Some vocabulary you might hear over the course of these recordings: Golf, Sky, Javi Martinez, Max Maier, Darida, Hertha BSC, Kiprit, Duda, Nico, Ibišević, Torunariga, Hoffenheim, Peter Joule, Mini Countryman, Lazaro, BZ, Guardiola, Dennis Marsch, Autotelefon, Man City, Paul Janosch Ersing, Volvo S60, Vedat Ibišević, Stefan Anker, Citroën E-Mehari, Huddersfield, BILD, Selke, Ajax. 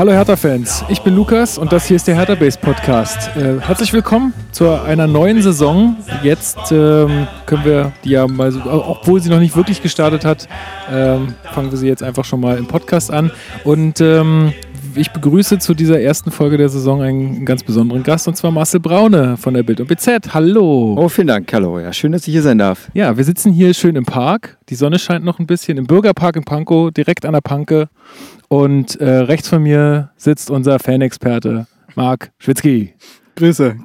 Hallo Hertha-Fans, ich bin Lukas und das hier ist der Hertha-Base-Podcast. Herzlich willkommen zu einer neuen Saison. Jetzt können wir die ja mal, obwohl sie noch nicht wirklich gestartet hat, fangen wir sie jetzt einfach schon mal im Podcast an. Und ich begrüße zu dieser ersten Folge der Saison einen ganz besonderen Gast, und zwar Marcel Braune von der BILD und BZ. Hallo! Oh, vielen Dank, hallo. Ja, schön, dass ich hier sein darf. Ja, wir sitzen hier schön im Park. Die Sonne scheint noch ein bisschen im Bürgerpark in Pankow, direkt an der Panke. Und rechts von mir sitzt unser Fanexperte Marc Schwitzky. Grüße.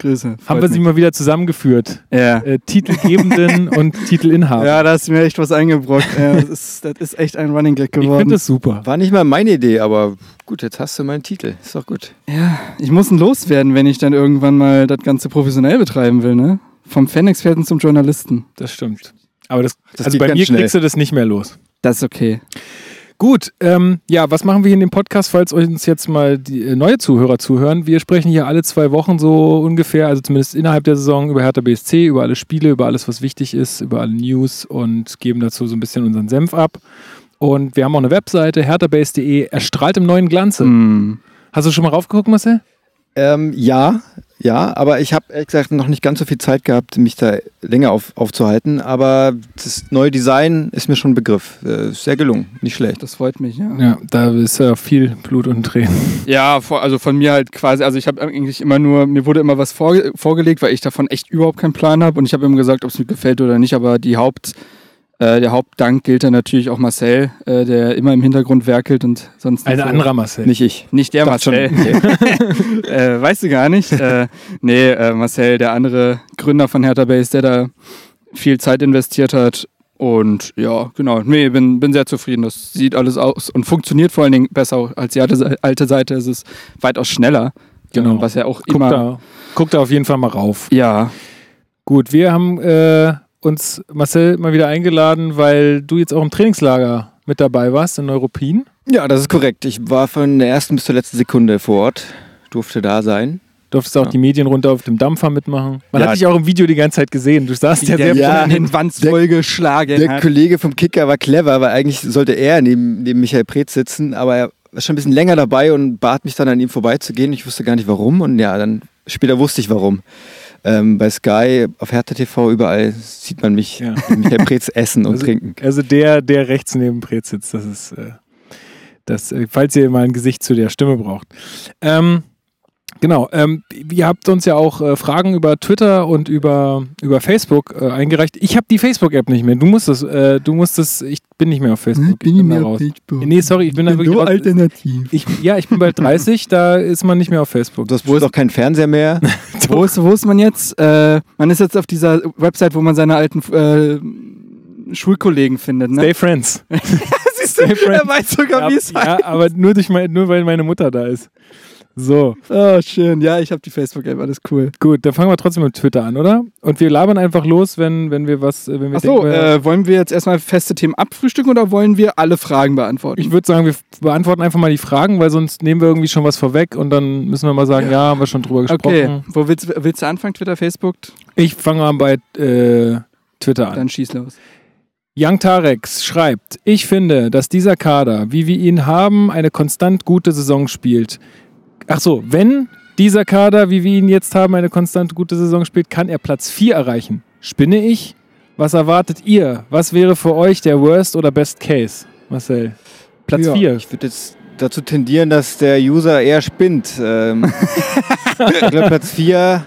Haben wir sie mal wieder zusammengeführt. Ja. Titelgebenden und Titelinhaber. Ja, da hast du mir echt was eingebrockt. Das ist echt ein Running Gag geworden. Ich finde das super. War nicht mal meine Idee, aber gut, jetzt hast du meinen Titel. Ist doch gut. Ja, ich muss ihn loswerden, wenn ich dann irgendwann mal das Ganze professionell betreiben will, ne? Vom Fanexperten zum Journalisten. Das stimmt. Aber das also bei mir schnell. Kriegst du das nicht mehr los. Das ist okay. Gut, ja, was machen wir hier in dem Podcast, falls uns jetzt mal die neue Zuhörer zuhören? Wir sprechen hier alle 2 Wochen so ungefähr, also zumindest innerhalb der Saison, über Hertha BSC, über alle Spiele, über alles, was wichtig ist, über alle News und geben dazu so ein bisschen unseren Senf ab. Und wir haben auch eine Webseite, herthabase.de, erstrahlt im neuen Glanze. Mm. Hast du schon mal raufgeguckt, Marcel? Ja, aber ich habe ehrlich gesagt noch nicht ganz so viel Zeit gehabt, mich da länger aufzuhalten, aber das neue Design ist mir schon ein Begriff. Sehr gelungen, nicht schlecht. Das freut mich, ja. Ja, da ist ja viel Blut und Tränen. Ja, also von mir halt quasi, also ich habe eigentlich immer nur, mir wurde immer was vorgelegt, weil ich davon echt überhaupt keinen Plan habe und ich habe immer gesagt, ob es mir gefällt oder nicht, aber der Hauptdank gilt dann natürlich auch Marcel, der immer im Hintergrund werkelt und sonst... Ein anderer Marcel. Nicht ich. Nicht der Marcel. Schon. Weißt du gar nicht. Marcel, der andere Gründer von Hertha BSC, der da viel Zeit investiert hat. Und ja, genau. Nee, bin sehr zufrieden. Das sieht alles aus und funktioniert vor allen Dingen besser als die alte Seite. Es ist weitaus schneller. Genau. Was ja auch immer... Guck da auf jeden Fall mal rauf. Ja. Gut, wir haben... uns Marcel mal wieder eingeladen, weil du jetzt auch im Trainingslager mit dabei warst in Neuruppin. Ja, das ist korrekt. Ich war von der ersten bis zur letzten Sekunde vor Ort, durfte da sein. Durftest du auch die Medien runter auf dem Dampfer mitmachen? Man hat dich auch im Video die ganze Zeit gesehen. Du saßt ja selbst an den Wands vollgeschlagen. Der Kollege vom Kicker war clever, weil eigentlich sollte er neben Michael Preetz sitzen, aber er war schon ein bisschen länger dabei und bat mich dann an ihm vorbeizugehen. Ich wusste gar nicht warum und ja, dann später wusste ich warum. Bei Sky, auf Hertha TV, überall sieht man mich mit der Preetz essen und trinken. Also der rechts neben Preetz sitzt, das ist falls ihr mal ein Gesicht zu der Stimme braucht. Genau, ihr habt uns ja auch Fragen über Twitter und über Facebook eingereicht. Ich habe die Facebook-App nicht mehr. Du musst das. Ich bin nicht mehr auf Facebook. Nee, sorry, ich bin da wirklich... alternativ. Ich bin bald 30, da ist man nicht mehr auf Facebook. Das wo ist auch kein Fernseher mehr. Wo ist man jetzt? Man ist jetzt auf dieser Website, wo man seine alten Schulkollegen findet. Ne? Stay Friends. Siehst du, er weiß sogar, wie es heißt. Ja, aber nur weil meine Mutter da ist. So. Oh, schön. Ja, ich habe die Facebook-App, alles cool. Gut, dann fangen wir trotzdem mit Twitter an, oder? Und wir labern einfach los, wenn wir was... wollen wir jetzt erstmal feste Themen abfrühstücken oder wollen wir alle Fragen beantworten? Ich würde sagen, wir beantworten einfach mal die Fragen, weil sonst nehmen wir irgendwie schon was vorweg und dann müssen wir mal sagen, ja haben wir schon drüber gesprochen. Okay, wo willst du anfangen, Twitter, Facebook? Ich fange mal bei Twitter an. Dann schieß los. Young Tarex schreibt, ich finde, dass dieser Kader, wie wir ihn haben, eine konstant gute Saison spielt. Ach so, wenn dieser Kader, wie wir ihn jetzt haben, eine konstant gute Saison spielt, kann er Platz 4 erreichen. Spinne ich? Was erwartet ihr? Was wäre für euch der Worst oder Best Case? Marcel, Platz 4. Ich würde jetzt dazu tendieren, dass der User eher spinnt. Ich glaube, Platz 4...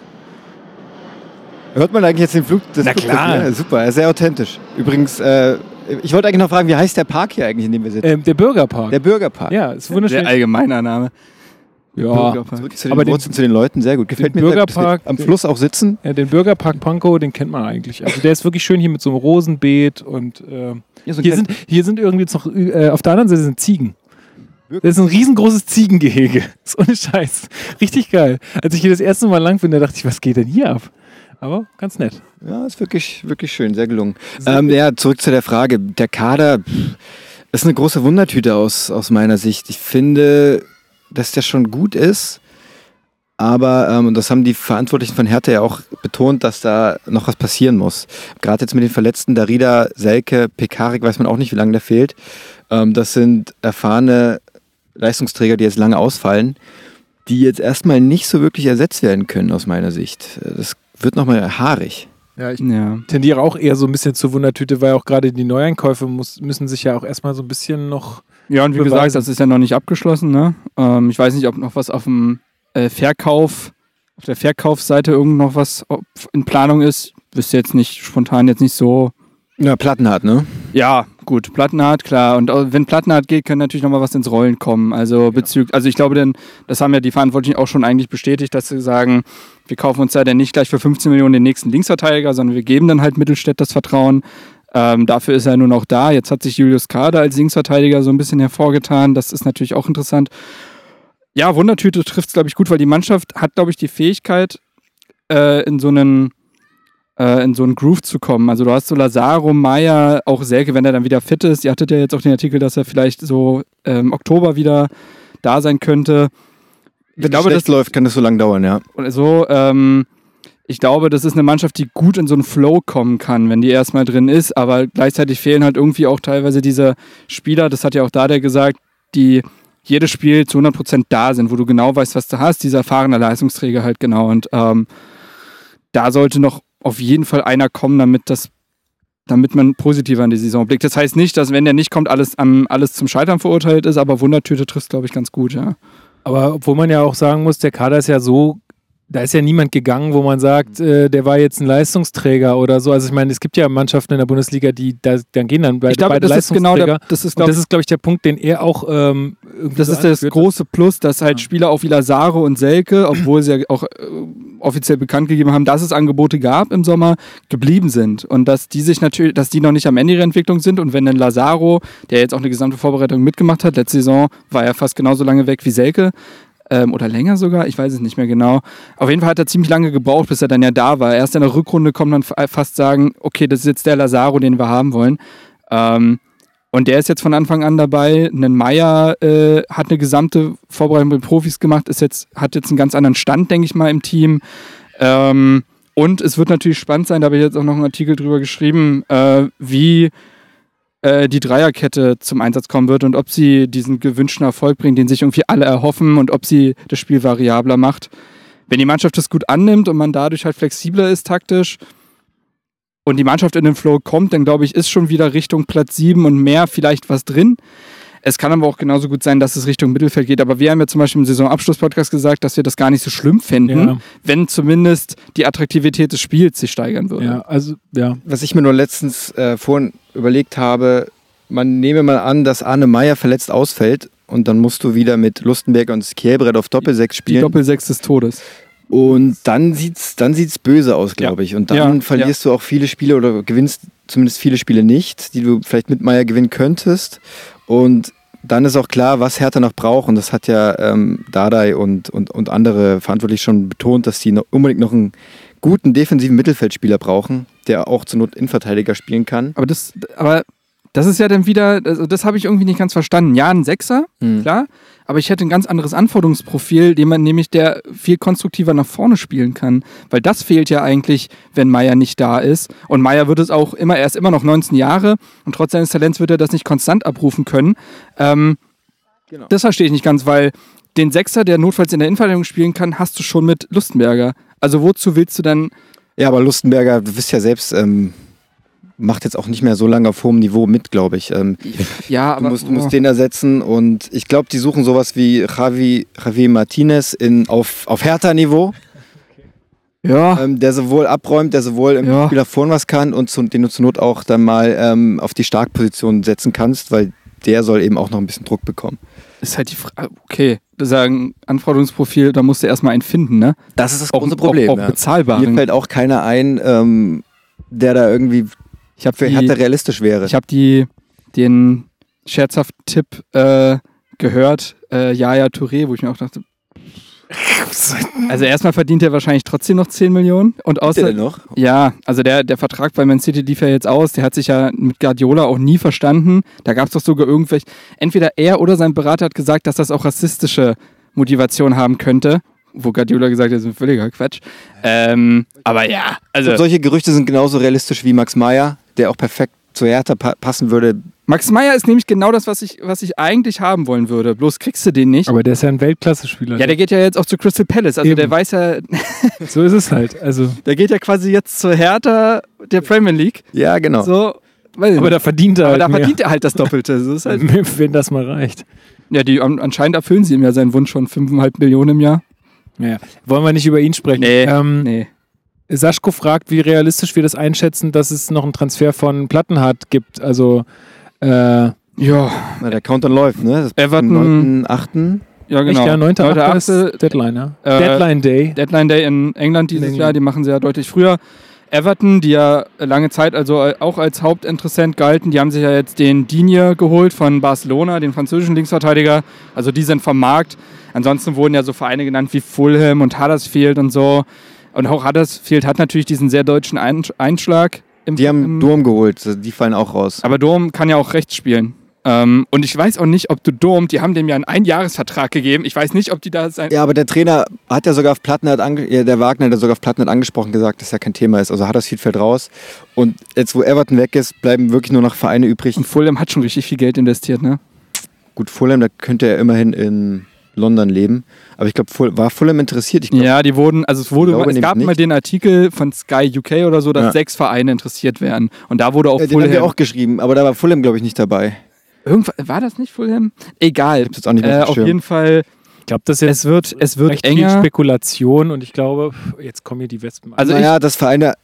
Hört man eigentlich jetzt den Flug? Na klar. Ja, super, sehr authentisch. Übrigens... ich wollte eigentlich noch fragen, wie heißt der Park hier eigentlich, in dem wir sitzen? Der Bürgerpark. Der Bürgerpark. Ja, ist wunderschön. Sehr allgemeiner Name. Ja, aber zu den Leuten sehr gut. Gefällt mir Bürgerpark, am Fluss auch sitzen. Ja, den Bürgerpark Pankow, den kennt man eigentlich. Also der ist wirklich schön hier mit so einem Rosenbeet und hier sind irgendwie jetzt noch, auf der anderen Seite sind Ziegen. Das ist ein riesengroßes Ziegengehege. Das ist ohne Scheiß. Richtig geil. Als ich hier das erste Mal lang bin, da dachte ich, was geht denn hier ab? Aber ganz nett. Ja, ist wirklich, wirklich schön, sehr gelungen. Zurück zu der Frage. Der Kader ist eine große Wundertüte aus meiner Sicht. Ich finde... dass der schon gut ist, aber das haben die Verantwortlichen von Hertha ja auch betont, dass da noch was passieren muss. Gerade jetzt mit den Verletzten Darida, Selke, Pekarik, weiß man auch nicht, wie lange der fehlt. Das sind erfahrene Leistungsträger, die jetzt lange ausfallen, die jetzt erstmal nicht so wirklich ersetzt werden können aus meiner Sicht. Das wird nochmal haarig. Ja, ich tendiere auch eher so ein bisschen zur Wundertüte, weil auch gerade die Neueinkäufe müssen sich ja auch erstmal so ein bisschen noch ja, und wie beweisen. Gesagt, das ist ja noch nicht abgeschlossen. Ne? Ich weiß nicht, ob noch was auf dem Verkauf, auf der Verkaufsseite irgend noch was in Planung ist. Wüsste jetzt nicht, spontan jetzt nicht so. Ja, Plattenhardt, ne? Ja, gut, Plattenhardt, klar. Und wenn Plattenhardt geht, kann natürlich nochmal was ins Rollen kommen. Also ja. Also ich glaube, denn das haben ja die Verantwortlichen auch schon eigentlich bestätigt, dass sie sagen, wir kaufen uns da dann nicht gleich für 15 Millionen den nächsten Linksverteidiger, sondern wir geben dann halt Mittelstädt das Vertrauen. Dafür ist er nur noch da. Jetzt hat sich Julius Kader als Linksverteidiger so ein bisschen hervorgetan. Das ist natürlich auch interessant. Ja, Wundertüte trifft es, glaube ich, gut, weil die Mannschaft hat, glaube ich, die Fähigkeit, in so einen Groove zu kommen. Also du hast so Lazaro, Maya, auch Selke, wenn er dann wieder fit ist. Ihr hattet ja jetzt auch den Artikel, dass er vielleicht so Oktober wieder da sein könnte. Wenn es schlecht läuft, kann das so lange dauern, ja. Ich glaube, das ist eine Mannschaft, die gut in so einen Flow kommen kann, wenn die erstmal drin ist. Aber gleichzeitig fehlen halt irgendwie auch teilweise diese Spieler, das hat ja auch Dadel gesagt, die jedes Spiel zu 100% da sind, wo du genau weißt, was du hast. Dieser erfahrene Leistungsträger halt genau. Und da sollte noch auf jeden Fall einer kommen, damit man positiver in die Saison blickt. Das heißt nicht, dass wenn der nicht kommt, alles zum Scheitern verurteilt ist, aber Wundertüte trifft, glaube ich, ganz gut, ja. Aber obwohl man ja auch sagen muss, der Kader ist ja so, da ist ja niemand gegangen, wo man sagt, der war jetzt ein Leistungsträger oder so. Also ich meine, es gibt ja Mannschaften in der Bundesliga, die gehen dann beide Leistungsträger. Das ist, glaube ich, der Punkt, den er auch das ist das große Plus, dass halt Spieler auch wie Lazaro und Selke, obwohl sie ja auch offiziell bekannt gegeben haben, dass es Angebote gab im Sommer, geblieben sind. Und dass die noch nicht am Ende ihrer Entwicklung sind. Und wenn dann Lazaro, der jetzt auch eine gesamte Vorbereitung mitgemacht hat, letzte Saison war er fast genauso lange weg wie Selke, oder länger sogar, ich weiß es nicht mehr genau. Auf jeden Fall hat er ziemlich lange gebraucht, bis er dann ja da war. Erst in der Rückrunde kommt man fast sagen, okay, das ist jetzt der Lazaro, den wir haben wollen. Und der ist jetzt von Anfang an dabei. Ein Maier hat eine gesamte Vorbereitung mit Profis gemacht, hat jetzt einen ganz anderen Stand, denke ich mal, im Team. Und es wird natürlich spannend sein, da habe ich jetzt auch noch einen Artikel drüber geschrieben, wie die Dreierkette zum Einsatz kommen wird und ob sie diesen gewünschten Erfolg bringt, den sich irgendwie alle erhoffen und ob sie das Spiel variabler macht. Wenn die Mannschaft das gut annimmt und man dadurch halt flexibler ist taktisch und die Mannschaft in den Flow kommt, dann glaube ich, ist schon wieder Richtung Platz 7 und mehr vielleicht was drin. Es kann aber auch genauso gut sein, dass es Richtung Mittelfeld geht. Aber wir haben ja zum Beispiel im Saisonabschluss-Podcast gesagt, dass wir das gar nicht so schlimm finden, wenn zumindest die Attraktivität des Spiels sich steigern würde. Ja, also, ja. Was ich mir nur letztens vorhin überlegt habe, man nehme mal an, dass Arne Maier verletzt ausfällt und dann musst du wieder mit Lustenberger und Skjelbred auf Doppelsechs spielen. Die Doppelsechs des Todes. Und dann sieht's böse aus, glaube ich. Und dann verlierst du auch viele Spiele oder gewinnst zumindest viele Spiele nicht, die du vielleicht mit Maier gewinnen könntest. Und dann ist auch klar, was Hertha noch braucht. Und das hat ja Dardai und andere verantwortlich schon betont, dass die noch unbedingt noch einen guten defensiven Mittelfeldspieler brauchen, der auch zur Not Innenverteidiger spielen kann. Aber das ist ja dann wieder, also das habe ich irgendwie nicht ganz verstanden. Ja, ein Sechser, klar, aber ich hätte ein ganz anderes Anforderungsprofil, jemand nämlich, der viel konstruktiver nach vorne spielen kann. Weil das fehlt ja eigentlich, wenn Maier nicht da ist. Und Maier wird es auch immer, er ist immer noch 19 Jahre und trotz seines Talents wird er das nicht konstant abrufen können. Genau. Das verstehe ich nicht ganz, weil den Sechser, der notfalls in der Innenverteidigung spielen kann, hast du schon mit Lustenberger. Also wozu willst du dann... Ja, aber Lustenberger, du bist ja selbst... macht jetzt auch nicht mehr so lange auf hohem Niveau mit, glaube ich. Du musst den ersetzen und ich glaube, die suchen sowas wie Javi Martinez auf Hertha-Niveau. Okay. Ja. Der sowohl abräumt, der sowohl im Spieler vorn was kann und den du zur Not auch dann mal auf die Starkposition setzen kannst, weil der soll eben auch noch ein bisschen Druck bekommen. Ist halt die Frage, okay, das ist ja ein Anforderungsprofil, da musst du erstmal einen finden, ne? Das ist das große Problem. Auch bezahlbar. Mir fällt auch keiner ein, der da irgendwie... realistisch wäre. Ich habe den scherzhaften Tipp gehört, Yaya Touré, wo ich mir auch dachte, also erstmal verdient er wahrscheinlich trotzdem noch 10 Millionen. Und außer, der noch? Ja, also der Vertrag bei Man City lief ja jetzt aus, der hat sich ja mit Guardiola auch nie verstanden. Da gab es doch sogar irgendwelche, entweder er oder sein Berater hat gesagt, dass das auch rassistische Motivation haben könnte. Wo Guardiola gesagt hat, das ist ein völliger Quatsch. Aber ja, also... Solche Gerüchte sind genauso realistisch wie Max Maier, der auch perfekt zu Hertha passen würde, Max Maier ist nämlich genau das, was ich eigentlich haben wollen würde. Bloß kriegst du den nicht. Aber der ist ja ein Weltklasse-Spieler. Ja, der geht ja jetzt auch zu Crystal Palace. Also eben. Der weiß ja... So ist es halt. Also der geht ja quasi jetzt zur Hertha der Premier League. Ja, genau. So, aber da verdient er halt das Doppelte. So ist halt wenn das mal reicht. Ja, anscheinend erfüllen sie ihm ja seinen Wunsch von 5,5 Millionen im Jahr. Ja, wollen wir nicht über ihn sprechen. Nee. Saschko fragt, wie realistisch wir das einschätzen, dass es noch einen Transfer von Plattenhardt gibt. Also... ja, der Countdown läuft, ne? Das Everton 9.8. Ja, genau. Ja, 9.8. ist Deadline, ja? Deadline Day. Deadline Day in England dieses Jahr, die machen sie ja deutlich früher. Everton, die ja lange Zeit also auch als Hauptinteressent galten, die haben sich ja jetzt den Digne geholt von Barcelona, den französischen Linksverteidiger. Also die sind vom Markt. Ansonsten wurden ja so Vereine genannt wie Fulham und Huddersfield und so. Und auch Huddersfield hat natürlich diesen sehr deutschen Einschlag. Die haben Durm geholt, die fallen auch raus. Aber Durm kann ja auch rechts spielen. Und ich weiß auch nicht, ob die haben dem ja einen Einjahresvertrag gegeben. Ich weiß nicht, ob die da sein... Ja, aber der Trainer hat ja sogar auf Plattenhardt der Wagner hat ja sogar auf Plattenhardt angesprochen, gesagt, dass ja kein Thema ist. Also hat das viel fällt raus. Und jetzt, wo Everton weg ist, bleiben wirklich nur noch Vereine übrig. Und Fulham hat schon richtig viel Geld investiert, ne? Gut, Fulham, da könnte er immerhin in London leben. Aber ich glaube, war Fulham interessiert? Es gab mal den Artikel von Sky UK oder so, dass 6 Vereine interessiert wären. Und da wurde auch Fulham... Den haben wir auch geschrieben, aber da war Fulham, glaube ich, nicht dabei. War das nicht Fulham? Egal. Ich hab's jetzt auch nicht mehr auf jeden Fall... Ich glaube, es wird recht enger. Viel Spekulation und ich glaube, jetzt kommen hier die Wespen an. Also dass Vereine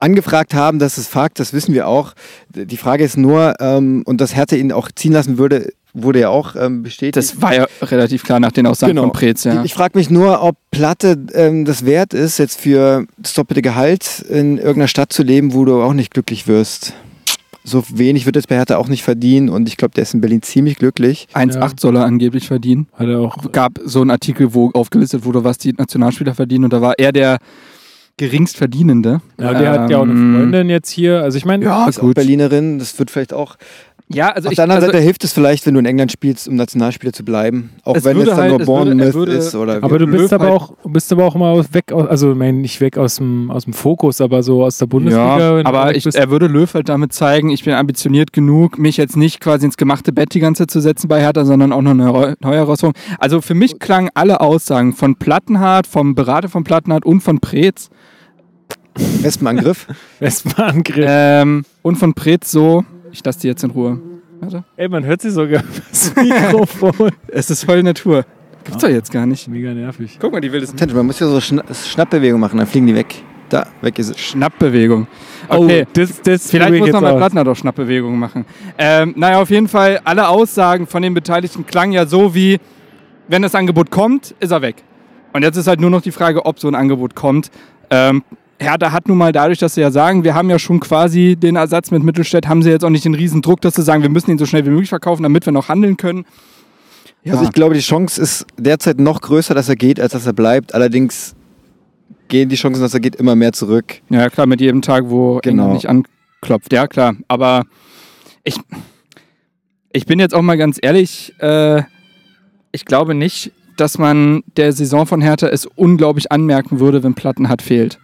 angefragt haben, das ist Fakt, das wissen wir auch. Die Frage ist nur, und dass Hertha ihn auch ziehen lassen würde... Wurde ja auch bestätigt. Das war ja relativ klar nach den Aussagen von Preetz. Ja. Ich frage mich nur, ob Platte das wert ist, jetzt für das doppelte Gehalt in irgendeiner Stadt zu leben, wo du auch nicht glücklich wirst. So wenig wird jetzt bei Hertha auch nicht verdienen und ich glaube, der ist in Berlin ziemlich glücklich. 1,8 soll er angeblich verdienen. Hat er auch. Gab so einen Artikel, wo aufgelistet wurde, was die Nationalspieler verdienen und da war er der geringstverdienende. Ja, der hat ja auch eine Freundin jetzt hier. Also ich meine, ist auch Berlinerin, das wird vielleicht auch... Ja, also auf der anderen Seite hilft es vielleicht, wenn du in England spielst, um Nationalspieler zu bleiben. Auch wenn es dann halt, nur Bournemouth ist. Oder aber du bist aber auch mal weg, also ich meine, nicht weg aus dem Fokus, aber so aus der Bundesliga. Ja, aber er würde Löw halt damit zeigen, ich bin ambitioniert genug, mich jetzt nicht quasi ins gemachte Bett die ganze Zeit zu setzen bei Hertha, sondern auch noch eine neue Herausforderung. Also für mich klangen alle Aussagen von Plattenhardt, vom Berater von Plattenhardt und von Preetz. Wespenangriff. Und von Preetz so... Ich lasse die jetzt in Ruhe. Warte. Ey, man hört sie sogar das Mikrofon. Es ist voll Natur. Gibt's doch jetzt gar nicht. Mega nervig. Guck mal, die wildesten. Man muss ja so Schnappbewegung machen, dann fliegen die weg. Da, weg ist es. Schnappbewegung. Okay, das vielleicht muss noch mein Partner doch Schnappbewegungen machen. Naja, auf jeden Fall, alle Aussagen von den Beteiligten klangen ja so wie, wenn das Angebot kommt, ist er weg. Und jetzt ist halt nur noch die Frage, ob so ein Angebot kommt. Hertha hat nun mal dadurch, dass sie ja sagen, wir haben ja schon quasi den Ersatz mit Mittelstädt, haben sie jetzt auch nicht den riesen Druck, dass sie sagen, wir müssen ihn so schnell wie möglich verkaufen, damit wir noch handeln können. Ja. Also ich glaube, die Chance ist derzeit noch größer, dass er geht, als dass er bleibt. Allerdings gehen die Chancen, dass er geht, immer mehr zurück. Ja klar, mit jedem Tag, wo England nicht anklopft. Ja klar, aber ich bin jetzt auch mal ganz ehrlich, ich glaube nicht, dass man der Saison von Hertha es unglaublich anmerken würde, wenn Plattenhardt fehlt.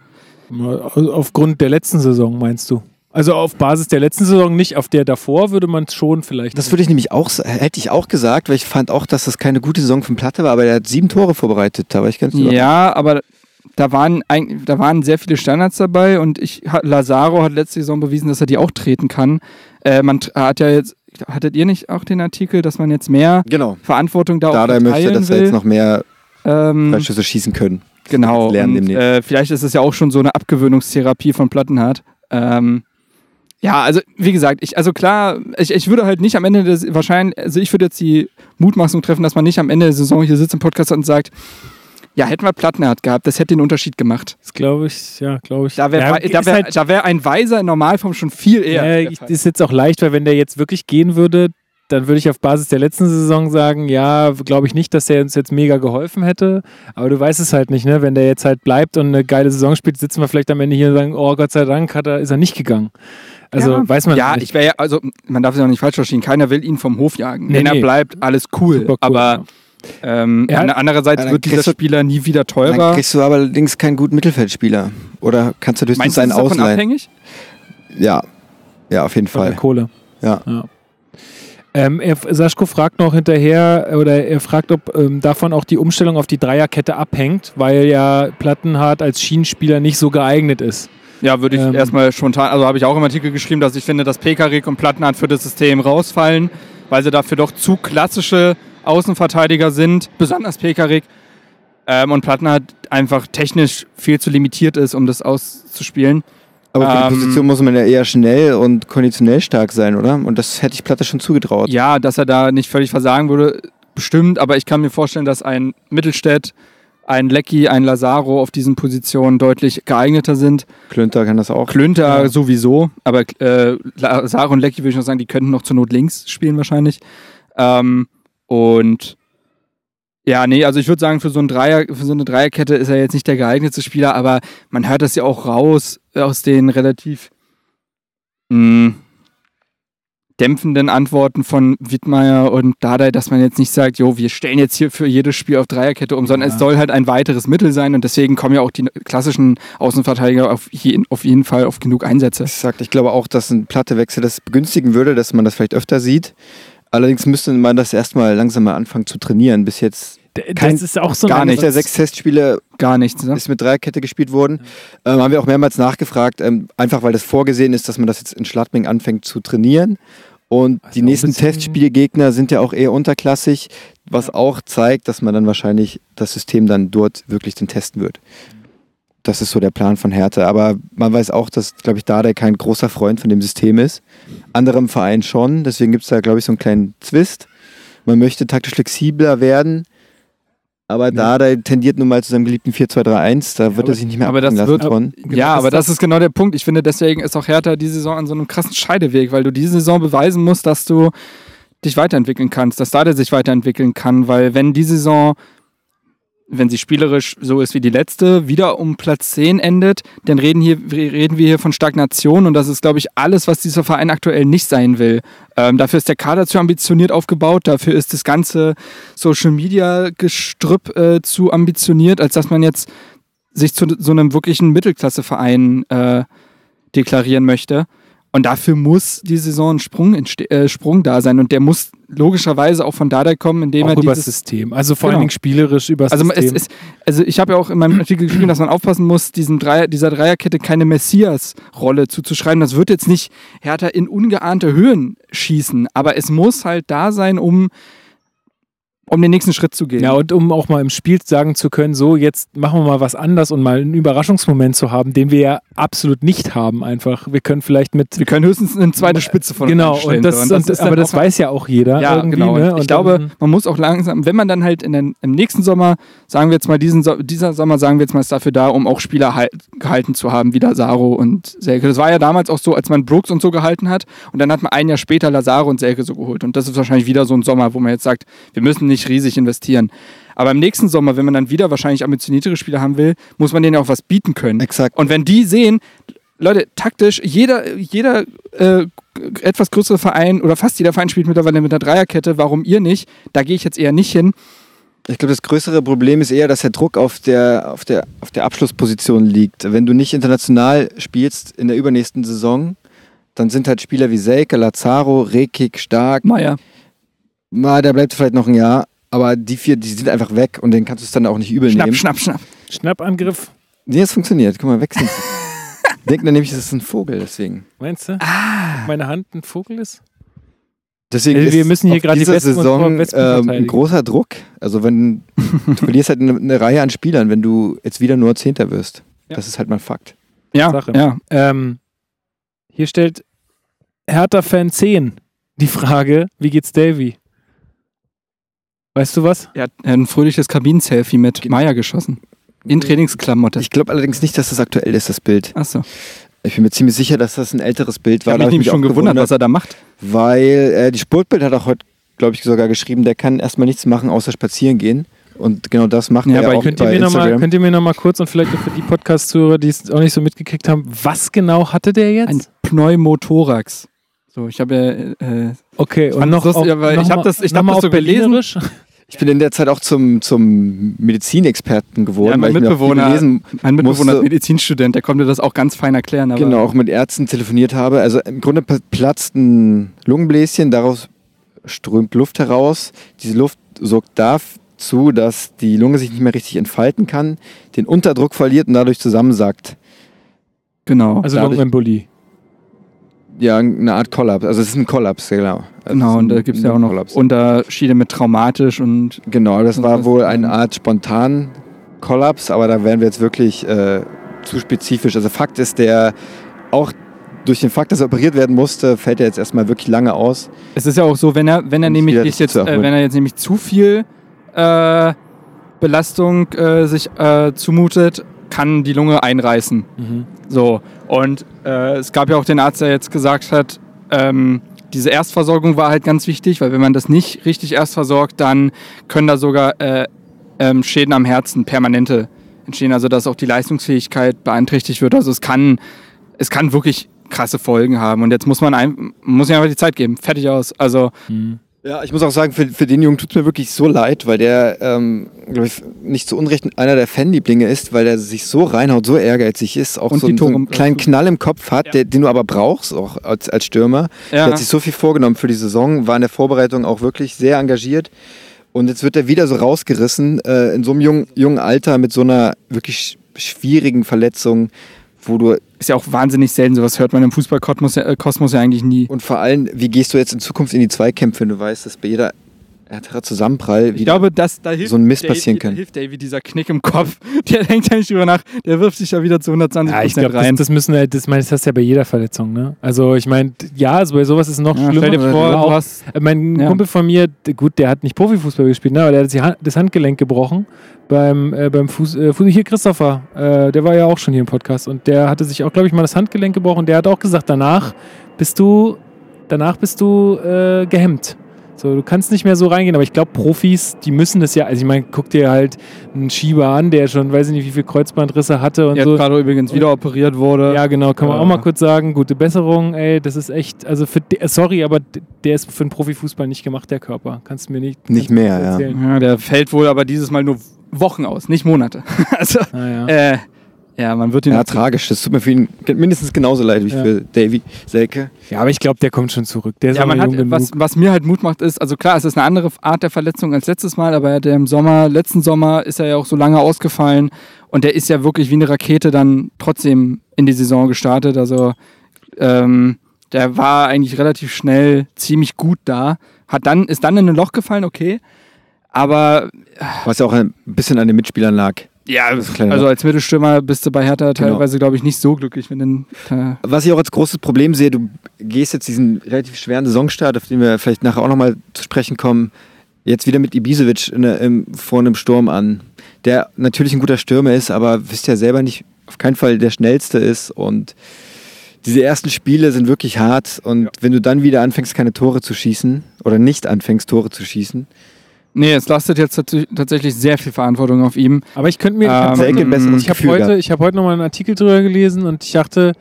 Aufgrund der letzten Saison, meinst du? Also auf Basis der letzten Saison nicht, auf der davor würde man es schon vielleicht... Das würde ich nämlich auch, hätte ich auch gesagt, weil ich fand auch, dass das keine gute Saison von Platte war, aber er hat 7 Tore vorbereitet, da war ich ganz überrascht. Ja, aber da waren sehr viele Standards dabei und Lazaro hat letzte Saison bewiesen, dass er die auch treten kann. Hattet ihr nicht auch den Artikel, dass man jetzt mehr Verantwortung da auch verteilen möchte, dass er jetzt noch mehr Freischüsse schießen können. Genau, und, vielleicht ist es ja auch schon so eine Abgewöhnungstherapie von Plattenhardt. Ja, also wie gesagt, ich würde halt nicht am Ende ich würde jetzt die Mutmaßung treffen, dass man nicht am Ende der Saison hier sitzt im Podcast und sagt, ja, hätten wir Plattenhardt gehabt, das hätte den Unterschied gemacht. Das glaube ich. Da wäre ein Weiser in Normalform schon viel eher. Ist jetzt auch leicht, weil wenn der jetzt wirklich gehen würde, dann würde ich auf Basis der letzten Saison sagen, ja, glaube ich nicht, dass der uns jetzt mega geholfen hätte, aber du weißt es halt nicht, ne? Wenn der jetzt halt bleibt und eine geile Saison spielt, sitzen wir vielleicht am Ende hier und sagen, oh Gott sei Dank ist er nicht gegangen. Also weiß man nicht. Man darf es ja auch nicht falsch verstehen, keiner will ihn vom Hof jagen. Wenn er bleibt, alles cool, cool aber andererseits wird dieser Spieler nie wieder teurer. Dann kriegst du aber allerdings keinen guten Mittelfeldspieler oder kannst du höchstens einen ausleihen. Meinst du, ist davon abhängig? Ja, auf jeden Fall. Kohle. Ja. Saschko fragt noch hinterher, oder er fragt, ob davon auch die Umstellung auf die Dreierkette abhängt, weil ja Plattenhardt als Schienenspieler nicht so geeignet ist. Ja, würde ich erstmal spontan, also habe ich auch im Artikel geschrieben, dass ich finde, dass Pekarik und Plattenhardt für das System rausfallen, weil sie dafür doch zu klassische Außenverteidiger sind, besonders Pekarik. Und Plattenhardt einfach technisch viel zu limitiert ist, um das auszuspielen. Aber für die Position muss man ja eher schnell und konditionell stark sein, oder? Und das hätte ich Platte schon zugetraut. Ja, dass er da nicht völlig versagen würde, bestimmt. Aber ich kann mir vorstellen, dass ein Mittelstädt, ein Lecki, ein Lazaro auf diesen Positionen deutlich geeigneter sind. Klünter kann das auch. Klünter ja. Sowieso. Aber Lazaro und Lecki, würde ich noch sagen, die könnten noch zur Not links spielen wahrscheinlich. Und ja, nee, also ich würde sagen, für so eine Dreierkette ist er jetzt nicht der geeignetste Spieler, aber man hört das ja auch raus aus den relativ dämpfenden Antworten von Wittmeier und Dadel, dass man jetzt nicht sagt, jo, wir stellen jetzt hier für jedes Spiel auf Dreierkette um, sondern ja. Es soll halt ein weiteres Mittel sein und deswegen kommen ja auch die klassischen Außenverteidiger auf jeden Fall auf genug Einsätze. Ich glaube auch, dass ein Plattewechsel das begünstigen würde, dass man das vielleicht öfter sieht. Allerdings müsste man das erstmal langsam mal anfangen zu trainieren. Bis jetzt das ist auch so gar nichts. Der 6 Testspiele gar nichts, ne? Ist mit Dreierkette gespielt worden. Ja. Haben wir auch mehrmals nachgefragt, einfach weil das vorgesehen ist, dass man das jetzt in Schladming anfängst zu trainieren. Und also die nächsten Testspielgegner sind ja auch eher unterklassig, was auch zeigt, dass man dann wahrscheinlich das System dann dort wirklich dann testen wird. Das ist so der Plan von Hertha. Aber man weiß auch, dass, glaube ich, Dardai kein großer Freund von dem System ist. Andere im Verein schon. Deswegen gibt es da, glaube ich, so einen kleinen Twist. Man möchte taktisch flexibler werden. Aber ja. Dardai tendiert nun mal zu seinem geliebten 4-2-3-1. Da wird er sich nicht mehr abhängen lassen von. Ja, aber das ist genau der Punkt. Ich finde, deswegen ist auch Hertha diese Saison an so einem krassen Scheideweg. Weil du diese Saison beweisen musst, dass du dich weiterentwickeln kannst. Dass Dardai sich weiterentwickeln kann. Weil wenn die Saison... wenn sie spielerisch so ist wie die letzte, wieder um Platz 10 endet, dann reden wir hier von Stagnation und das ist, glaube ich, alles, was dieser Verein aktuell nicht sein will. Dafür ist der Kader zu ambitioniert aufgebaut, dafür ist das ganze Social-Media-Gestrüpp zu ambitioniert, als dass man jetzt sich zu so einem wirklichen Mittelklasse-Verein deklarieren möchte. Und dafür muss die Saison ein Sprung da sein. Und der muss logischerweise auch von Dadai kommen, indem auch er dieses... über das System. Also vor allen Dingen spielerisch über das System. Also ich habe ja auch in meinem Artikel geschrieben, dass man aufpassen muss, dieser Dreierkette keine Messias-Rolle zuzuschreiben. Das wird jetzt nicht Hertha in ungeahnte Höhen schießen. Aber es muss halt da sein, um den nächsten Schritt zu gehen. Ja, und um auch mal im Spiel sagen zu können, so, jetzt machen wir mal was anders und mal einen Überraschungsmoment zu haben, den wir ja absolut nicht haben einfach. Wir können höchstens eine zweite Spitze von uns stellen. Genau, aber das weiß ja auch jeder. Ja, irgendwie, genau. Ne? Ich glaube, man muss auch langsam, wenn man dann halt im nächsten Sommer, sagen wir jetzt mal, ist dafür da, um auch Spieler gehalten zu haben, wie Lazaro und Selke. Das war ja damals auch so, als man Brooks und so gehalten hat und dann hat man ein Jahr später Lazaro und Selke so geholt. Und das ist wahrscheinlich wieder so ein Sommer, wo man jetzt sagt, wir müssen nicht riesig investieren. Aber im nächsten Sommer, wenn man dann wieder wahrscheinlich ambitioniertere Spieler haben will, muss man denen auch was bieten können. Exakt. Und wenn die sehen, Leute, taktisch, jeder etwas größere Verein oder fast jeder Verein spielt mittlerweile mit einer Dreierkette, warum ihr nicht? Da gehe ich jetzt eher nicht hin. Ich glaube, das größere Problem ist eher, dass der Druck auf der Abschlussposition liegt. Wenn du nicht international spielst in der übernächsten Saison, dann sind halt Spieler wie Selke, Lazaro, Rekik, Stark, Maya. Na, der bleibt vielleicht noch ein Jahr, aber die 4, die sind einfach weg und den kannst du es dann auch nicht übel nehmen. Schnapp. Schnappangriff. Nee, das funktioniert. Guck mal, weg sind sie. Denken dann nämlich, das ist ein Vogel, deswegen. Meinst du? Ob meine Hand ein Vogel ist? Deswegen wir müssen hier gerade die Wespen verteidigen. Ein großer Druck. Also wenn du verlierst halt eine Reihe an Spielern, wenn du jetzt wieder nur 10. wirst. Ja. Das ist halt mal ein Fakt. Ja, Sache. Ja. Hier stellt Hertha-Fan 10 die Frage, wie geht's Davy? Weißt du was? Er hat ein fröhliches Kabinen-Selfie mit Maya geschossen. In Trainingsklamotte. Ich glaube allerdings nicht, dass das aktuell ist, das Bild. Achso. Ich bin mir ziemlich sicher, dass das ein älteres Bild war. Ich habe mich schon gewundert, was er da macht. Weil die Sportbild hat auch heute, glaube ich, sogar geschrieben, der kann erstmal nichts machen, außer spazieren gehen. Und genau das macht er auch bei Instagram. Könnt ihr mir nochmal kurz und vielleicht auch für die Podcast-Zuhörer, die es auch nicht so mitgekriegt haben, was genau hatte der jetzt? Ein Pneumothorax. So, ich habe okay, und ich habe das so gelesen. Ich bin in der Zeit auch zum Medizinexperten geworden. Ja, mein Mitbewohner ist Medizinstudent, der konnte das auch ganz fein erklären. Aber genau, auch mit Ärzten telefoniert habe. Also im Grunde platzt ein Lungenbläschen, daraus strömt Luft heraus. Diese Luft sorgt dazu, dass die Lunge sich nicht mehr richtig entfalten kann, den Unterdruck verliert und dadurch zusammensackt. Genau. Also Lungenembolie. Ja, eine Art Kollaps. Also es ist ein Kollaps, genau. Also genau, und da gibt es ja auch noch Kollaps. Unterschiede mit traumatisch und... Genau, das war wohl eine Art spontan Kollaps, aber da wären wir jetzt wirklich zu spezifisch. Also Fakt ist, der auch durch den Fakt, dass er operiert werden musste, fällt er jetzt erstmal wirklich lange aus. Es ist ja auch so, wenn er jetzt nämlich zu viel Belastung sich zumutet, kann die Lunge einreißen. Mhm. So, und es gab ja auch den Arzt, der jetzt gesagt hat, diese Erstversorgung war halt ganz wichtig, weil wenn man das nicht richtig erst versorgt, dann können da sogar Schäden am Herzen, permanente, entstehen, also dass auch die Leistungsfähigkeit beeinträchtigt wird. Also es kann wirklich krasse Folgen haben und jetzt muss man einfach die Zeit geben. Fertig aus. Also... Mhm. Ja, ich muss auch sagen, für den Jungen tut es mir wirklich so leid, weil der, glaube ich, nicht zu Unrecht einer der Fanlieblinge ist, weil der sich so reinhaut, so ehrgeizig ist, auch so einen kleinen Knall im Kopf hat, ja, den du aber brauchst, auch als Stürmer. Ja. Der hat sich so viel vorgenommen für die Saison, war in der Vorbereitung auch wirklich sehr engagiert und jetzt wird er wieder so rausgerissen, in so einem jungen Alter mit so einer wirklich schwierigen Verletzung, wo du... Ist ja auch wahnsinnig selten, sowas hört man im Fußballkosmos ja eigentlich nie. Und vor allem, wie gehst du jetzt in Zukunft in die Zweikämpfe, wenn du weißt, dass bei jeder Zusammenprall wieder so ein Mist passieren kann? Da hilft David dieser Knick im Kopf, der denkt ja nicht drüber nach, der wirft sich ja wieder zu 120% rein. Ja, ich glaube, das hast du ja bei jeder Verletzung, ne? Also ich meine, ja, bei sowas ist es noch schlimmer. Stell dir vor, mein Kumpel von mir, gut, der hat nicht Profifußball gespielt, ne, aber der hat das Handgelenk gebrochen beim Fußball. Hier Christopher, der war ja auch schon hier im Podcast und der hatte sich auch, glaube ich, mal das Handgelenk gebrochen. Der hat auch gesagt, danach bist du gehemmt. So, du kannst nicht mehr so reingehen, aber ich glaube, Profis, die müssen das ja, also ich meine, guck dir halt einen Schieber an, der schon, weiß ich nicht, wie viele Kreuzbandrisse hatte und der so. Der gerade übrigens wieder operiert wurde. Ja, genau, kann man auch mal kurz sagen, gute Besserung, ey, das ist echt, also aber der ist für den Profifußball nicht gemacht, der Körper. Kannst du mir nicht mehr erzählen. Ja. Ja, der fällt wohl aber dieses Mal nur Wochen aus, nicht Monate. Also, man wird ihn... Ja, tragisch. Das tut mir für ihn mindestens genauso leid wie für Davy Selke. Ja, aber ich glaube, der kommt schon zurück. Der ist was mir halt Mut macht, ist, also klar, es ist eine andere Art der Verletzung als letztes Mal, aber der letzten Sommer ist er ja auch so lange ausgefallen und der ist ja wirklich wie eine Rakete dann trotzdem in die Saison gestartet. Also der war eigentlich relativ schnell ziemlich gut da. Ist dann in ein Loch gefallen, okay. Aber... Was ja auch ein bisschen an den Mitspielern lag. Ja, also als Mittelstürmer bist du bei Hertha teilweise, glaube ich, nicht so glücklich. Was ich auch als großes Problem sehe, du gehst jetzt diesen relativ schweren Saisonstart, auf den wir vielleicht nachher auch nochmal zu sprechen kommen, jetzt wieder mit Ibišević vor einem Sturm an, der natürlich ein guter Stürmer ist, aber wisst ja selber nicht, auf keinen Fall der schnellste ist und diese ersten Spiele sind wirklich hart und wenn du dann wieder anfängst, keine Tore zu schießen oder nicht anfängst, Tore zu schießen... Nee, es lastet jetzt tatsächlich sehr viel Verantwortung auf ihm. Aber ich könnte mir... Ich habe heute nochmal einen Artikel drüber gelesen und ich dachte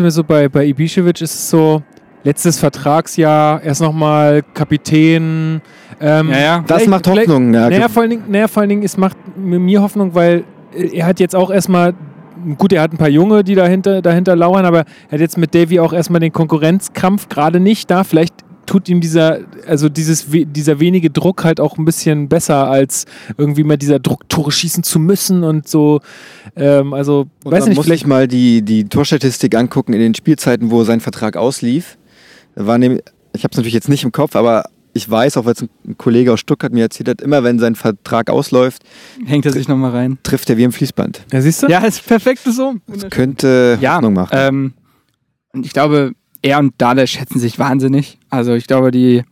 mir so, bei Ibišević ist es so, letztes Vertragsjahr, erst nochmal Kapitän. Das macht Hoffnung. Vor allen Dingen es macht mir Hoffnung, weil er hat jetzt auch erstmal... Gut, er hat ein paar Junge, die dahinter lauern, aber er hat jetzt mit Davy auch erstmal den Konkurrenzkampf gerade nicht da. Vielleicht... tut ihm dieser wenige Druck halt auch ein bisschen besser, als irgendwie mal dieser Druck, Tore schießen zu müssen und so. Vielleicht mal die Torstatistik angucken in den Spielzeiten, wo sein Vertrag auslief. Ich habe es natürlich jetzt nicht im Kopf, aber ich weiß, auch weil es ein Kollege aus Stuttgart mir erzählt hat, immer wenn sein Vertrag ausläuft, hängt er sich nochmal rein. Trifft er wie im Fließband. Ja, siehst du? Ja, ist perfekt so. Das könnte Hoffnung machen. Ich glaube... Er und Dadel schätzen sich wahnsinnig. Also ich glaube, die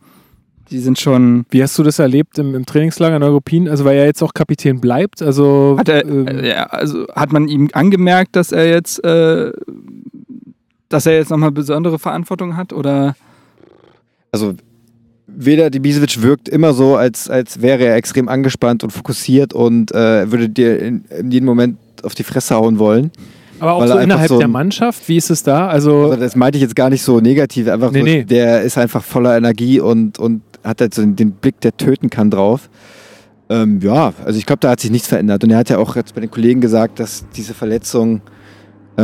sind schon... Wie hast du das erlebt im Trainingslager in Neuruppin? Also weil er jetzt auch Kapitän bleibt? Also hat man ihm angemerkt, dass er jetzt nochmal besondere Verantwortung hat? Oder? Also weder Ibišević wirkt immer so, als wäre er extrem angespannt und fokussiert und würde dir in jedem Moment auf die Fresse hauen wollen. Aber auch so innerhalb der Mannschaft, wie ist es da? Also das meinte ich jetzt gar nicht so negativ, einfach nee. Der ist einfach voller Energie und hat halt so den Blick, der töten kann, drauf. Also ich glaube, da hat sich nichts verändert. Und er hat ja auch jetzt bei den Kollegen gesagt, dass diese Verletzung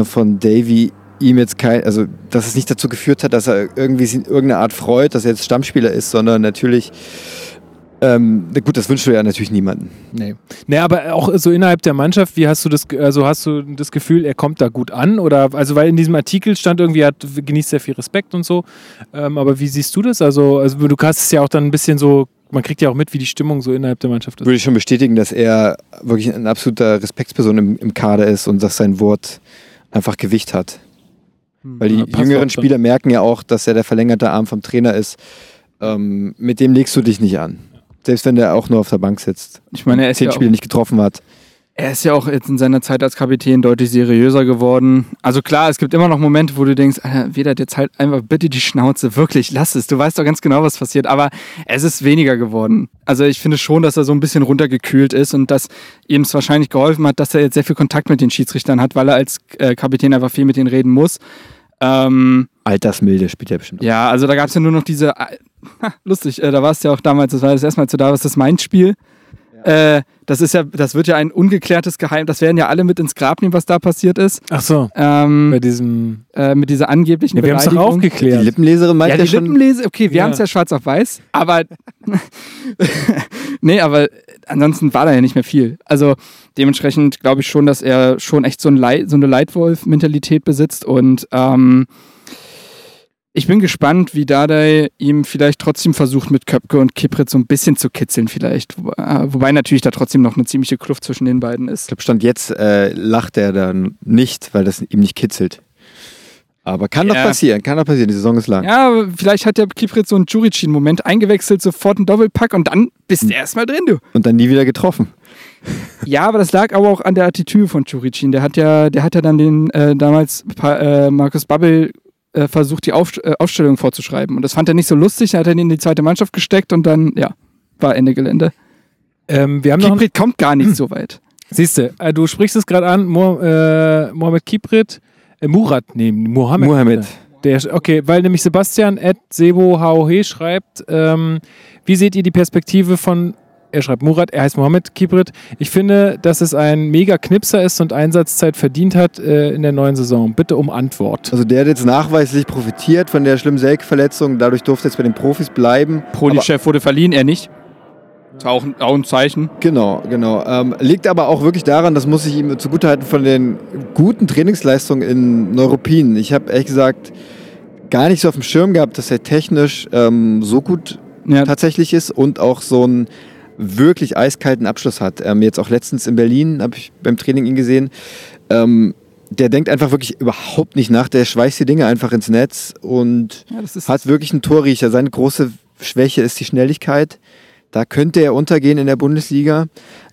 von Davy ihm jetzt kein, also dass es nicht dazu geführt hat, dass er irgendwie in irgendeiner Art freut, dass er jetzt Stammspieler ist, sondern natürlich, gut, das wünschst du ja natürlich niemanden. Nee. Nee, aber auch so innerhalb der Mannschaft, wie hast du das, also hast du das Gefühl, er kommt da gut an? Oder, also weil in diesem Artikel stand irgendwie, er genießt sehr viel Respekt und so, aber wie siehst du das? Also du kannst es ja auch dann ein bisschen so, man kriegt ja auch mit, wie die Stimmung so innerhalb der Mannschaft ist. Würde ich schon bestätigen, dass er wirklich ein absoluter Respektsperson im Kader ist und dass sein Wort einfach Gewicht hat. Weil die jüngeren Spieler merken ja auch, dass er der verlängerte Arm vom Trainer ist. Mit dem legst du dich nicht an. Selbst wenn der auch nur auf der Bank sitzt. Ich meine, er ist 10 Spiele nicht getroffen hat. Er ist ja auch jetzt in seiner Zeit als Kapitän deutlich seriöser geworden. Also klar, es gibt immer noch Momente, wo du denkst, Alter, Vedat, jetzt halt einfach bitte die Schnauze, wirklich, lass es. Du weißt doch ganz genau, was passiert, aber es ist weniger geworden. Also ich finde schon, dass er so ein bisschen runtergekühlt ist und dass ihm es wahrscheinlich geholfen hat, dass er jetzt sehr viel Kontakt mit den Schiedsrichtern hat, weil er als Kapitän einfach viel mit denen reden muss. Altersmilde spielt ja bestimmt auch. Ja, also da gab es ja nur noch diese, lustig, da war es ja auch damals, das war das erste Mal zu da, was das Mainz-Spiel. Das ist ja, das wird ja ein ungeklärtes Geheimnis, das werden ja alle mit ins Grab nehmen, was da passiert ist. Ach so, bei diesem... mit dieser angeblichen Beleidigung. Wir haben es doch aufgeklärt. Die Lippenleserin meint ja, die Lippenleserin, okay, wir haben es ja schwarz auf weiß, aber... nee, aber ansonsten war da ja nicht mehr viel. Also dementsprechend glaube ich schon, dass er schon echt so eine Leitwolf-Mentalität besitzt und... ich bin gespannt, wie Dadai ihm vielleicht trotzdem versucht, mit Köpke und Kiprit so ein bisschen zu kitzeln vielleicht. Wobei natürlich da trotzdem noch eine ziemliche Kluft zwischen den beiden ist. Ich glaube, Stand jetzt lacht er dann nicht, weil das ihm nicht kitzelt. Aber kann doch passieren, die Saison ist lang. Ja, aber vielleicht hat ja Kiprit so einen Juricin-Moment eingewechselt, sofort einen Doppelpack und dann bist du erstmal drin, du. Und dann nie wieder getroffen. Ja, aber das lag aber auch an der Attitüde von Juricin. Der hat ja dann den damals Markus Babbel versucht, die Aufstellung vorzuschreiben. Und das fand er nicht so lustig, dann hat er ihn in die zweite Mannschaft gesteckt und dann, war Ende Gelände. Kiprit kommt gar nicht so weit. Siehst du, du sprichst es gerade an, Mohamed Kiprit, Mohamed. Okay, weil nämlich Sebastian @sebohauhe schreibt, wie seht ihr die Perspektive von, er schreibt Murat, er heißt Mohamed Kiprit. Ich finde, dass es ein mega Knipser ist und Einsatzzeit verdient hat in der neuen Saison. Bitte um Antwort. Also der hat jetzt nachweislich profitiert von der schlimmen Selke-Verletzung. Dadurch durfte er jetzt bei den Profis bleiben. Prodi-Chef wurde verliehen, er nicht. Das war auch ein Zeichen. Genau. Liegt aber auch wirklich daran, das muss ich ihm zugutehalten, von den guten Trainingsleistungen in Neuruppin. Ich habe ehrlich gesagt gar nicht so auf dem Schirm gehabt, dass er technisch so gut tatsächlich ist und auch so ein wirklich eiskalten Abschluss hat. Jetzt auch letztens in Berlin, habe ich beim Training ihn gesehen. Der denkt einfach wirklich überhaupt nicht nach, der schweißt die Dinge einfach ins Netz und hat wirklich einen Torriecher. Seine große Schwäche ist die Schnelligkeit. Da könnte er untergehen in der Bundesliga,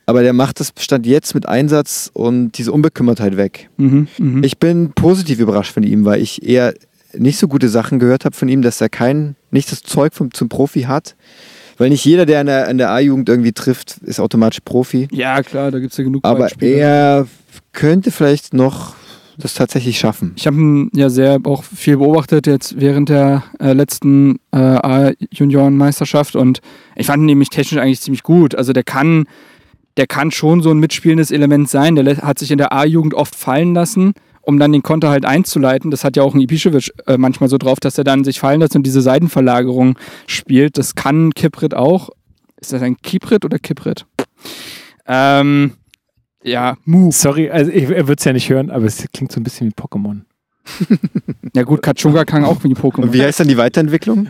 aber der macht das Stand jetzt mit Einsatz und diese Unbekümmertheit weg. Ich bin positiv überrascht von ihm, weil ich eher nicht so gute Sachen gehört habe von ihm, dass er nicht das Zeug zum Profi hat. Weil nicht jeder, der in der A-Jugend irgendwie trifft, ist automatisch Profi. Ja, klar, da gibt es ja genug Beispiele. Aber er könnte vielleicht noch das tatsächlich schaffen. Ich habe ihn ja sehr auch viel beobachtet jetzt während der letzten A-Junioren-Meisterschaft und ich fand ihn nämlich technisch eigentlich ziemlich gut. Also der kann schon so ein mitspielendes Element sein. Der hat sich in der A-Jugend oft fallen lassen, um dann den Konter halt einzuleiten. Das hat ja auch ein Ibišević manchmal so drauf, dass er dann sich fallen lässt und diese Seitenverlagerung spielt. Das kann Kiprit auch. Ist das ein Kiprit oder Kiprit? Sorry, also er wird es ja nicht hören, aber es klingt so ein bisschen wie Pokémon. Ja gut, Kachunga kann auch wie Pokémon. Und wie heißt dann die Weiterentwicklung?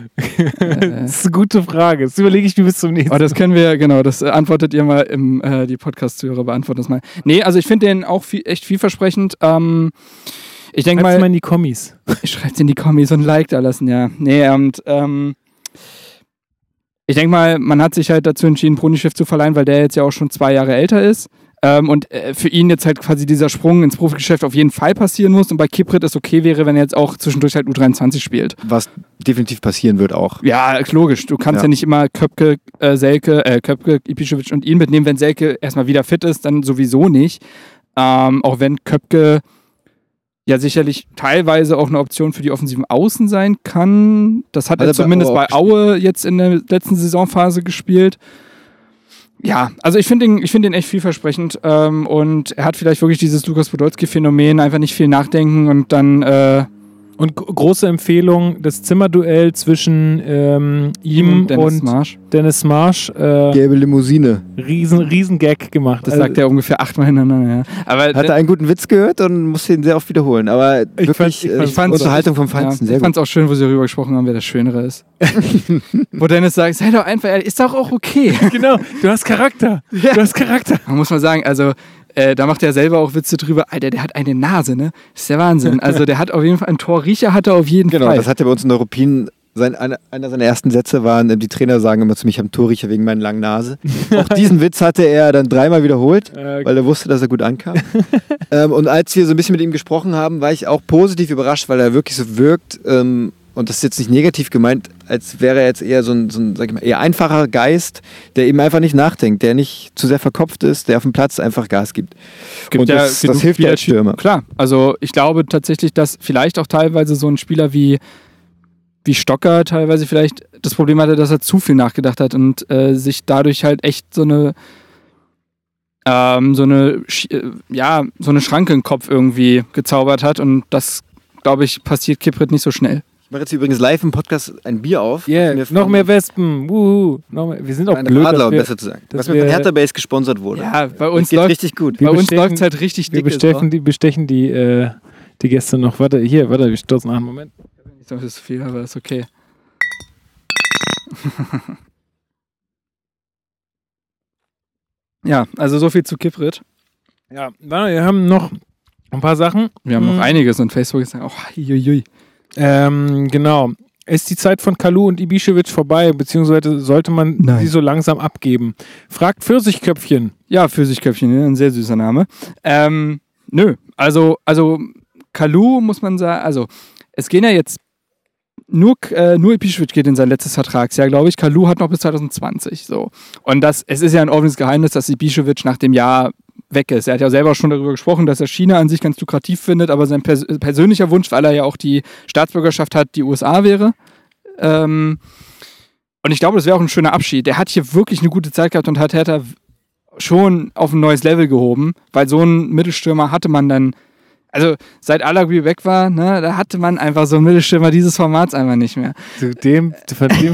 Das ist eine gute Frage. Das überlege ich mir bis zum nächsten Mal. Das können wir, genau, das antwortet ihr mal im die Podcast-Zuhörer beantworten das mal. Nee, also ich finde den auch echt vielversprechend. Ich denke mal... Schreibt es mal in die Kommis. Schreibt es in die Kommis und Like da lassen, ja. Nee, und ich denke mal, man hat sich halt dazu entschieden, Brunischew zu verleihen, weil der jetzt ja auch schon 2 Jahre älter ist. Und für ihn jetzt halt quasi dieser Sprung ins Profigeschäft auf jeden Fall passieren muss. Und bei Kiprit es okay wäre, wenn er jetzt auch zwischendurch halt U23 spielt. Was definitiv passieren wird auch. Ja, logisch. Du kannst ja nicht immer Köpke, Köpke, Ibišević und ihn mitnehmen. Wenn Selke erstmal wieder fit ist, dann sowieso nicht. Auch wenn Köpke ja sicherlich teilweise auch eine Option für die offensiven Außen sein kann. Das hat er zumindest bei Aue jetzt in der letzten Saisonphase gespielt. Ja, also ich finde ihn echt vielversprechend und er hat vielleicht wirklich dieses Lukas Podolski-Phänomen, einfach nicht viel nachdenken und dann... Und große Empfehlung, das Zimmerduell zwischen ihm und Dennis Marsch. Gelbe Limousine. Riesen Gag gemacht. Das sagt er ungefähr 8-mal hintereinander. Ja. Aber hat er einen guten Witz gehört und musste ihn sehr oft wiederholen. Aber wirklich Unterhaltung vom Feinsten. Ja, ich fand es auch schön, wo sie darüber gesprochen haben, wer der Schönere ist. Wo Dennis sagt, sei doch einfach ehrlich, ist doch auch okay. Genau, du hast Charakter. Ja. Du hast Charakter. Man muss mal sagen, also... da macht er selber auch Witze drüber. Alter, der hat eine Nase, ne? Das ist der Wahnsinn. Also der hat auf jeden Fall einen Torriecher, hat er auf jeden Fall. Genau, das hat er bei uns in Neuruppin. Einer seiner ersten Sätze waren, die Trainer sagen immer zu mir, ich habe einen Torriecher wegen meiner langen Nase. Auch diesen Witz hatte er dann 3-mal wiederholt, weil er wusste, dass er gut ankam. Und als wir so ein bisschen mit ihm gesprochen haben, war ich auch positiv überrascht, weil er wirklich so wirkt, und das ist jetzt nicht negativ gemeint, als wäre er jetzt eher so ein sag ich mal, eher einfacher Geist, der eben einfach nicht nachdenkt, der nicht zu sehr verkopft ist, der auf dem Platz einfach Gas gibt. Und ja, das hilft ja als Stürmer. Klar, also ich glaube tatsächlich, dass vielleicht auch teilweise so ein Spieler wie Stocker teilweise vielleicht das Problem hatte, dass er zu viel nachgedacht hat und sich dadurch halt echt so eine Schranke im Kopf irgendwie gezaubert hat. Und das, glaube ich, passiert Kiprit nicht so schnell. Ich mache jetzt übrigens live im Podcast ein Bier auf. Yeah, noch mehr Wespen. Wuhu. Noch mehr. Wir sind auch blöd, Adler, um besser zu sagen. Was mir von Hertha BSC gesponsert wurde. Ja, bei uns läuft richtig gut. Bei uns läuft es halt richtig dick. Wir bestechen die Gäste noch. Warte, wir stürzen nach. Moment. Ich glaube, das ist viel, aber ist okay. Ja, also so viel zu Kiprit. Ja, wir haben noch ein paar Sachen. Wir haben noch einiges und Facebook ist dann auch hiuiui. Genau. Ist die Zeit von Kalou und Ibišević vorbei, beziehungsweise sollte man sie so langsam abgeben? Fragt Pfirsichköpfchen. Ja, Pfirsichköpfchen, ein sehr süßer Name. Also Kalou muss man sagen, also es gehen ja jetzt nur Ibišević geht in sein letztes Vertragsjahr, glaube ich. Kalou hat noch bis 2020, so. Und es ist ja ein offenes Geheimnis, dass Ibišević nach dem Jahr weg ist. Er hat ja selber schon darüber gesprochen, dass er China an sich ganz lukrativ findet, aber sein persönlicher Wunsch, weil er ja auch die Staatsbürgerschaft hat, die USA wäre. Und ich glaube, das wäre auch ein schöner Abschied. Der hat hier wirklich eine gute Zeit gehabt und hat Hertha schon auf ein neues Level gehoben, weil so einen Mittelstürmer hatte man dann, also seit Alagui weg war, ne, da hatte man einfach so einen Mittelstürmer dieses Formats einfach nicht mehr. Von dem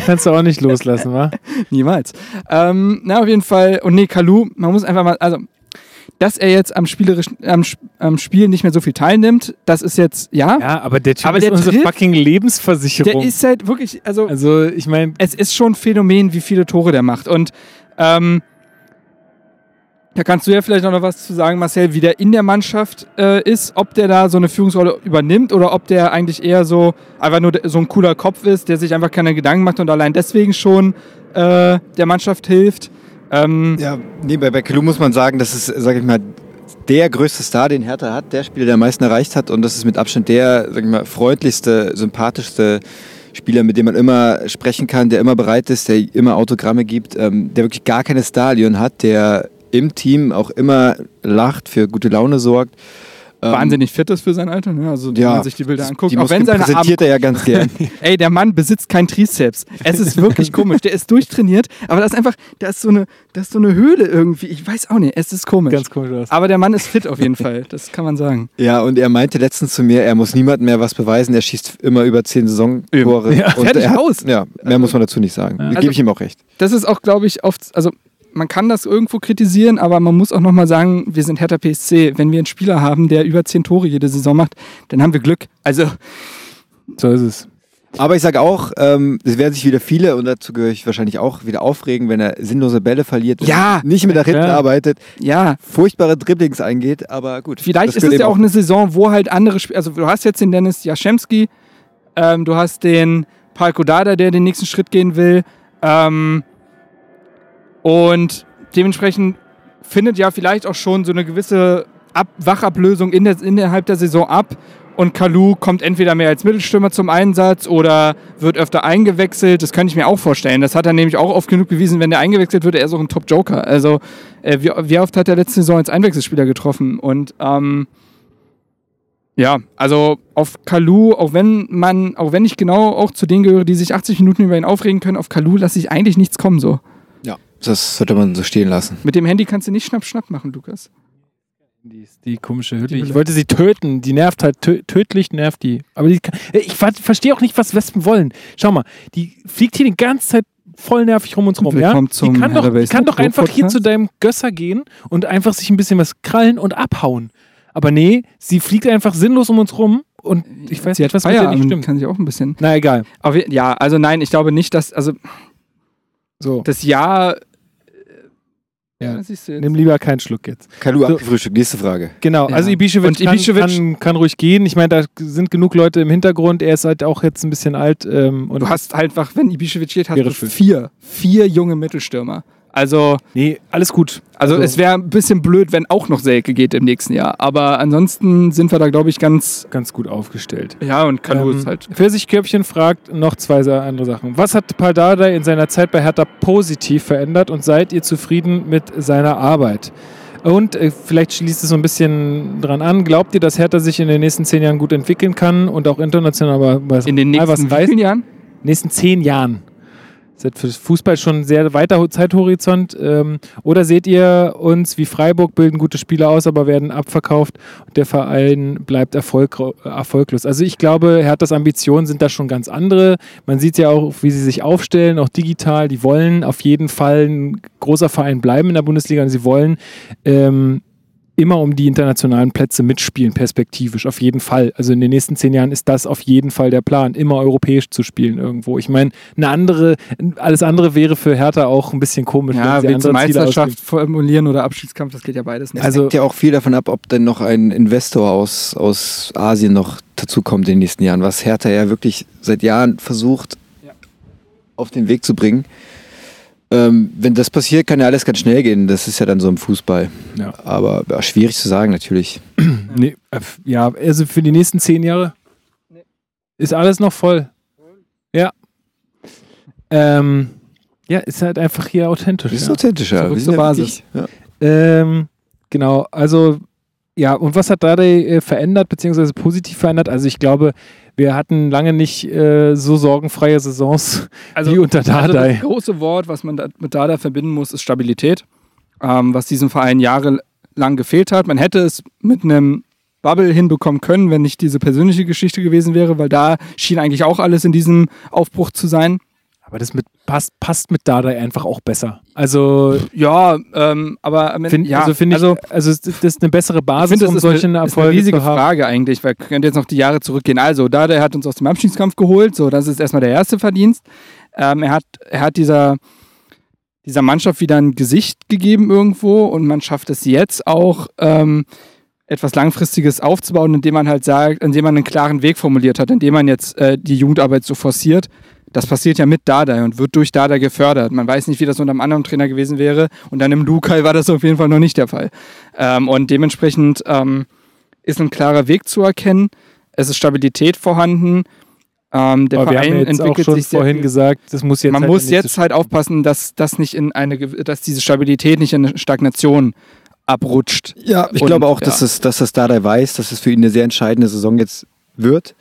kannst du auch nicht loslassen, wa? Niemals. Auf jeden Fall. Und Kalou, man muss einfach mal, also dass er jetzt am Spiel nicht mehr so viel teilnimmt, das ist jetzt, ja. Ja, aber der Typ ist unsere fucking Lebensversicherung. Der ist halt wirklich, also ich meine, es ist schon ein Phänomen, wie viele Tore der macht. Und da kannst du ja vielleicht noch was zu sagen, Marcel, wie der in der Mannschaft ist, ob der da so eine Führungsrolle übernimmt oder ob der eigentlich eher so einfach nur so ein cooler Kopf ist, der sich einfach keine Gedanken macht und allein deswegen schon der Mannschaft hilft. Bei Kalou muss man sagen, das ist, sag ich mal, der größte Star, den Hertha hat, der Spieler, der am meisten erreicht hat, und das ist mit Abstand der, sag ich mal, freundlichste, sympathischste Spieler, mit dem man immer sprechen kann, der immer bereit ist, der immer Autogramme gibt, der wirklich gar keine Stadion hat, der im Team auch immer lacht, für gute Laune sorgt. Wahnsinnig fit ist für sein Alter, ne? Also wenn man sich die Bilder anguckt. Die auch wenn seine präsentiert er ja ganz gern. Ey, der Mann besitzt keinen Trizeps. Es ist wirklich komisch. Der ist durchtrainiert, aber da ist so eine Höhle irgendwie. Ich weiß auch nicht, es ist komisch. Ganz komisch aus. Aber der Mann ist fit auf jeden Fall, das kann man sagen. Ja, und er meinte letztens zu mir, er muss niemandem mehr was beweisen, er schießt immer über 10 Saisontore. Ja, und fertig aus. Ja, mehr muss man dazu nicht sagen. Da gebe ich ihm auch recht. Das ist auch, glaube ich, oft, also man kann das irgendwo kritisieren, aber man muss auch nochmal sagen, wir sind Hertha BSC. Wenn wir einen Spieler haben, der über 10 Tore jede Saison macht, dann haben wir Glück. Also, so ist es. Aber ich sage auch, es werden sich wieder viele, und dazu gehöre ich wahrscheinlich auch, wieder aufregen, wenn er sinnlose Bälle verliert, nicht mehr nach hinten arbeitet, furchtbare Dribblings eingeht, aber gut. Vielleicht ist es ja auch eine Saison, wo halt andere Spieler, also du hast jetzt den Dennis Jaschemski, du hast den Palko Dada, der den nächsten Schritt gehen will, und dementsprechend findet ja vielleicht auch schon so eine gewisse Wachablösung innerhalb der Saison ab. Und Kalou kommt entweder mehr als Mittelstürmer zum Einsatz oder wird öfter eingewechselt. Das kann ich mir auch vorstellen. Das hat er nämlich auch oft genug bewiesen, wenn der eingewechselt wird, er ist auch ein Top-Joker. Also wie oft hat er letzte Saison als Einwechselspieler getroffen? Und also auf Kalou, auch wenn ich genau auch zu denen gehöre, die sich 80 Minuten über ihn aufregen können, auf Kalou lasse ich eigentlich nichts kommen so. Ja, Das sollte man so stehen lassen. Mit dem Handy kannst du nicht Schnapp-Schnapp machen, Lukas. Die komische Hülle. Ich wollte sie töten. Die nervt halt. Tödlich nervt die. Aber die kann, ich verstehe auch nicht, was Wespen wollen. Schau mal, die fliegt hier die ganze Zeit voll nervig rum uns rum. Ja? Die kann doch einfach hier zu deinem Gösser gehen und einfach sich ein bisschen was krallen und abhauen. Aber nee, sie fliegt einfach sinnlos um uns rum. Und ich weiß nicht, was mit ihr nicht stimmt. Kann sich auch ein bisschen... Na, egal. Aber, ja, also nein, ich glaube nicht, dass... Also, so. Das Jahr... Ja. Nimm lieber keinen Schluck jetzt. Kein so. Frühstück, nächste Frage. Genau, ja. Also Ibišević kann ruhig gehen. Ich meine, da sind genug Leute im Hintergrund. Er ist halt auch jetzt ein bisschen alt. Und du hast halt einfach, wenn Ibišević geht, hast du vier junge Mittelstürmer. Also... Nee, alles gut. Also es wäre ein bisschen blöd, wenn auch noch Selke geht im nächsten Jahr. Aber ansonsten sind wir da, glaube ich, ganz gut aufgestellt. Ja, und Kanus halt. Pfirsichkörbchen fragt noch zwei andere Sachen. Was hat Pardada in seiner Zeit bei Hertha positiv verändert und seid ihr zufrieden mit seiner Arbeit? Und vielleicht schließt es so ein bisschen dran an. Glaubt ihr, dass Hertha sich in den nächsten 10 Jahren gut entwickeln kann und auch international was in den nächsten was Jahren? Nächsten 10 Jahren. Seid für Fußball schon sehr weiter Zeithorizont? Oder seht ihr uns wie Freiburg, bilden gute Spieler aus, aber werden abverkauft und der Verein bleibt erfolglos? Also ich glaube, Herthas Ambitionen sind da schon ganz andere. Man sieht ja auch, wie sie sich aufstellen, auch digital. Die wollen auf jeden Fall ein großer Verein bleiben in der Bundesliga und sie wollen immer um die internationalen Plätze mitspielen, perspektivisch, auf jeden Fall. Also in den nächsten 10 Jahren ist das auf jeden Fall der Plan, immer europäisch zu spielen irgendwo. Ich meine, alles andere wäre für Hertha auch ein bisschen komisch. Ja, wenn sie Meisterschaft formulieren oder Abstiegskampf, das geht ja beides nicht. Also hängt ja auch viel davon ab, ob denn noch ein Investor aus Asien noch dazukommt in den nächsten Jahren, was Hertha ja wirklich seit Jahren versucht, auf den Weg zu bringen. Wenn das passiert, kann ja alles ganz schnell gehen. Das ist ja dann so im Fußball. Ja. Aber ja, schwierig zu sagen, natürlich. Nee, ja, also für die nächsten 10 Jahre ist alles noch voll. Ja. Ja, ist halt einfach hier authentisch. Ist authentisch, ja. Zurück zur Basis. Ja. Genau, also ja, und was hat Dadel verändert, beziehungsweise positiv verändert? Also ich glaube... Wir hatten lange nicht so sorgenfreie Saisons wie unter Dardai. Also das große Wort, was man da mit Dardai verbinden muss, ist Stabilität, was diesem Verein jahrelang gefehlt hat. Man hätte es mit einem Bubble hinbekommen können, wenn nicht diese persönliche Geschichte gewesen wäre, weil da schien eigentlich auch alles in diesem Aufbruch zu sein. Aber das passt mit Dardai einfach auch besser. Also ja, aber am Ende, finde ich, das ist eine bessere Basis, ich find, um solche Erfolge zu haben. Das ist eine riesige Frage eigentlich, weil könnt jetzt noch die Jahre zurückgehen. Also Dardai hat uns aus dem Abstiegskampf geholt, so das ist erstmal der erste Verdienst. Er hat dieser Mannschaft wieder ein Gesicht gegeben irgendwo und man schafft es jetzt auch etwas Langfristiges aufzubauen, indem man halt sagt, indem man einen klaren Weg formuliert hat, indem man jetzt die Jugendarbeit so forciert. Das passiert ja mit Dardai und wird durch Dardai gefördert. Man weiß nicht, wie das unter einem anderen Trainer gewesen wäre. Und dann im Lukai war das auf jeden Fall noch nicht der Fall. Und dementsprechend ist ein klarer Weg zu erkennen. Es ist Stabilität vorhanden. Der aber Verein wir haben jetzt entwickelt auch schon sich sehr vorhin viel. Gesagt, das muss jetzt man halt muss jetzt halt aufpassen, dass das nicht dass diese Stabilität nicht in eine Stagnation abrutscht. Ja, ich glaube auch, dass das Dardai weiß, dass es für ihn eine sehr entscheidende Saison jetzt wird.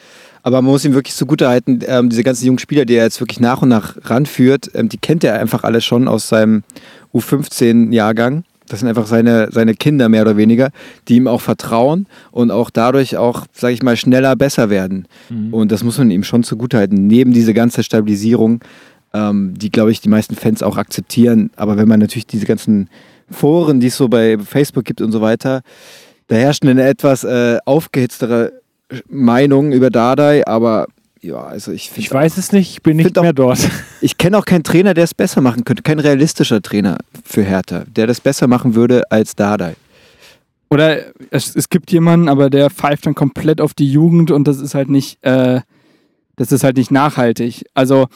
Aber man muss ihm wirklich zugutehalten, diese ganzen jungen Spieler, die er jetzt wirklich nach und nach ranführt, die kennt er einfach alle schon aus seinem U15-Jahrgang. Das sind einfach seine Kinder mehr oder weniger, die ihm auch vertrauen und auch dadurch auch, sag ich mal, schneller besser werden. Mhm. Und das muss man ihm schon zugutehalten, neben diese ganze Stabilisierung, die, glaube ich, die meisten Fans auch akzeptieren. Aber wenn man natürlich diese ganzen Foren, die es so bei Facebook gibt und so weiter, da herrscht eine etwas aufgehitztere Meinung über Dardai, aber ja, also ich weiß es nicht, ich bin nicht mehr dort. Ich kenne auch keinen Trainer, der es besser machen könnte, kein realistischer Trainer für Hertha, der das besser machen würde als Dardai. Oder es gibt jemanden, aber der pfeift dann komplett auf die Jugend und das ist halt nicht nachhaltig. Also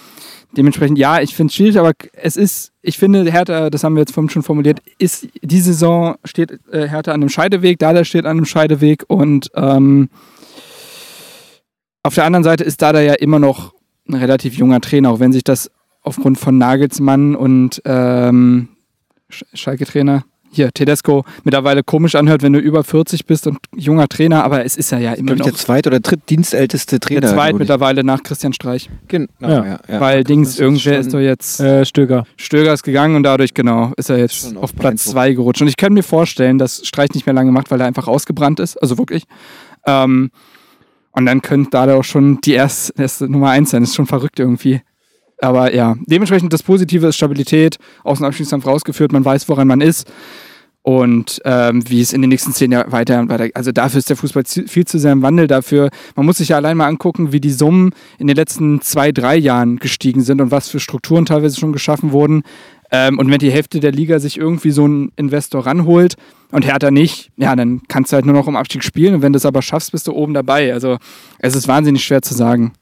dementsprechend, ja, ich finde es schwierig, aber ich finde Hertha, das haben wir jetzt vorhin schon formuliert, ist die Saison steht Hertha an einem Scheideweg, Dardai steht an einem Scheideweg und auf der anderen Seite ist Dardai ja immer noch ein relativ junger Trainer, auch wenn sich das aufgrund von Nagelsmann und Schalke-Trainer hier Tedesco mittlerweile komisch anhört, wenn du über 40 bist und junger Trainer, aber es ist ja immer noch der zweit- oder drittdienstälteste Trainer. Der zweit mittlerweile nach Christian Streich. Genau. Ja. Weil Dings, irgendwer ist doch jetzt... Stöger. Stöger ist gegangen und dadurch, genau, ist er jetzt auf Platz 2 gerutscht. Und ich kann mir vorstellen, dass Streich nicht mehr lange macht, weil er einfach ausgebrannt ist, also wirklich. Und dann könnte Dadel auch schon die erste Nummer 1 sein. Das ist schon verrückt irgendwie. Aber ja, dementsprechend das Positive ist Stabilität, aus dem Abstiegskampf rausgeführt, man weiß, woran man ist und wie es in den nächsten 10 Jahren weiter, also dafür ist der Fußball viel zu sehr im Wandel, dafür, man muss sich ja allein mal angucken, wie die Summen in den letzten 2-3 Jahren gestiegen sind und was für Strukturen teilweise schon geschaffen wurden. Und wenn die Hälfte der Liga sich irgendwie so einen Investor ranholt und Hertha nicht, ja, dann kannst du halt nur noch um Abstieg spielen und wenn du es aber schaffst, bist du oben dabei. Also es ist wahnsinnig schwer zu sagen.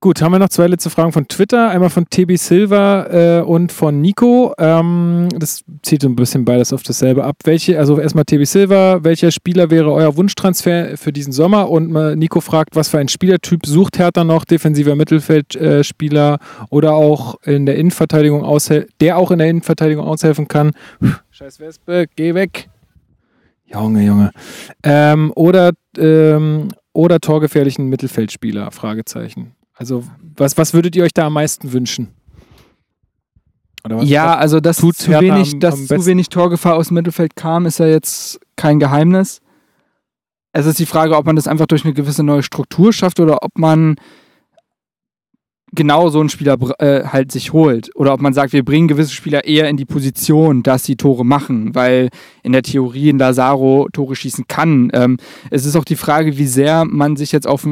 Gut, haben wir noch 2 letzte Fragen von Twitter. Einmal von TB Silva und von Nico. Das zieht so ein bisschen beides auf dasselbe ab. Also erstmal TB Silva, welcher Spieler wäre euer Wunschtransfer für diesen Sommer? Und Nico fragt, was für einen Spielertyp sucht Hertha noch? Defensiver Mittelfeldspieler oder auch in der Innenverteidigung aushelfen kann? Scheiß Wespe, geh weg. Junge. Oder torgefährlichen Mittelfeldspieler? Fragezeichen. Also, was würdet ihr euch da am meisten wünschen? Oder was, ja, also, dass zu wenig Torgefahr aus dem Mittelfeld kam, ist ja jetzt kein Geheimnis. Es ist die Frage, ob man das einfach durch eine gewisse neue Struktur schafft oder ob man genau so einen Spieler halt sich holt. Oder ob man sagt, wir bringen gewisse Spieler eher in die Position, dass sie Tore machen, weil in der Theorie in Lazaro Tore schießen kann. Es ist auch die Frage, wie sehr man sich jetzt auf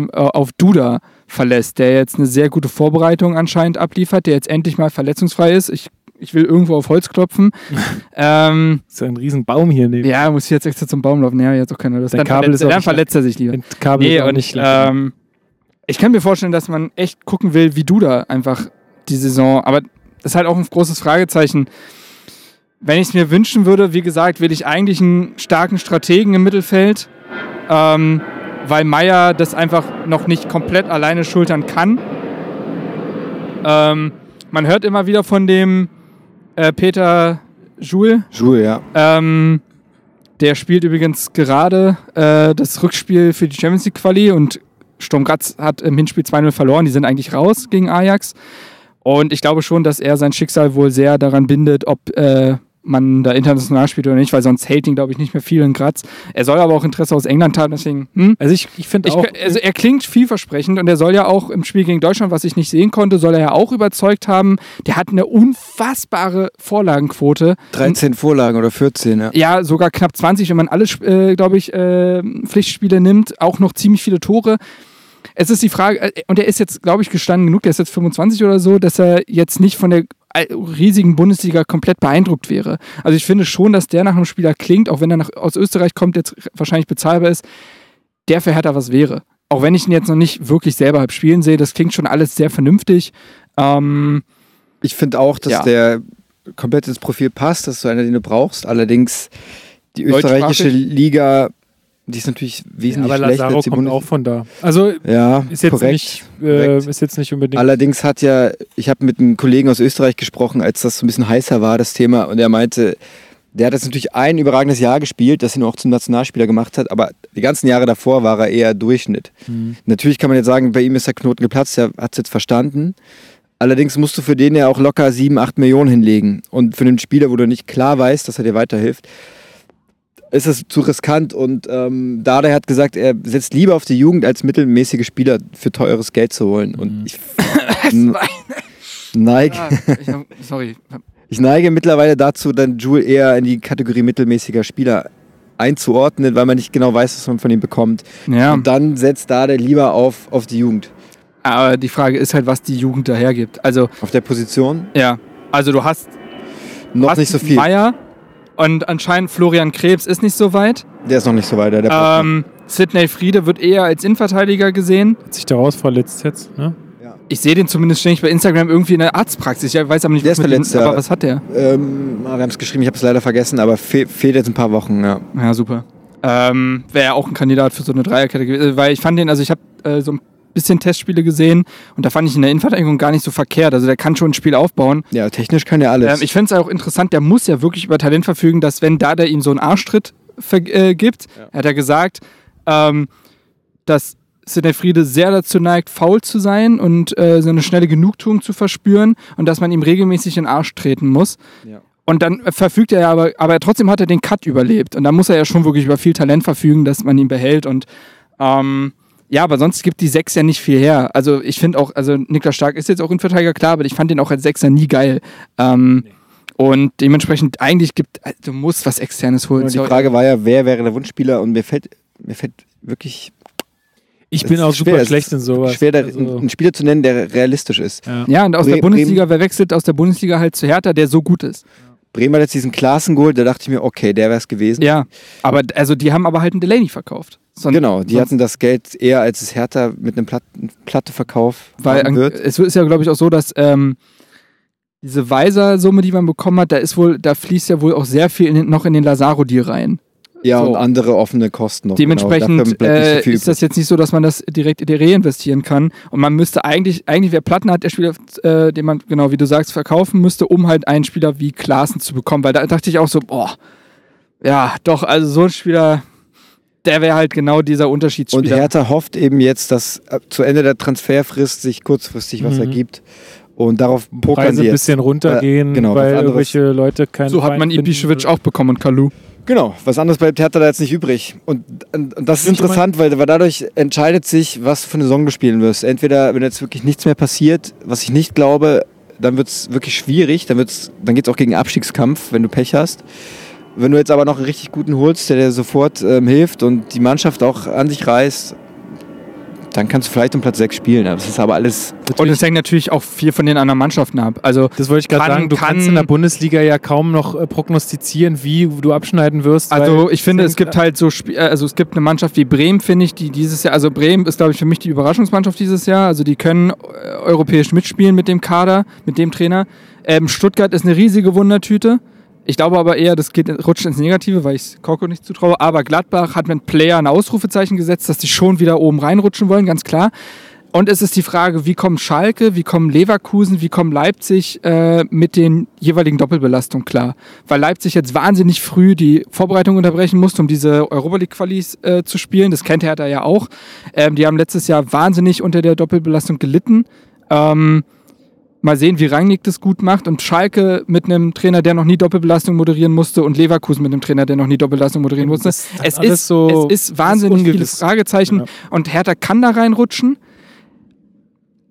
Duda verlässt, der jetzt eine sehr gute Vorbereitung anscheinend abliefert, der jetzt endlich mal verletzungsfrei ist. Ich will irgendwo auf Holz klopfen. So ein riesen Baum hier neben. Ja, muss ich jetzt extra zum Baum laufen. Ja, jetzt auch keiner. Dann verletzt er sich lieber. Kabel ist auch nicht klar. Ich kann mir vorstellen, dass man echt gucken will, wie Duda einfach die Saison, aber das ist halt auch ein großes Fragezeichen. Wenn ich es mir wünschen würde, wie gesagt, will ich eigentlich einen starken Strategen im Mittelfeld, weil Maier das einfach noch nicht komplett alleine schultern kann. Man hört immer wieder von dem Peter Joule. Joule, ja. Der spielt übrigens gerade das Rückspiel für die Champions League Quali und Sturm Graz hat im Hinspiel 2-0 verloren. Die sind eigentlich raus gegen Ajax. Und ich glaube schon, dass er sein Schicksal wohl sehr daran bindet, ob man da international spielt oder nicht, weil sonst hält ihn, glaube ich, nicht mehr viel in Graz. Er soll aber auch Interesse aus England haben, deswegen... Also ich finde auch... Also er klingt vielversprechend und er soll ja auch im Spiel gegen Deutschland, was ich nicht sehen konnte, soll er ja auch überzeugt haben. Der hat eine unfassbare Vorlagenquote. 13 Vorlagen oder 14, ja. Ja, sogar knapp 20, wenn man alle, glaube ich, Pflichtspiele nimmt. Auch noch ziemlich viele Tore. Es ist die Frage, und er ist jetzt, glaube ich, gestanden genug, der ist jetzt 25 oder so, dass er jetzt nicht von der riesigen Bundesliga komplett beeindruckt wäre. Also ich finde schon, dass der nach einem Spieler klingt, auch wenn er aus Österreich kommt, jetzt wahrscheinlich bezahlbar ist, der für Hertha was wäre. Auch wenn ich ihn jetzt noch nicht wirklich selber halb spielen sehe, das klingt schon alles sehr vernünftig. Ich finde auch, dass der komplett ins Profil passt, dass du einer, den du brauchst. Allerdings die österreichische Liga, die ist natürlich wesentlich schlechter. Aber Lazaro kommt auch von da. Also ja, ist jetzt nicht unbedingt... Allerdings ich habe mit einem Kollegen aus Österreich gesprochen, als das so ein bisschen heißer war, das Thema. Und er meinte, der hat jetzt natürlich ein überragendes Jahr gespielt, das ihn auch zum Nationalspieler gemacht hat. Aber die ganzen Jahre davor war er eher Durchschnitt. Mhm. Natürlich kann man jetzt sagen, bei ihm ist der Knoten geplatzt, er hat es jetzt verstanden. Allerdings musst du für den ja auch locker 7-8 Millionen hinlegen. Und für einen Spieler, wo du nicht klar weißt, dass er dir weiterhilft, ist es zu riskant und Dardai hat gesagt, er setzt lieber auf die Jugend, als mittelmäßige Spieler für teures Geld zu holen. Und ich neige mittlerweile dazu, dann Joule eher in die Kategorie mittelmäßiger Spieler einzuordnen, weil man nicht genau weiß, was man von ihm bekommt. Ja. Und dann setzt Dardai lieber auf die Jugend. Aber die Frage ist halt, was die Jugend dahergibt. Also, auf der Position? Ja. Also du hast noch nicht so viel. Maier. Und anscheinend Florian Krebs ist nicht so weit. Der ist noch nicht so weit. Sidney Friede wird eher als Innenverteidiger gesehen. Hat sich daraus verletzt jetzt, ne? Ja. Ich sehe den zumindest ständig bei Instagram irgendwie in der Arztpraxis. Ich weiß aber nicht, aber was hat der? Wir haben es geschrieben, ich habe es leider vergessen, aber fehlt jetzt ein paar Wochen, ja. Ja, super. Wäre ja auch ein Kandidat für so eine Dreierkette gewesen. Weil ich fand den, also ich habe so ein bisschen Testspiele gesehen und da fand ich in der Innenverteidigung gar nicht so verkehrt. Also der kann schon ein Spiel aufbauen. Ja, technisch kann er alles. Ich fände es auch interessant, der muss ja wirklich über Talent verfügen, dass wenn Dada ihm so einen Arschtritt gibt, ja. Er hat ja gesagt, dass Friede sehr dazu neigt, faul zu sein und so eine schnelle Genugtuung zu verspüren und dass man ihm regelmäßig in den Arsch treten muss. Ja. Und dann verfügt er ja, aber trotzdem hat er den Cut überlebt. Und da muss er ja schon wirklich über viel Talent verfügen, dass man ihn behält. Und ja, aber sonst gibt die Sechs ja nicht viel her. Also ich finde auch, also Niklas Stark ist jetzt auch Innenverteidiger, klar, aber ich fand den auch als Sechser nie geil. Nee. Und dementsprechend eigentlich du musst was Externes holen. Und die Frage war ja, wer wäre der Wunschspieler? Und mir fällt wirklich... Ich bin auch super schlecht in sowas. Schwer, einen Spieler zu nennen, der realistisch ist. Ja, und aus der Bundesliga, wer wechselt aus der Bundesliga halt zu Hertha, der so gut ist? Bremen hat jetzt diesen Klaassen geholt, da dachte ich mir, okay, der wäre es gewesen. Ja, aber also die haben aber halt einen Delaney verkauft. Genau, die hatten das Geld eher, als es Hertha mit einem Platteverkauf wird. Es ist ja, glaube ich, auch so, dass diese Weiser-Summe, die man bekommen hat, da fließt ja wohl auch sehr viel noch in den Lazaro-Deal rein. Ja, so. Und andere offene Kosten noch. Dementsprechend ist das jetzt nicht so, dass man das direkt reinvestieren kann. Und man müsste eigentlich wäre Plattenhardt der Spieler, den man, genau wie du sagst, verkaufen müsste, um halt einen Spieler wie Klaassen zu bekommen. Weil da dachte ich auch so, boah, ja, doch, also so ein Spieler, der wäre halt genau dieser Unterschiedsspieler. Und Hertha hofft eben jetzt, dass zu Ende der Transferfrist sich kurzfristig was ergibt. Und darauf pokern sie jetzt. Preise ein bisschen runtergehen, genau, weil irgendwelche Leute keinen So hat man Ibišević auch bekommen und Kalou. Genau, was anderes bleibt Hertha da jetzt nicht übrig. Und das ist interessant, weil dadurch entscheidet sich, was für eine Saison du spielen wirst. Entweder, wenn jetzt wirklich nichts mehr passiert, was ich nicht glaube, dann wird es wirklich schwierig. Dann geht es auch gegen Abstiegskampf, wenn du Pech hast. Wenn du jetzt aber noch einen richtig guten holst, der dir sofort hilft und die Mannschaft auch an sich reißt, dann kannst du vielleicht um Platz 6 spielen. Das ist aber alles... Und es hängt natürlich auch viel von den anderen Mannschaften ab. Also das wollte ich gerade sagen, du kannst in der Bundesliga ja kaum noch prognostizieren, wie du abschneiden wirst. Also ich finde, es gibt halt so... es gibt eine Mannschaft wie Bremen, finde ich, die dieses Jahr... Also Bremen ist, glaube ich, für mich die Überraschungsmannschaft dieses Jahr. Also die können europäisch mitspielen mit dem Kader, mit dem Trainer. Stuttgart ist eine riesige Wundertüte. Ich glaube aber eher, das rutscht ins Negative, weil ich es Korko nicht zutraue. Aber Gladbach hat mit Player ein Ausrufezeichen gesetzt, dass die schon wieder oben reinrutschen wollen, ganz klar. Und es ist die Frage, wie kommen Schalke, wie kommen Leverkusen, wie kommen Leipzig mit den jeweiligen Doppelbelastungen klar? Weil Leipzig jetzt wahnsinnig früh die Vorbereitung unterbrechen musste, um diese Europa-League-Qualis zu spielen. Das kennt Hertha ja auch. Die haben letztes Jahr wahnsinnig unter der Doppelbelastung gelitten. Mal sehen, wie Rangnick das gut macht. Und Schalke mit einem Trainer, der noch nie Doppelbelastung moderieren musste, und Leverkusen mit einem Trainer, der noch nie Doppelbelastung moderieren musste. Es ist wahnsinnig viele Fragezeichen. Ja. Und Hertha kann da reinrutschen.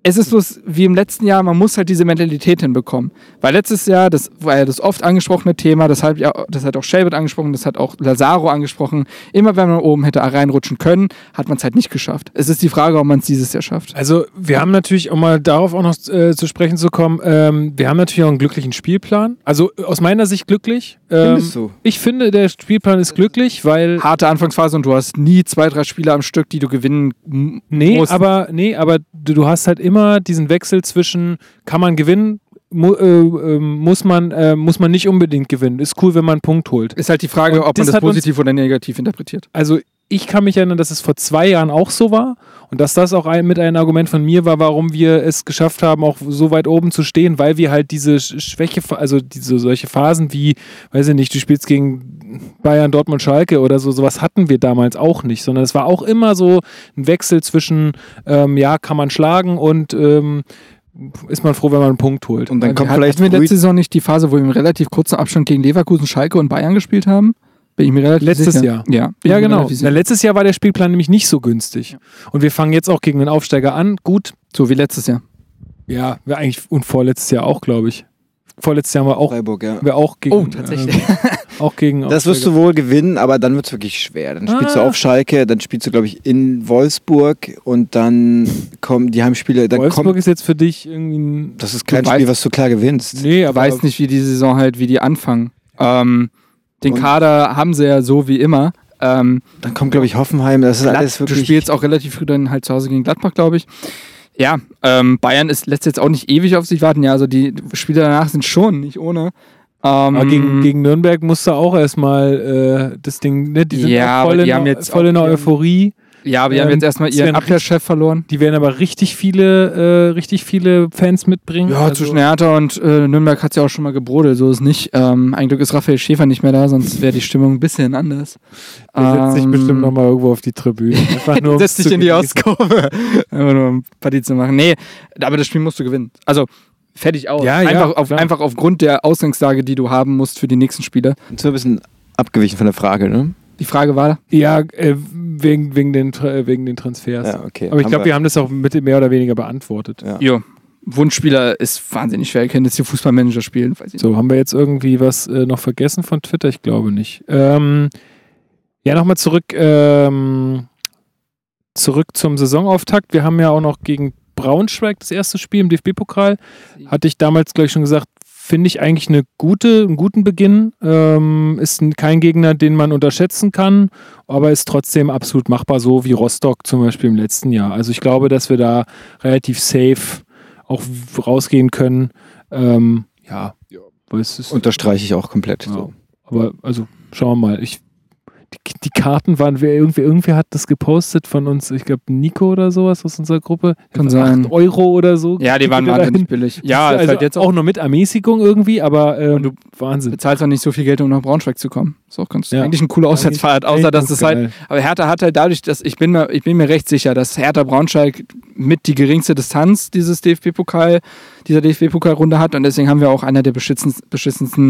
Es ist so wie im letzten Jahr, man muss halt diese Mentalität hinbekommen. Weil letztes Jahr, das war ja das oft angesprochene Thema, das hat auch Shelbert angesprochen, das hat auch Lazaro angesprochen. Immer wenn man oben hätte reinrutschen können, hat man es halt nicht geschafft. Es ist die Frage, ob man es dieses Jahr schafft. Also wir haben natürlich, um mal darauf auch noch zu sprechen zu kommen, wir haben natürlich auch einen glücklichen Spielplan. Also aus meiner Sicht glücklich. Findest du? Ich finde, der Spielplan ist glücklich, weil... Harte Anfangsphase und du hast nie 2, 3 Spiele am Stück, die du gewinnen musst. Aber du hast halt immer diesen Wechsel zwischen, kann man gewinnen, muss man nicht unbedingt gewinnen. Ist cool, wenn man einen Punkt holt. Ist halt die Frage, ob man das positiv oder negativ interpretiert. Also ich kann mich erinnern, dass es vor 2 Jahren auch so war und dass das auch ein Argument von mir war, warum wir es geschafft haben, auch so weit oben zu stehen, weil wir halt diese Schwäche, also solche Phasen wie, weiß ich nicht, du spielst gegen Bayern, Dortmund, Schalke oder so, sowas hatten wir damals auch nicht, sondern es war auch immer so ein Wechsel zwischen, kann man schlagen und ist man froh, wenn man einen Punkt holt. Und dann kommt vielleicht hatten wir letzte Saison nicht die Phase, wo wir im relativ kurzen Abstand gegen Leverkusen, Schalke und Bayern gespielt haben? Bin ich mir relativ sicher. Letztes Jahr. Ja, genau. Letztes Jahr war der Spielplan nämlich nicht so günstig. Und wir fangen jetzt auch gegen den Aufsteiger an. Gut. So wie letztes Jahr. Ja, und vorletztes Jahr auch, glaube ich. Vorletztes Jahr haben wir auch Freiburg, ja. Wir auch gegen, tatsächlich. Auch gegen Aufsteiger. Das wirst du wohl gewinnen, aber dann wird es wirklich schwer. Dann spielst du auf Schalke, dann spielst du, glaube ich, in Wolfsburg und dann kommen die Heimspiele. Wolfsburg ist jetzt für dich irgendwie ein... Das ist kein Spiel, was du klar gewinnst. Nee, aber... Ich weiß nicht, wie die Saison halt, wie die anfangen. Den Kader haben sie ja so wie immer. Dann kommt, glaube ich, Hoffenheim. Das ist alles wirklich... Du spielst auch relativ früh dann halt zu Hause gegen Gladbach, glaube ich. Ja, Bayern lässt jetzt auch nicht ewig auf sich warten. Ja, also die Spiele danach sind schon nicht ohne. Aber gegen Nürnberg musste auch erstmal das Ding... Ne? Die sind voll in der Euphorie. Ja, aber die haben jetzt erstmal ihren Abwehrchef verloren. Die werden aber richtig viele Fans mitbringen. Ja, also zwischen Hertha und Nürnberg hat es ja auch schon mal gebrodelt, so ist nicht. Ein Glück ist Raphael Schäfer nicht mehr da, sonst wäre die Stimmung ein bisschen anders. Der setzt sich bestimmt nochmal irgendwo auf die Tribüne. Einfach nur setzt dich in die Auskurve. Einfach nur um Party zu machen. Nee, aber das Spiel musst du gewinnen. Also fertig aus. Ja, einfach aufgrund der Ausgangslage, die du haben musst für die nächsten Spiele. Jetzt ein bisschen abgewichen von der Frage, ne? Die Frage war? Ja, wegen den Transfers. Ja, okay. Aber ich glaube, wir haben das auch mit mehr oder weniger beantwortet. Ja. Jo. Wunschspieler ist wahnsinnig schwer. Ich kann jetzt hier Fußballmanager spielen. So, haben wir jetzt irgendwie was noch vergessen von Twitter? Ich glaube nicht. Ja, nochmal zurück zum Saisonauftakt. Wir haben ja auch noch gegen Braunschweig das erste Spiel im DFB-Pokal. Hatte ich damals gleich schon gesagt, finde ich eigentlich einen guten Beginn. Ist kein Gegner, den man unterschätzen kann, aber ist trotzdem absolut machbar, so wie Rostock zum Beispiel im letzten Jahr. Also ich glaube, dass wir da relativ safe auch rausgehen können. Ja. Unterstreiche ich auch komplett. Ja. So. Aber also schauen wir mal. Die Karten waren, irgendwer hat das gepostet von uns, ich glaube Nico oder sowas aus unserer Gruppe. Kann sein. 8 Euro oder so. Ja, die waren wahnsinnig billig. Ja, also halt jetzt auch nur mit Ermäßigung irgendwie, aber du Wahnsinn. Bezahlst auch nicht so viel Geld, um nach Braunschweig zu kommen. Ist auch ganz eigentlich eine coole Auswärtsfahrt, außer dass das halt, aber Hertha hat halt dadurch, dass ich bin mir recht sicher, dass Hertha Braunschweig mit die geringste Distanz dieser DFB-Pokalrunde hat und deswegen haben wir auch einer der beschissensten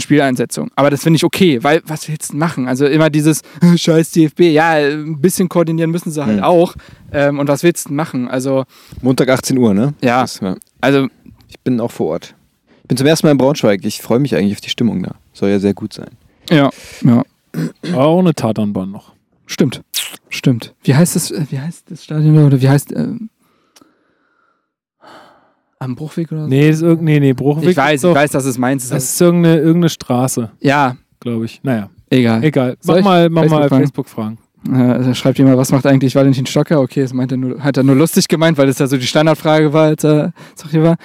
Spieleinsetzung. Aber das finde ich okay, weil was willst du machen? Also immer dieses scheiß DFB, ja, ein bisschen koordinieren müssen sie halt auch. Und was willst du machen? Also Montag 18 Uhr, ne? Ja. Also ich bin auch vor Ort. Ich bin zum ersten Mal in Braunschweig. Ich freue mich eigentlich auf die Stimmung da. Soll ja sehr gut sein. Ja. Aber auch eine Tatanbahn noch. Stimmt. Wie heißt das Stadion oder wie heißt... Am Bruchweg oder so? Nee, Bruchweg. Ich weiß, dass es meins ist. Das ist irgendeine Straße. Ja. Glaube ich. Naja. Egal. Mach mal Facebook-Fragen. Da schreibt jemand, was macht eigentlich Valentin Stocker? Okay, das hat er nur lustig gemeint, weil es ja so die Standardfrage war, als er hier war.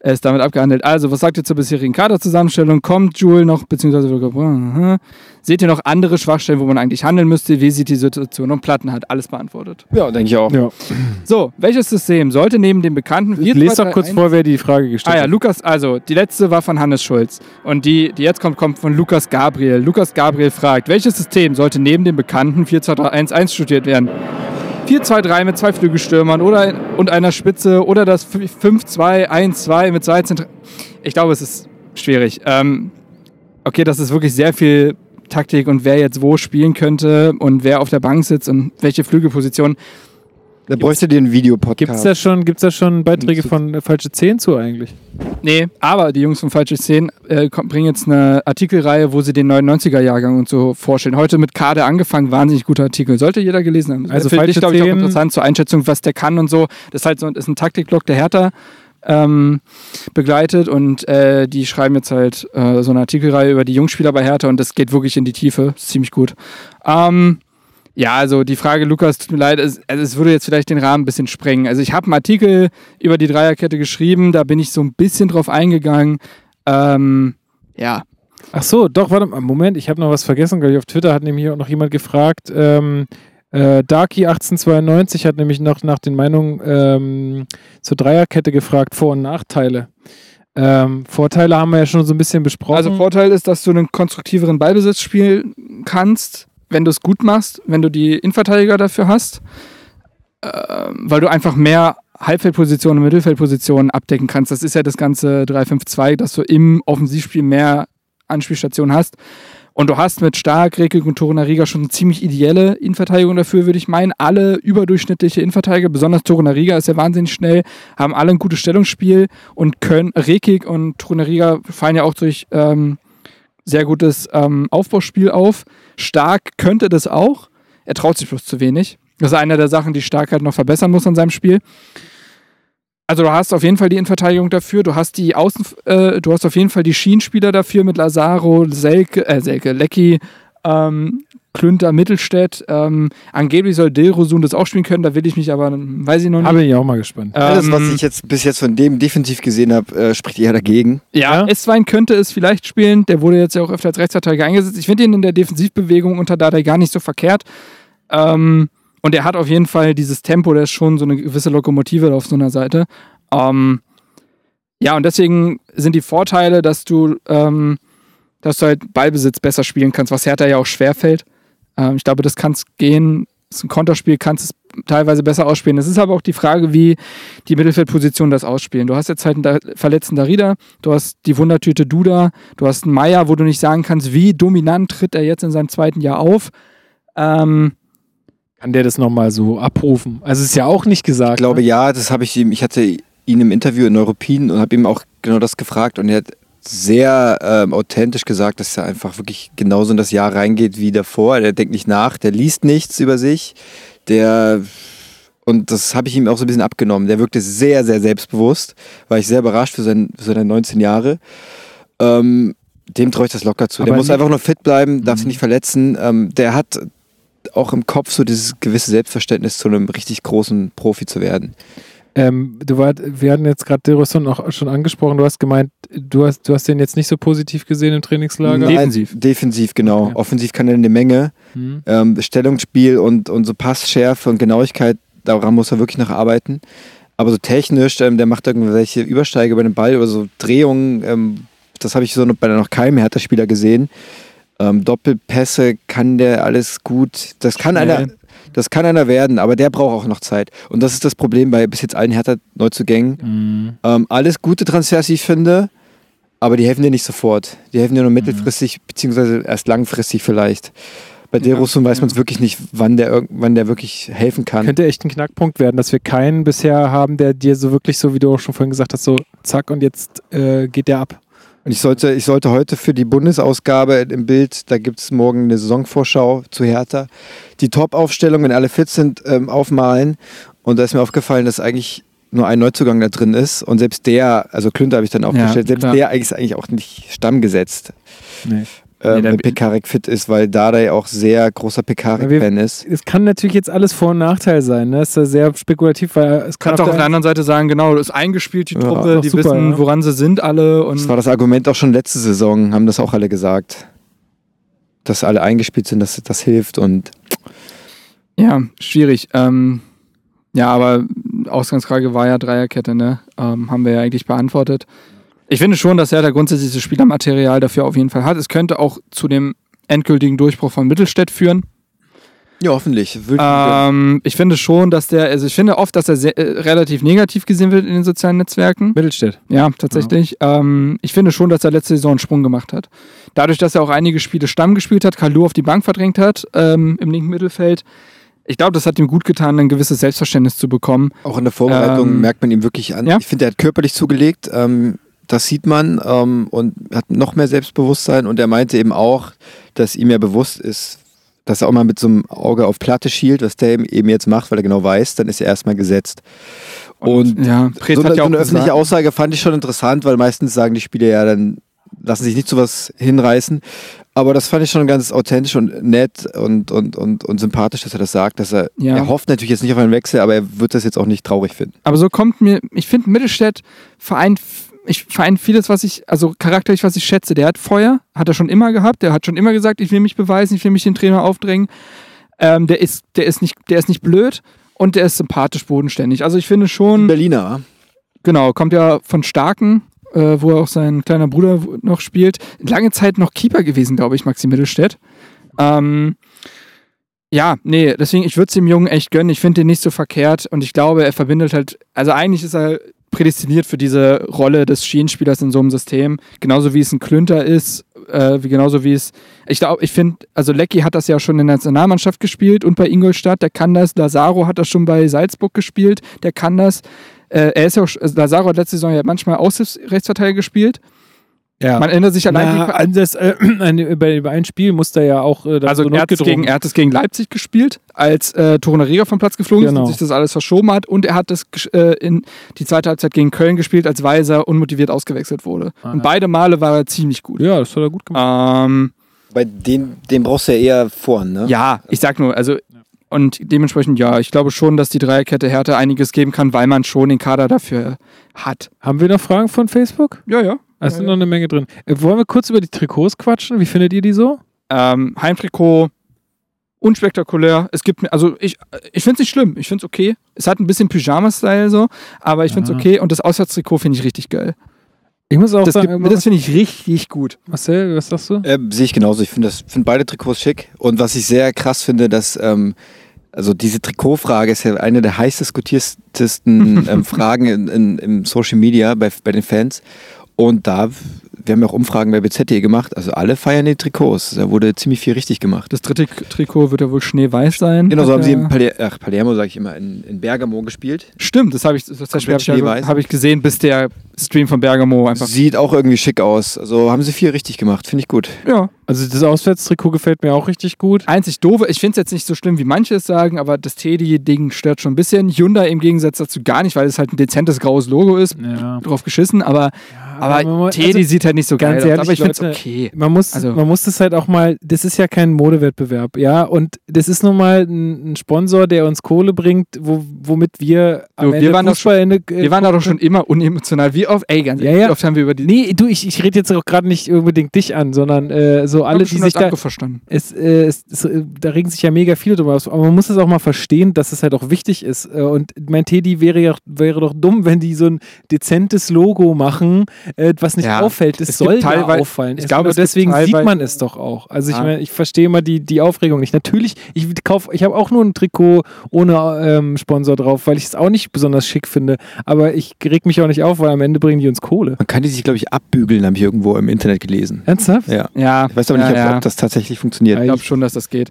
Er ist damit abgehandelt. Also, was sagt ihr zur bisherigen Kaderzusammenstellung? Kommt Joule noch, beziehungsweise seht ihr noch andere Schwachstellen, wo man eigentlich handeln müsste? Wie sieht die Situation um Plattenhardt? Alles beantwortet. Ja, denke ich auch. Ja. So, welches System sollte neben dem bekannten... Lest doch kurz vor, wer die Frage gestellt hat. Ah ja, Lukas, also, die letzte war von Hannes Schulz. Und die jetzt kommt von Lukas Gabriel. Lukas Gabriel fragt, welches System sollte neben dem bekannten 4-2-3-1-1 studiert werden? 4-2-3 mit 2 Flügelstürmern und einer Spitze oder das 5-2-1-2 mit 2 Zentral. Ich glaube, es ist schwierig. Okay, das ist wirklich sehr viel Taktik und wer jetzt wo spielen könnte und wer auf der Bank sitzt und welche Flügelposition. Da bräuchte dir einen Videopodcast. Gibt's da schon Beiträge von Falsche 10 zu eigentlich? Nee, aber die Jungs von Falsche 10 bringen jetzt eine Artikelreihe, wo sie den 99er-Jahrgang und so vorstellen. Heute mit Kader angefangen, wahnsinnig guter Artikel. Sollte jeder gelesen haben. Also finde ich, glaube ich, auch interessant zur Einschätzung, was der kann und so. Das ist halt so, ist ein Taktikblock der Hertha begleitet und die schreiben jetzt halt so eine Artikelreihe über die Jungspieler bei Hertha und das geht wirklich in die Tiefe. Ist ziemlich gut. Ja, also die Frage, Lukas, tut mir leid, es würde jetzt vielleicht den Rahmen ein bisschen sprengen. Also ich habe einen Artikel über die Dreierkette geschrieben, da bin ich so ein bisschen drauf eingegangen. Ja. Ach so, doch, warte mal, Moment, ich habe noch was vergessen, glaube ich, auf Twitter hat nämlich auch noch jemand gefragt, Darky1892 hat nämlich noch nach den Meinungen zur Dreierkette gefragt, Vor- und Nachteile. Vorteile haben wir ja schon so ein bisschen besprochen. Also Vorteil ist, dass du einen konstruktiveren Ballbesitz spielen kannst, wenn du es gut machst, wenn du die Innenverteidiger dafür hast, weil du einfach mehr Halbfeldpositionen und Mittelfeldpositionen abdecken kannst. Das ist ja das ganze 3-5-2, dass du im Offensivspiel mehr Anspielstationen hast. Und du hast mit Stark, Rekik und Torunariga schon eine ziemlich ideelle Innenverteidigung dafür, würde ich meinen. Alle überdurchschnittliche Innenverteidiger, besonders Torunariga ist ja wahnsinnig schnell, haben alle ein gutes Stellungsspiel und können Rekik und Torunariga fallen ja auch durch... sehr gutes Aufbauspiel auf. Stark könnte das auch. Er traut sich bloß zu wenig. Das ist eine der Sachen, die Stark halt noch verbessern muss an seinem Spiel. Also du hast auf jeden Fall die Innenverteidigung dafür. Du hast die du hast auf jeden Fall die Schienenspieler dafür mit Lazaro, Selke, Lecky, Klünter, Mittelstädt. Angeblich soll Dilrosun das auch spielen können, da will ich mich aber, weiß ich noch nicht. Da bin ich auch mal gespannt. Alles, was ich jetzt bis jetzt von dem defensiv gesehen habe, spricht eher dagegen. Ja, Eswein könnte es vielleicht spielen, der wurde jetzt ja auch öfter als Rechtsverteidiger eingesetzt. Ich finde ihn in der Defensivbewegung unter Dadel gar nicht so verkehrt. Und er hat auf jeden Fall dieses Tempo, der ist schon so eine gewisse Lokomotive auf so einer Seite. Ja, und deswegen sind die Vorteile, dass du halt Ballbesitz besser spielen kannst, was Hertha ja auch schwerfällt. Ich glaube, das kann es gehen. Das ist ein Konterspiel, kannst es teilweise besser ausspielen. Es ist aber auch die Frage, wie die Mittelfeldpositionen das ausspielen. Du hast jetzt halt einen verletzten Darida, du hast die Wundertüte Duda, du hast einen Maier, wo du nicht sagen kannst, wie dominant tritt er jetzt in seinem zweiten Jahr auf. Kann der das nochmal so abrufen? Also es ist ja auch nicht gesagt. Ich glaube, ja, das habe ich ihm, ich hatte ihn im Interview in Neuruppin und habe ihm auch genau das gefragt und er hat sehr authentisch gesagt, dass er einfach wirklich genauso in das Jahr reingeht wie davor. Der denkt nicht nach, der liest nichts über sich, und das habe ich ihm auch so ein bisschen abgenommen. Der wirkte sehr, sehr selbstbewusst, war ich sehr überrascht für seine 19 Jahre. Dem traue ich das locker zu. Aber der muss einfach nur fit bleiben, darf sich nicht verletzen. Der hat auch im Kopf so dieses gewisse Selbstverständnis, zu einem richtig großen Profi zu werden. Wir hatten jetzt gerade Dilrosun auch schon angesprochen, du hast gemeint, du hast den jetzt nicht so positiv gesehen im Trainingslager? Defensiv, genau. Okay. Offensiv kann er eine Menge. Stellungsspiel und so Passschärfe und Genauigkeit, daran muss er wirklich noch arbeiten. Aber so technisch, der macht irgendwelche Übersteige bei dem Ball oder so Drehungen, das habe ich so bei noch keinem Hertha-Spieler gesehen. Doppelpässe kann der alles gut. Das kann einer werden, aber der braucht auch noch Zeit. Und das ist das Problem bei bis jetzt allen Hertha-Neuzugängen. Alles gute Transfers, wie ich finde, aber die helfen dir nicht sofort. Die helfen dir nur mittelfristig, beziehungsweise erst langfristig vielleicht. Bei Dilrosun weiß man es wirklich nicht, wann der wirklich helfen kann. Könnte echt ein Knackpunkt werden, dass wir keinen bisher haben, der dir so wirklich, so wie du auch schon vorhin gesagt hast, so zack und jetzt geht der ab. Ich sollte heute für die Bundesausgabe im BILD, da gibt es morgen eine Saisonvorschau zu Hertha, die Top-Aufstellung, wenn alle fit sind, aufmalen. Und da ist mir aufgefallen, dass eigentlich nur ein Neuzugang da drin ist. Und selbst der, also Klünter habe ich dann aufgestellt, der ist eigentlich auch nicht stammgesetzt. Nee. Wenn Pekarik fit ist, weil Dardai auch sehr großer Pekarik-Fan ist. Es kann natürlich jetzt alles Vor- und Nachteil sein, ne? Das ist ja sehr spekulativ, weil es kann auch auf der anderen Seite sagen, genau, das ist eingespielt, die Truppe, ja, die super, wissen, ja, woran sie sind alle. Und das war das Argument auch schon letzte Saison, haben das auch alle gesagt. Dass alle eingespielt sind, dass das hilft und ja, schwierig. Ja, aber Ausgangsfrage war ja Dreierkette, ne? Haben wir ja eigentlich beantwortet. Ich finde schon, dass Hertha grundsätzlich das Spielermaterial dafür auf jeden Fall hat. Es könnte auch zu dem endgültigen Durchbruch von Mittelstädt führen. Ja, hoffentlich. Ich finde schon, dass ich finde oft, dass er relativ negativ gesehen wird in den sozialen Netzwerken. Mittelstädt. Ja, tatsächlich. Ja. Ich finde schon, dass er letzte Saison einen Sprung gemacht hat. Dadurch, dass er auch einige Spiele Stamm gespielt hat, Kalou auf die Bank verdrängt hat, im linken Mittelfeld. Ich glaube, das hat ihm gut getan, ein gewisses Selbstverständnis zu bekommen. Auch in der Vorbereitung merkt man ihm wirklich an. Ja? Ich finde, er hat körperlich zugelegt. Das sieht man und hat noch mehr Selbstbewusstsein. Und er meinte eben auch, dass ihm ja bewusst ist, dass er auch mal mit so einem Auge auf Platte schielt, was der eben jetzt macht, weil er genau weiß, dann ist er erstmal gesetzt. Und ja, Preetz hat ja auch eine öffentliche Aussage fand ich schon interessant, weil meistens sagen die Spieler ja dann, lassen sich nicht zu was hinreißen. Aber das fand ich schon ganz authentisch und nett und sympathisch, dass er das sagt. Dass er, ja. Er hofft natürlich jetzt nicht auf einen Wechsel, aber er wird das jetzt auch nicht traurig finden. Aber so kommt mir, ich finde Mittelstädt vereint. Ich vereine vieles, charakterlich, was ich schätze. Der hat Feuer, hat er schon immer gehabt. Der hat schon immer gesagt, ich will mich beweisen, ich will mich den Trainer aufdrängen. Der ist nicht blöd und der ist sympathisch bodenständig. Also ich finde schon... Berliner. Genau, kommt ja von Starken, wo auch sein kleiner Bruder noch spielt. Lange Zeit noch Keeper gewesen, glaube ich, Maxi Mittelstädt. Ja, nee, deswegen, ich würde es dem Jungen echt gönnen. Ich finde den nicht so verkehrt und ich glaube, er verbindet halt... Also eigentlich ist er... prädestiniert für diese Rolle des Schienenspielers in so einem System, genauso wie es ein Klünter ist, ich finde, Lecky hat das ja schon in der Nationalmannschaft gespielt und bei Ingolstadt, der kann das, Lazaro hat das schon bei Salzburg gespielt, der kann das, Lazaro hat letzte Saison ja manchmal Aushilfsrechtsverteidiger gespielt. Ja. Man ändert sich allein bei einem Spiel musste er ja auch er hat es gegen Leipzig gespielt, als Torunariga vom Platz geflogen ist und sich das alles verschoben hat und er hat das in die zweite Halbzeit gegen Köln gespielt, als Weiser unmotiviert ausgewechselt wurde. Und beide Male war er ziemlich gut. Ja, das hat er gut gemacht. Bei dem brauchst du ja eher vorn, ne? Ja, ich sag nur, also und dementsprechend, ja, ich glaube schon, dass die Dreierkette Hertha einiges geben kann, weil man schon den Kader dafür hat. Haben wir noch Fragen von Facebook? Ja. Da sind noch eine Menge drin. Wollen wir kurz über die Trikots quatschen? Wie findet ihr die so? Heimtrikot, unspektakulär. Es gibt mir, also ich finde es nicht schlimm. Ich finde es okay. Es hat ein bisschen Pyjama-Style so, aber ich finde es okay. Und das Auswärtstrikot finde ich richtig geil. Ich muss auch sagen, das finde ich richtig gut. Marcel, was sagst du? Sehe ich genauso. Ich finde beide Trikots schick. Und was ich sehr krass finde, dass also diese Trikotfrage ist ja eine der heiß diskutiertesten Fragen im Social Media bei den Fans. Und da, wir haben ja auch Umfragen bei BZ.de gemacht. Also alle feiern die Trikots. Da wurde ziemlich viel richtig gemacht. Das dritte Trikot wird ja wohl schneeweiß sein. Genau, so haben sie in Palermo, sage ich immer, in Bergamo gespielt. Stimmt, das habe ich, hab ich gesehen, bis der Stream von Bergamo einfach... Sieht auch irgendwie schick aus. Also haben sie viel richtig gemacht, finde ich gut. Ja. Also das Auswärtstrikot gefällt mir auch richtig gut. Einzig doofe, ich finde es jetzt nicht so schlimm, wie manche es sagen, aber das Teddy-Ding stört schon ein bisschen. Hyundai im Gegensatz dazu gar nicht, weil es halt ein dezentes graues Logo ist. Ja. Drauf geschissen, aber Teddy sieht halt nicht so ganz geil aus, aber ich finde es okay. Man muss das halt auch mal, das ist ja kein Modewettbewerb, ja, und das ist nun mal ein Sponsor, der uns Kohle bringt, womit wir am Ende wir waren da doch schon immer unemotional, wie oft, wie oft haben wir über die... Nee, du, ich rede jetzt auch gerade nicht unbedingt dich an, sondern so alle, die sich da... verstanden. Da regen sich ja mega viele drüber auf, aber man muss es auch mal verstehen, dass es halt auch wichtig ist, und mein Teddy wäre doch dumm, wenn die so ein dezentes Logo machen, was nicht auffällt. Es soll ja auffallen. Ich glaube, deswegen sieht man es doch auch. Also ich meine, ich verstehe immer die Aufregung nicht. Natürlich, ich habe auch nur ein Trikot ohne Sponsor drauf, weil ich es auch nicht besonders schick finde. Aber ich reg mich auch nicht auf, weil am Ende bringen die uns Kohle. Man kann die sich, glaube ich, abbügeln, habe ich irgendwo im Internet gelesen. Ernsthaft? Ja. Ich weiß aber nicht, ob das tatsächlich funktioniert. Ich glaube schon, dass das geht.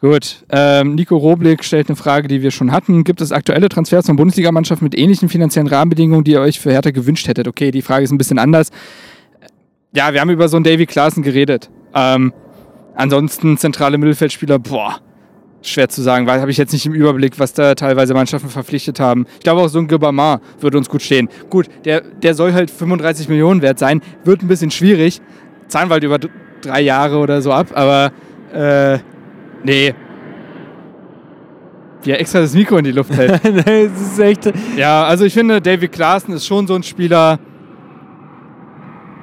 Gut, Nico Roblick stellt eine Frage, die wir schon hatten. Gibt es aktuelle Transfers von Bundesligamannschaften mit ähnlichen finanziellen Rahmenbedingungen, die ihr euch für Hertha gewünscht hättet? Okay, die Frage ist ein bisschen anders. Ja, wir haben über so einen Davy Klaassen geredet. Ansonsten zentrale Mittelfeldspieler, schwer zu sagen, weil habe ich jetzt nicht im Überblick, was da teilweise Mannschaften verpflichtet haben. Ich glaube auch so ein Göbermar würde uns gut stehen. Gut, der soll halt 35 Millionen wert sein, wird ein bisschen schwierig. Zahlen wir halt über 3 Jahre oder so ab, aber nee. Ja, extra das Mikro in die Luft hält. Nee, das ist echt... Ja, also ich finde, Davy Klaassen ist schon so ein Spieler,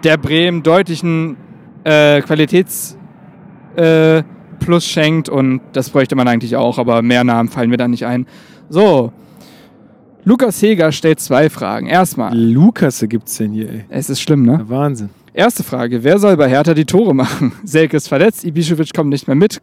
der Bremen deutlichen Qualitäts Plus schenkt, und das bräuchte man eigentlich auch, aber mehr Namen fallen mir da nicht ein. So. Lukas Heger stellt 2 Fragen. Erstmal. Lukas gibt's denn hier, ey? Es ist schlimm, ne? Der Wahnsinn. Erste Frage. Wer soll bei Hertha die Tore machen? Selke ist verletzt, Ibišević kommt nicht mehr mit.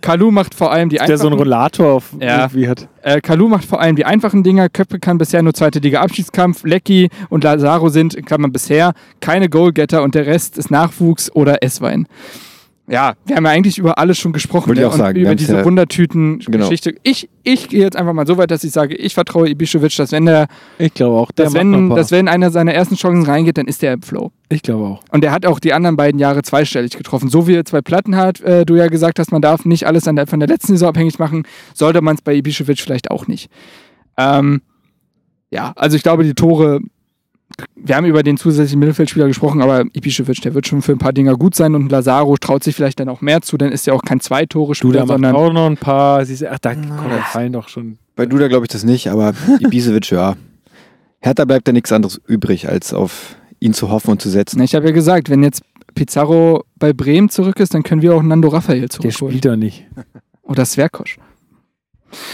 Kalu macht vor allem die einfachen... Der so einen Rollator irgendwie hat. Kalu macht vor allem die einfachen Dinger. Köpke kann bisher nur zweite Liga Abschiedskampf. Lecki und Lazaro sind, in Klammern bisher, keine Goalgetter, und der Rest ist Nachwuchs oder Esswein. Ja, wir haben ja eigentlich über alles schon gesprochen. Würde ich auch sagen. Über diese Wundertüten-Geschichte. Genau. Ich gehe jetzt einfach mal so weit, dass ich sage, ich vertraue Ibišević, dass wenn der... Ich glaube auch, wenn einer seiner ersten Chancen reingeht, dann ist der im Flow. Ich glaube auch. Und der hat auch die anderen beiden Jahre zweistellig getroffen. So wie jetzt bei Plattenhardt, du ja gesagt hast, man darf nicht alles von der letzten Saison abhängig machen, sollte man es bei Ibišević vielleicht auch nicht. Ja, also ich glaube, die Tore... Wir haben über den zusätzlichen Mittelfeldspieler gesprochen, aber Ibišević, der wird schon für ein paar Dinger gut sein, und Lazaro traut sich vielleicht dann auch mehr zu, dann ist ja auch kein 2-Tore-Spieler, sondern... Duda macht auch noch ein paar, fallen doch schon... Bei Duda glaube ich das nicht, aber Ibišević, ja. Hertha bleibt ja nichts anderes übrig, als auf ihn zu hoffen und zu setzen. Ich habe ja gesagt, wenn jetzt Pizarro bei Bremen zurück ist, dann können wir auch Nando Raphael zurückholen. Der spielt doch nicht. Oder Sverkosch.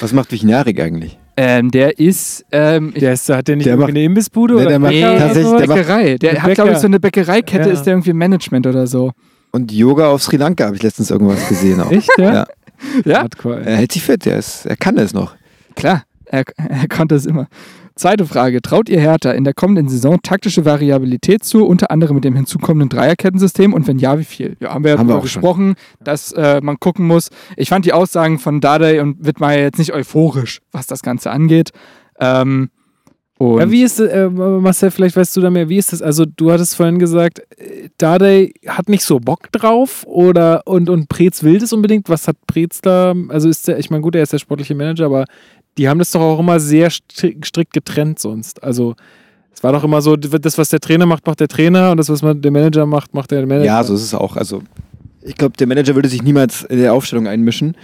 Was macht Vichnarik eigentlich? Der ist... hat der nicht eine Imbissbude? Nee, oder eine Bäckerei. Der hat, glaube ich, so eine Bäckereikette, ist der irgendwie im Management oder so. Und Yoga auf Sri Lanka habe ich letztens irgendwas gesehen auch. Echt, ja? Ja. Er hält sich fit, er kann das noch. Klar, er konnte es immer. Zweite Frage. Traut ihr Hertha in der kommenden Saison taktische Variabilität zu, unter anderem mit dem hinzukommenden Dreierkettensystem, und wenn ja, wie viel? Ja, haben wir ja darüber gesprochen, dass man gucken muss. Ich fand die Aussagen von Dadel und Wittmaier jetzt nicht euphorisch, was das Ganze angeht. Wie ist das, Marcel, vielleicht weißt du da mehr, wie ist das? Also du hattest vorhin gesagt, Dadel hat nicht so Bock drauf, oder und Preetz will das unbedingt. Was hat Preetz da? Also er ist der sportliche Manager, aber die haben das doch auch immer sehr strikt getrennt sonst. Also Es war doch immer so, das, was der Trainer macht, macht der Trainer, und das, was der Manager macht, macht der Manager. Ja, so ist es auch. Also ich glaube, der Manager würde sich niemals in der Aufstellung einmischen.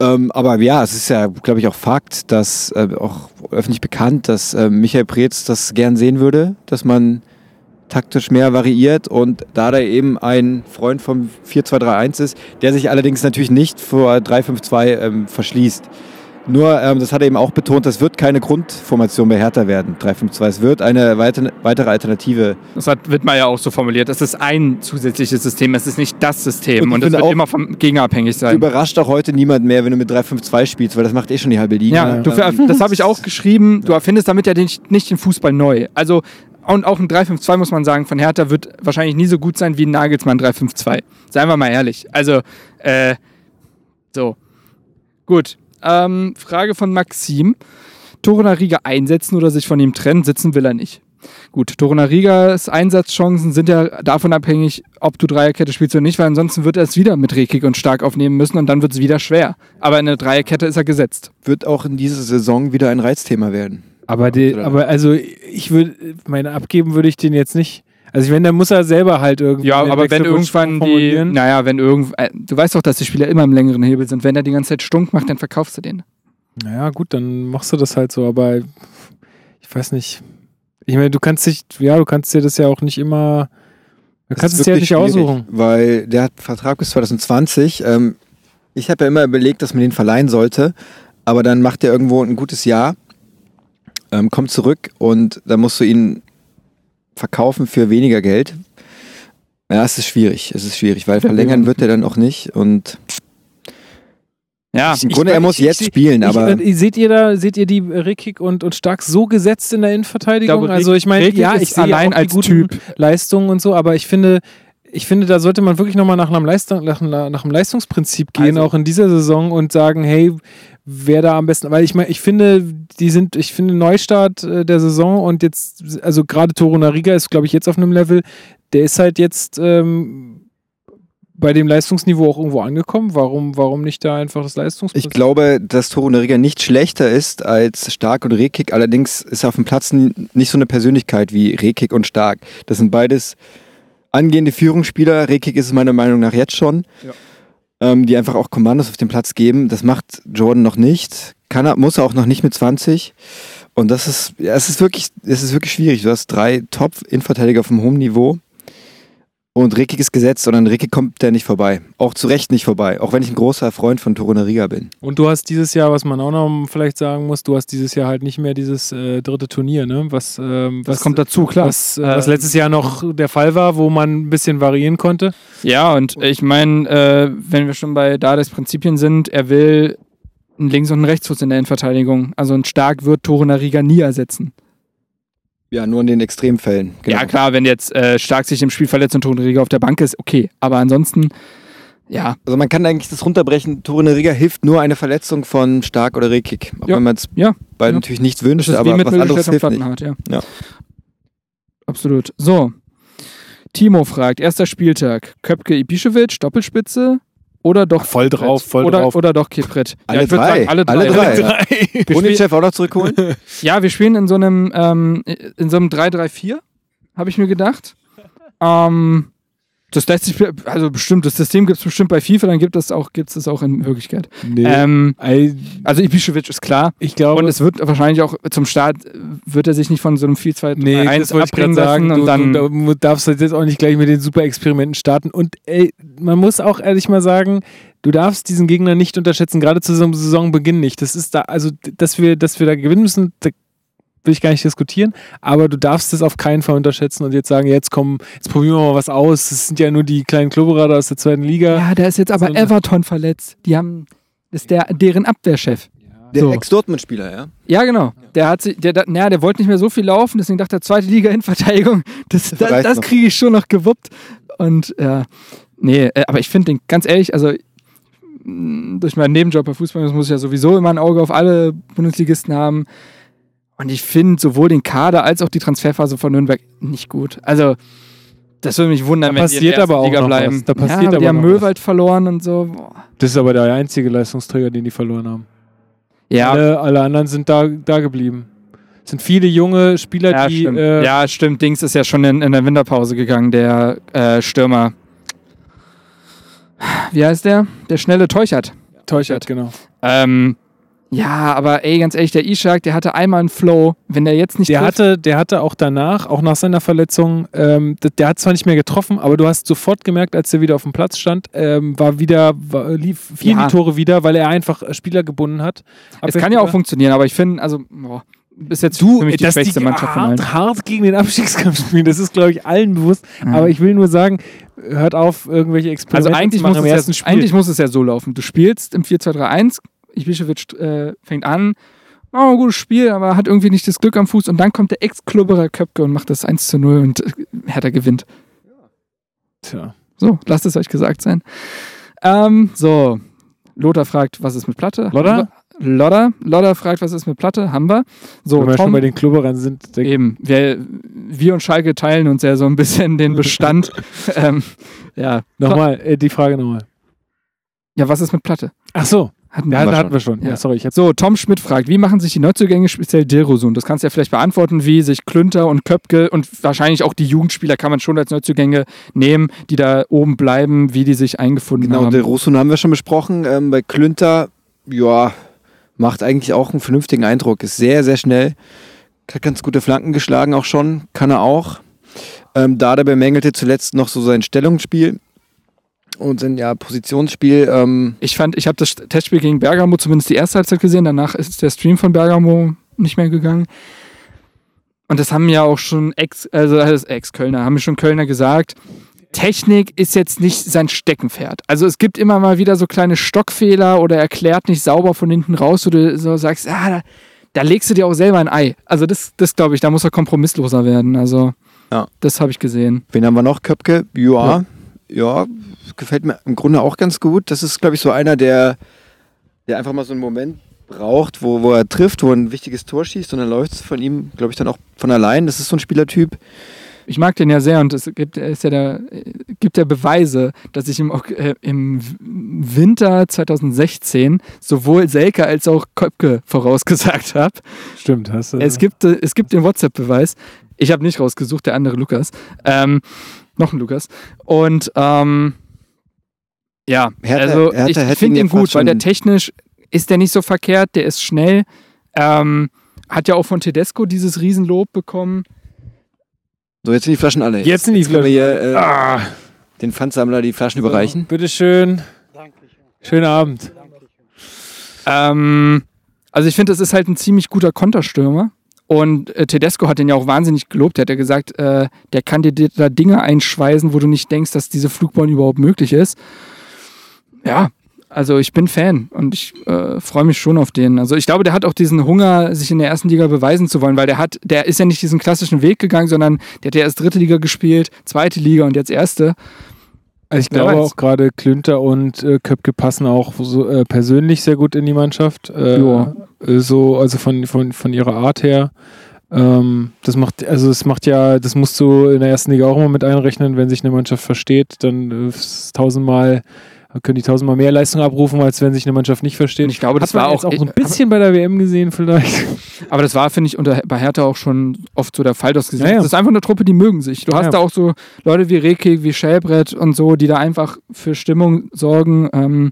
Aber ja, es ist ja, glaube ich, auch Fakt, dass auch öffentlich bekannt, dass Michael Preetz das gern sehen würde, dass man taktisch mehr variiert, und da er eben ein Freund vom 4-2-3-1 ist, der sich allerdings natürlich nicht vor 3-5-2 verschließt. Nur, das hat er eben auch betont, das wird keine Grundformation bei Hertha werden, 3-5-2. Es wird eine weitere Alternative. Das wird Maier auch so formuliert. Es ist ein zusätzliches System, es ist nicht das System. Und das wird immer vom Gegner abhängig sein. Überrascht auch heute niemand mehr, wenn du mit 3-5-2 spielst, weil das macht schon die halbe Liga. Ja, ne? Das habe ich auch geschrieben. Du erfindest damit ja nicht den Fußball neu. Also, und auch ein 3-5-2, muss man sagen, von Hertha wird wahrscheinlich nie so gut sein wie ein Nagelsmann 3-5-2. Seien wir mal ehrlich. Also, so. Gut. Frage von Maxim. Torunariga einsetzen oder sich von ihm trennen? Sitzen will er nicht. Gut, Torunarigas Einsatzchancen sind ja davon abhängig, ob du Dreierkette spielst oder nicht, weil ansonsten wird er es wieder mit Rekik und Stark aufnehmen müssen, und dann wird es wieder schwer. Aber in der Dreierkette ist er gesetzt. Wird auch in dieser Saison wieder ein Reizthema werden. Aber ich würde, meine abgeben würde ich den jetzt nicht. Also ich meine, dann muss er selber halt irgendwie... Ja, aber wenn irgendwann die... Naja, wenn irgendwann... Du weißt doch, dass die Spieler immer im längeren Hebel sind. Wenn er die ganze Zeit stunk macht, dann verkaufst du den. Naja, gut, dann machst du das halt so, aber ich weiß nicht. Ich meine, du kannst dir das ja auch nicht immer... Du kannst es ja nicht aussuchen. Weil der hat Vertrag bis 2020. Ich habe ja immer überlegt, dass man den verleihen sollte, aber dann macht er irgendwo ein gutes Jahr, kommt zurück, und dann musst du ihn verkaufen für weniger Geld. Ja, es ist schwierig, weil verlängern wird er dann auch nicht, und ja, im Grunde, er muss jetzt spielen, aber... Seht ihr die Rekik und Stark so gesetzt in der Innenverteidigung? Glaube, also ich meine, ja, ich sehe allein als Typ Leistungen und so, aber ich finde, da sollte man wirklich nochmal nach einem Leistungsprinzip gehen, also auch in dieser Saison, und sagen, hey, wer da am besten, weil ich meine, ich finde Neustart der Saison, und jetzt, also gerade Torunariga ist, glaube ich, jetzt auf einem Level, der ist halt jetzt bei dem Leistungsniveau auch irgendwo angekommen. Warum nicht da einfach das Leistungsprinzip? Ich glaube, dass Torunariga nicht schlechter ist als Stark und Rekik, allerdings ist er auf dem Platz nicht so eine Persönlichkeit wie Rekik und Stark. Das sind beides angehende Führungsspieler. Rekik ist es meiner Meinung nach jetzt schon, ja, die einfach auch Kommandos auf den Platz geben. Das macht Jordan noch nicht. Muss er auch noch nicht mit 20. Und das ist wirklich schwierig. Du hast 3 Top-Innenverteidiger vom hohen Niveau, und Rekik ist gesetzt, und an Rekik kommt der nicht vorbei. Auch zu Recht nicht vorbei, auch wenn ich ein großer Freund von Torunariga bin. Und du hast dieses Jahr, was man auch noch vielleicht sagen muss, du hast dieses Jahr halt nicht mehr dieses dritte Turnier, ne? Was kommt dazu, klar. Was letztes Jahr noch der Fall war, wo man ein bisschen variieren konnte. Ja, und ich meine, wenn wir schon bei Dades Prinzipien sind, er will einen Links- und einen Rechtsfuß in der Innenverteidigung. Also ein Stark wird Torunariga nie ersetzen. Ja, nur in den Extremfällen. Genau. Ja, klar, wenn jetzt Stark sich im Spiel verletzt und Torunariga auf der Bank ist, okay. Aber ansonsten, ja. Also man kann eigentlich das runterbrechen, Torunariga hilft nur eine Verletzung von Stark oder Rekik. Auch wenn man es beiden natürlich nicht wünscht, aber was anderes hilft nicht. Ja. Absolut. So, Timo fragt, erster Spieltag, Köpke, Ibišević, Doppelspitze oder doch voll drauf. Oder doch Kiprit. Alle drei. Brunichev auch noch zurückholen? Ja, wir spielen in so einem 3-3-4, habe ich mir gedacht. Das lässt sich, also bestimmt, das System gibt es bestimmt bei FIFA, dann gibt es das auch in Wirklichkeit. Nee. Also Ibišević ist klar. Ich glaube, und es wird wahrscheinlich auch zum Start, wird er sich nicht von so einem 4-2-3-1 abbringen lassen. Und du darfst jetzt auch nicht gleich mit den Super-Experimenten starten. Und ey, man muss auch ehrlich mal sagen, du darfst diesen Gegner nicht unterschätzen, gerade zu Saisonbeginn nicht. Das ist da, also dass wir da gewinnen müssen, da will ich gar nicht diskutieren, aber du darfst es auf keinen Fall unterschätzen und jetzt sagen, jetzt probieren wir mal was aus. Das sind ja nur die kleinen Kloberader aus der zweiten Liga. Ja, da ist jetzt aber Everton verletzt. Deren Abwehrchef. Der Ex-Dortmund-Spieler, ja? Ja, genau. Der wollte nicht mehr so viel laufen, deswegen dachte er, zweite Liga in Verteidigung, das kriege ich schon noch gewuppt. Und aber ich finde den, ganz ehrlich, also durch meinen Nebenjob bei Fußball muss ich ja sowieso immer ein Auge auf alle Bundesligisten haben. Und ich finde sowohl den Kader als auch die Transferphase von Nürnberg nicht gut. Also, das würde mich wundern, wenn die in der ersten Liga bleiben. Da passiert aber auch noch was. Die haben Möwald verloren und so. Boah. Das ist aber der einzige Leistungsträger, den die verloren haben. Ja. Alle anderen sind da geblieben. sind viele junge Spieler, ja, die... Stimmt. Ja, stimmt. Dings ist ja schon in der Winterpause gegangen, der Stürmer. Wie heißt der? Der schnelle Teuchert. Ja, Teuchert, genau. Ja, aber ey, ganz ehrlich, der Ishak, der hatte einmal einen Flow, wenn der jetzt nicht trifft. Der hatte auch danach, auch nach seiner Verletzung, der hat zwar nicht mehr getroffen, aber du hast sofort gemerkt, als er wieder auf dem Platz stand, lief viel die Tore wieder, weil er einfach Spieler gebunden hat. Es kann ja auch funktionieren, aber ich finde, also ist jetzt für mich die schwächste Mannschaft von allen. Dass die hart gegen den Abstiegskampf spielen, das ist, glaube ich, allen bewusst. Ja. Aber ich will nur sagen, hört auf, irgendwelche Experimente zu machen im ersten Spiel. Eigentlich muss es ja so laufen. Du spielst im 4-2-3-1, Ibišević fängt an, oh, gutes Spiel, aber hat irgendwie nicht das Glück am Fuß und dann kommt der Ex-Klubberer Köpke und macht das 1-0 und Hertha gewinnt. Ja. Tja. So, lasst es euch gesagt sein. So, Lothar fragt, was ist mit Platte? Lodder fragt, was ist mit Platte? Haben wir. So, wenn wir schon bei den Klubberern sind. Eben, wir und Schalke teilen uns ja so ein bisschen den Bestand. Ja. Die Frage nochmal. Ja, was ist mit Platte? Ach so. Hatten wir schon. Ja. Ja, sorry, so, Tom Schmidt fragt, wie machen sich die Neuzugänge, speziell Dilrosun? Das kannst du ja vielleicht beantworten, wie sich Klünter und Köpke und wahrscheinlich auch die Jugendspieler kann man schon als Neuzugänge nehmen, die da oben bleiben, wie die sich eingefunden haben. Genau, Dilrosun haben wir schon besprochen. Bei Klünter, ja, macht eigentlich auch einen vernünftigen Eindruck. Ist sehr, sehr schnell. Hat ganz gute Flanken geschlagen auch schon. Kann er auch. Dada bemängelte zuletzt noch so sein Stellungsspiel. Und sind ja Positionsspiel. Ich habe das Testspiel gegen Bergamo zumindest die erste Halbzeit gesehen. Danach ist der Stream von Bergamo nicht mehr gegangen. Und das haben ja auch schon Kölner gesagt. Technik ist jetzt nicht sein Steckenpferd. Also es gibt immer mal wieder so kleine Stockfehler oder er klärt nicht sauber von hinten raus, wo du so sagst, da legst du dir auch selber ein Ei. Also das glaube ich, da muss er kompromissloser werden. Also Das habe ich gesehen. Wen haben wir noch? Köpke? Joa. Ja, gefällt mir im Grunde auch ganz gut. Das ist, glaube ich, so einer, der einfach mal so einen Moment braucht, wo er trifft, wo er ein wichtiges Tor schießt und dann läuft es von ihm, glaube ich, dann auch von allein. Das ist so ein Spielertyp. Ich mag den ja sehr und es gibt ja Beweise, dass ich im Winter 2016 sowohl Selke als auch Köpke vorausgesagt habe. Stimmt, hast du. Es gibt den WhatsApp-Beweis. Ich habe nicht rausgesucht, der andere Lukas. Noch ein Lukas. Und Hertha, ich finde ihn gut, weil der technisch ist der nicht so verkehrt, der ist schnell. Hat ja auch von Tedesco dieses Riesenlob bekommen. So, jetzt sind die Flaschen alle. Jetzt sind die Flaschen. Können wir hier den Pfandsammler die Flaschen überreichen. Bitteschön. Dankeschön. Schönen Abend. Dankeschön. Also ich finde, das ist halt ein ziemlich guter Konterstürmer. Und Tedesco hat den ja auch wahnsinnig gelobt. Der hat ja gesagt, der kann dir da Dinge einschweißen, wo du nicht denkst, dass diese Flugbahn überhaupt möglich ist. Ja, also ich bin Fan und ich freue mich schon auf den. Also ich glaube, der hat auch diesen Hunger, sich in der ersten Liga beweisen zu wollen, weil der ist ja nicht diesen klassischen Weg gegangen, sondern der hat ja erst dritte Liga gespielt, zweite Liga und jetzt erste. Also ich glaube auch gerade Klünter und Köpke passen auch so, persönlich sehr gut in die Mannschaft. Also von ihrer Art her. Das musst du in der ersten Liga auch immer mit einrechnen, wenn sich eine Mannschaft versteht, dann können die tausendmal mehr Leistung abrufen, als wenn sich eine Mannschaft nicht versteht. Und ich glaube, das war auch so ein bisschen bei der WM gesehen vielleicht. Aber das war, finde ich, bei Hertha auch schon oft so der Fall, das gesehen. Ja, ja. Das ist einfach eine Truppe, die mögen sich. Du hast da auch so Leute wie Reki, wie Schellbrett und so, die da einfach für Stimmung sorgen.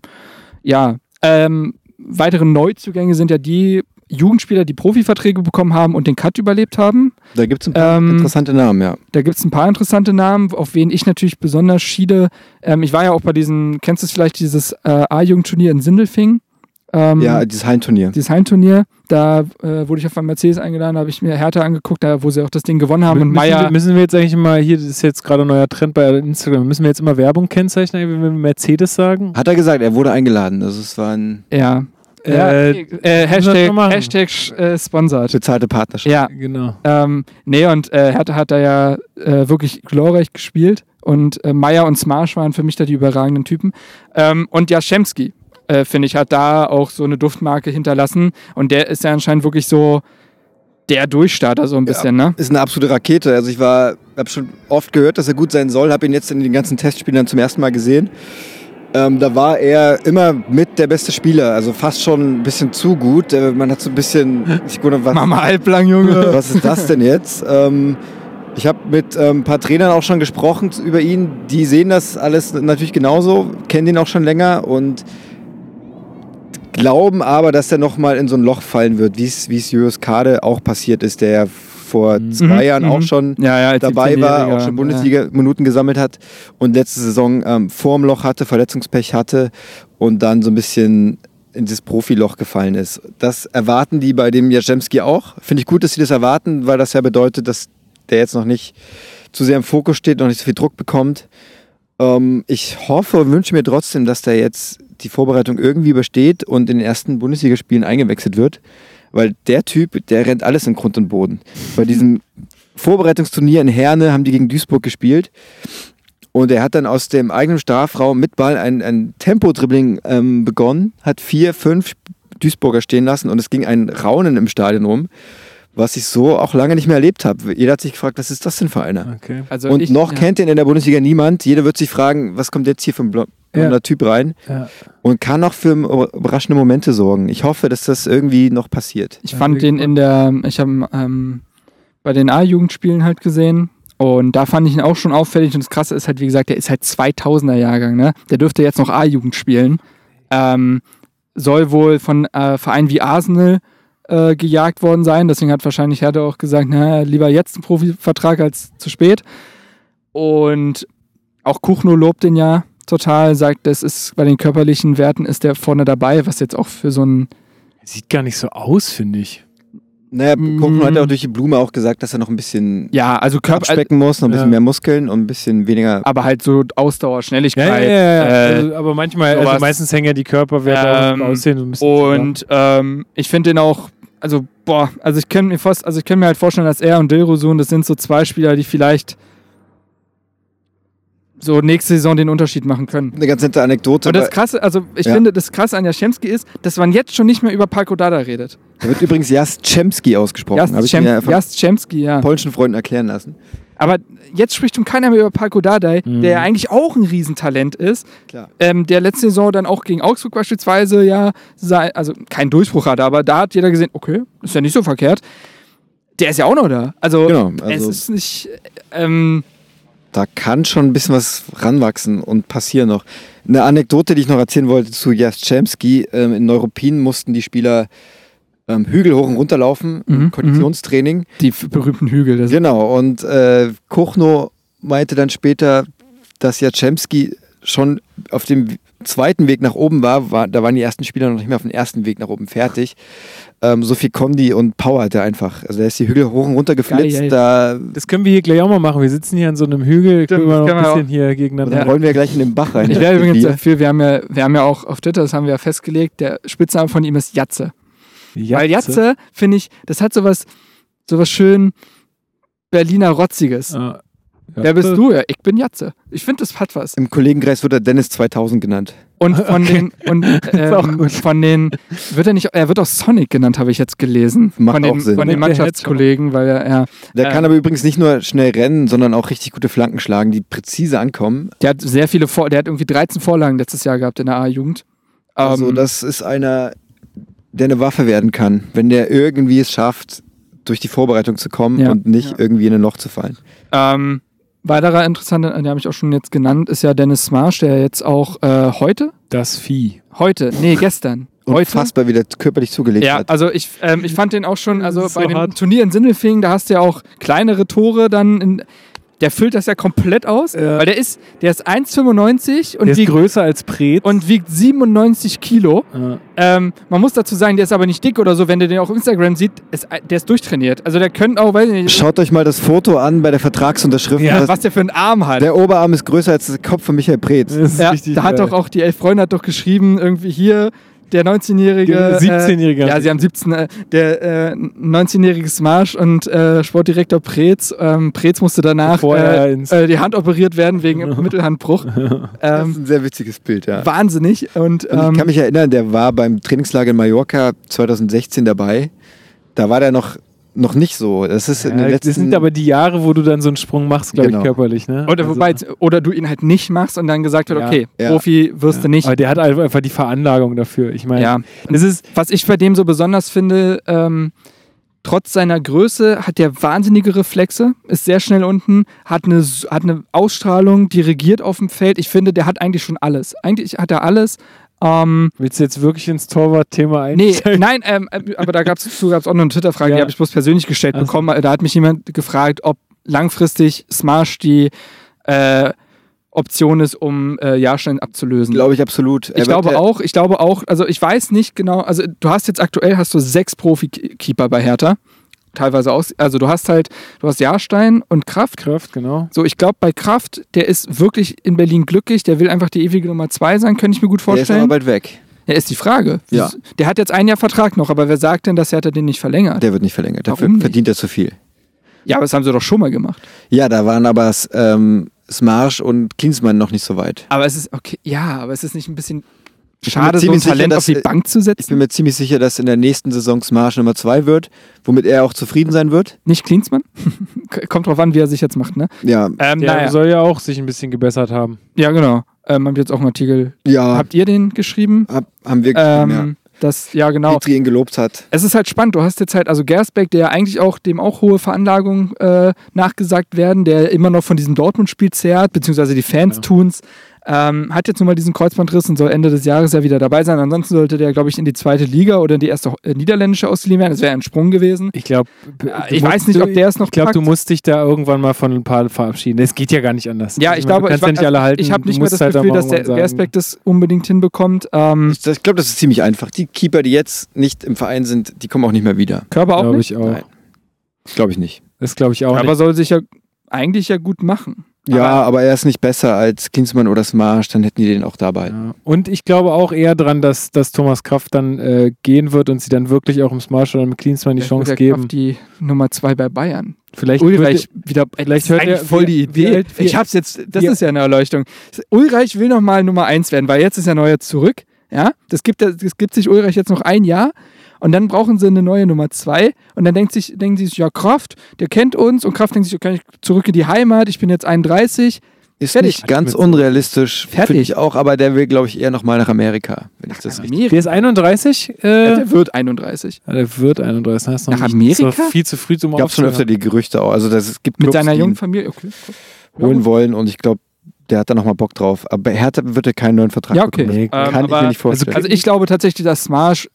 Weitere Neuzugänge sind ja die Jugendspieler, die Profiverträge bekommen haben und den Cut überlebt haben. Da gibt es ein paar interessante Namen, ja. Da gibt es ein paar interessante Namen, auf wen ich natürlich besonders schiede. Ich war ja auch bei diesem, kennst du es vielleicht, dieses A-Jugendturnier in Sindelfingen? Dieses Hallenturnier. Da wurde ich auf meinem Mercedes eingeladen, habe ich mir Hertha angeguckt, wo sie auch das Ding gewonnen haben. Und Maya. Müssen wir jetzt eigentlich mal, hier ist jetzt gerade ein neuer Trend bei Instagram, müssen wir jetzt immer Werbung kennzeichnen, wenn wir Mercedes sagen? Hat er gesagt, er wurde eingeladen. Also es war ein... Ja. Hashtag sponsert. Bezahlte Partnerschaft. Ja, genau. Hertha hat da ja wirklich glorreich gespielt und Maier und Smarsch waren für mich da die überragenden Typen. Und Jaschemski, finde ich, hat da auch so eine Duftmarke hinterlassen und der ist ja anscheinend wirklich so der Durchstarter so ein bisschen, ne? Ist eine absolute Rakete. Also ich habe schon oft gehört, dass er gut sein soll, habe ihn jetzt in den ganzen Testspielen dann zum ersten Mal gesehen. Da war er immer mit der beste Spieler, also fast schon ein bisschen zu gut. Man hat so ein bisschen... Ich guck, was, Mama halblang, Junge. Was ist das denn jetzt? Ich habe mit ein paar Trainern auch schon gesprochen über ihn. Die sehen das alles natürlich genauso, kennen ihn auch schon länger und glauben aber, dass er nochmal in so ein Loch fallen wird, wie es Julius Kade auch passiert ist, der ja vor 2 Jahren auch schon dabei war, auch schon Bundesliga-Minuten gesammelt hat und letzte Saison vorm Loch hatte, Verletzungspech hatte und dann so ein bisschen in das Profiloch gefallen ist. Das erwarten die bei dem Jarzembski auch. Finde ich gut, dass sie das erwarten, weil das ja bedeutet, dass der jetzt noch nicht zu sehr im Fokus steht, noch nicht so viel Druck bekommt. Ich hoffe und wünsche mir trotzdem, dass der jetzt die Vorbereitung irgendwie übersteht und in den ersten Bundesligaspielen eingewechselt wird. Weil der Typ, der rennt alles in Grund und Boden. Bei diesem Vorbereitungsturnier in Herne haben die gegen Duisburg gespielt. Und er hat dann aus dem eigenen Strafraum mit Ball ein Tempo-Dribbling begonnen, hat 4, 5 Duisburger stehen lassen und es ging ein Raunen im Stadion um, was ich so auch lange nicht mehr erlebt habe. Jeder hat sich gefragt, was ist das denn für einer? Okay. Also und kennt ihn in der Bundesliga niemand. Jeder wird sich fragen, was kommt jetzt hier für ein Typ rein und kann auch für überraschende Momente sorgen. Ich hoffe, dass das irgendwie noch passiert. Ich fand den ich habe bei den A-Jugendspielen halt gesehen und da fand ich ihn auch schon auffällig und das Krasse ist halt, wie gesagt, der ist halt 2000er-Jahrgang, ne? Der dürfte jetzt noch A-Jugend spielen. Soll wohl von Vereinen wie Arsenal gejagt worden sein, deswegen hat wahrscheinlich Hertha auch gesagt, na, lieber jetzt einen Profivertrag als zu spät. Und auch Kuchno lobt den ja total, sagt, das ist bei den körperlichen Werten ist der vorne dabei, was jetzt auch für so ein... Sieht gar nicht so aus, finde ich. Naja, Kuchen hat ja auch durch die Blume auch gesagt, dass er noch ein bisschen abspecken muss, noch ein bisschen mehr Muskeln und ein bisschen weniger... Aber halt so Ausdauer, Schnelligkeit. Aber manchmal, also meistens hängen ja die Körperwerte auch aussehen. So ein bisschen und ich finde den auch, ich kann mir halt vorstellen, dass er und Dilrosun, das sind so 2 Spieler, die vielleicht so nächste Saison den Unterschied machen können. Eine ganz nette Anekdote. Und das Krasse, finde, das Krasse an Jarzembski ist, dass man jetzt schon nicht mehr über Palko Dada redet. Da wird übrigens Jarzembski ausgesprochen. Jarzembski, ja. Polnischen Freunden erklären lassen. Aber jetzt spricht schon keiner mehr über Palko Dada, der ja eigentlich auch ein Riesentalent ist. Klar. Der letzte Saison dann auch gegen Augsburg beispielsweise, keinen Durchbruch hatte, aber da hat jeder gesehen, okay, ist ja nicht so verkehrt. Der ist ja auch noch da. Es ist nicht... Da kann schon ein bisschen was ranwachsen und passieren noch. Eine Anekdote, die ich noch erzählen wollte zu Jarzembski. In Neuruppin mussten die Spieler Hügel hoch und runter laufen, Konditionstraining. Die berühmten Hügel. Das genau, und Kuchno meinte dann später, dass Jarzembski schon auf dem zweiten Weg nach oben war. Da waren die ersten Spieler noch nicht mehr auf dem ersten Weg nach oben fertig. So viel Kondi und Power hat er einfach. Also der ist die Hügel hoch und runter geflitzt. Geil. Das können wir hier gleich auch mal machen. Wir sitzen hier an so einem Hügel. Stimmt, können wir noch ein bisschen hier gegeneinander. Dann rollen wir gleich in den Bach rein. Ich werde übrigens dafür, wir haben ja auch auf Twitter, das haben wir ja festgelegt, der Spitzname von ihm ist Jatze. Weil Jatze, finde ich, das hat sowas schön Berliner Rotziges. Ah. Ja. Wer bist du? Ja, ich bin Jatze. Ich finde, das hat was. Im Kollegenkreis wird er Dennis 2000 genannt. Und von er wird auch Sonic genannt, habe ich jetzt gelesen. Macht auch Sinn. Von den Mannschaftskollegen, weil der kann aber übrigens nicht nur schnell rennen, sondern auch richtig gute Flanken schlagen, die präzise ankommen. Der hat der hat irgendwie 13 Vorlagen letztes Jahr gehabt in der A-Jugend. Also das ist einer, der eine Waffe werden kann, wenn der irgendwie es schafft, durch die Vorbereitung zu kommen und nicht irgendwie in ein Loch zu fallen. Weiterer interessanter, den habe ich auch schon jetzt genannt, ist ja Dennis Smarsch, der jetzt auch heute... Das Vieh. Gestern. Unfassbar, wie der körperlich zugelegt hat. Ja, also ich fand den auch schon, dem Turnier in Sindelfingen, da hast du ja auch kleinere Tore dann... Der füllt das ja komplett aus, weil der ist 1,95 und ist größer als Preetz und wiegt 97 Kilo. Ja. Man muss dazu sagen, der ist aber nicht dick oder so, wenn ihr den auch auf Instagram sieht, der ist durchtrainiert. Also der könnte auch, weiß ich nicht. Schaut euch mal das Foto an bei der Vertragsunterschrift. Ja, was der für einen Arm hat. Der Oberarm ist größer als der Kopf von Michael Preetz. Ja, da hat doch auch die 11 Freunde hat doch geschrieben, irgendwie hier der 19-jährige... 17-jährige. Sie haben 17... der 19-jährige Smarsch und Sportdirektor Preetz. Preetz musste danach die Hand operiert werden wegen Mittelhandbruch. Das ist ein sehr witziges Bild, ja. Wahnsinnig. Und ich kann mich erinnern, der war beim Trainingslager in Mallorca 2016 dabei. Da war der noch Noch nicht so. Das ist ja, in den letzten, das sind aber die Jahre, wo du dann so einen Sprung machst, glaube ich, körperlich. Ne? Oder, also, wobei, oder du ihn halt nicht machst und dann gesagt wird, okay, Profi wirst du nicht. Aber der hat einfach die Veranlagung dafür. Ich meine, das ist, was ich bei dem so besonders finde, trotz seiner Größe hat der wahnsinnige Reflexe, ist sehr schnell unten, hat eine Ausstrahlung, dirigiert auf dem Feld. Ich finde, der hat eigentlich schon alles. Eigentlich hat er alles. Willst du jetzt wirklich ins Torwart-Thema einsteigen? Nein, aber da gab es auch noch eine Twitter-Frage, die habe ich bloß persönlich gestellt bekommen. Da hat mich jemand gefragt, ob langfristig Smash die Option ist, um Jahrstein abzulösen. Glaube ich absolut. Ich glaube auch, also ich weiß nicht genau, also du hast jetzt aktuell, hast du 6 Profi-Keeper bei Hertha. Teilweise auch, also du hast Jahrstein und Kraft, genau. So, ich glaube bei Kraft, der ist wirklich in Berlin glücklich, der will einfach die ewige Nummer 2 sein, könnte ich mir gut vorstellen. Der ist aber bald weg. Ja, ist die Frage. Ja. Der hat jetzt ein Jahr Vertrag noch, aber wer sagt denn, dass Hertha den nicht verlängert? Der wird nicht verlängert, dafür verdient er zu viel. Ja, aber das haben sie doch schon mal gemacht. Ja, da waren aber Smarsch und Klinsmann noch nicht so weit. Aber es ist okay, ja, aber es ist nicht ein bisschen schade, so ein Talent auf die Bank zu setzen? Ich bin mir ziemlich sicher, dass in der nächsten Saison Smarsch Nummer 2 wird, womit er auch zufrieden sein wird. Nicht Klinsmann? Kommt drauf an, wie er sich jetzt macht, ne? Ja. Der soll ja auch sich ein bisschen gebessert haben. Ja, genau. Habt ihr jetzt auch einen Artikel? Ja. Habt ihr den geschrieben? Haben wir geschrieben, Das, ja, genau. Petri ihn gelobt hat. Es ist halt spannend, du hast jetzt halt, also Gersbeck, der eigentlich auch, dem auch hohe Veranlagungen nachgesagt werden, der immer noch von diesem Dortmund-Spiel zehrt, beziehungsweise die Fans tun's, hat jetzt nun mal diesen Kreuzbandriss und soll Ende des Jahres ja wieder dabei sein. Ansonsten sollte der, glaube ich, in die 2. Liga oder in die 1. niederländische ausgeliehen werden. Das wäre ein Sprung gewesen. Ich glaube, ich weiß nicht, ob der es noch packt. Ich glaube, du musst dich da irgendwann mal von ein paar verabschieden. Das geht ja gar nicht anders. Ja, ich glaube, ich habe nicht mehr das Gefühl, dass der Gersbeck das unbedingt hinbekommt. Ich glaube, das ist ziemlich einfach. Die Keeper, die jetzt nicht im Verein sind, die kommen auch nicht mehr wieder. Körper auch nicht? Glaube ich auch. Nein. Glaube ich nicht. Das glaube ich auch nicht. Aber soll sich ja eigentlich ja gut machen. Ja, aber er ist nicht besser als Klinsmann oder Smarsch, dann hätten die den auch dabei. Ja. Und ich glaube auch eher dran, dass Thomas Kraft dann gehen wird und sie dann wirklich auch im Smarsch oder im Klinsmann die Chance geben. Kraft die Nummer 2 bei Bayern. Vielleicht hört er voll die Idee. Ich hab's jetzt, das ist ja eine Erleuchtung. Ulreich will nochmal Nummer 1 werden, weil jetzt ist ja Neuer zurück. Ja, das gibt sich Ulreich jetzt noch ein Jahr. Und dann brauchen sie eine neue Nummer 2. Und dann denken sie sich, ja, Kraft, der kennt uns. Und Kraft denkt sich, okay, zurück in die Heimat, ich bin jetzt 31. Ist fertig. Nicht ganz unrealistisch, finde ich auch. Aber der will, glaube ich, eher nochmal nach Amerika. Wenn ich das richtig. Der ist 31? Der wird 31. Ja, der wird 31. Heißt noch nach Amerika? Das war viel zu früh zum Aufstehen. Ich habe schon öfter die Gerüchte auch. Also das gibt mit seiner jungen Familie holen wollen. Und ich glaube, der hat da nochmal Bock drauf. Aber Hertha wird keinen neuen Vertrag bekommen. Kann ich mir nicht vorstellen. Also ich glaube tatsächlich, dass Smarsch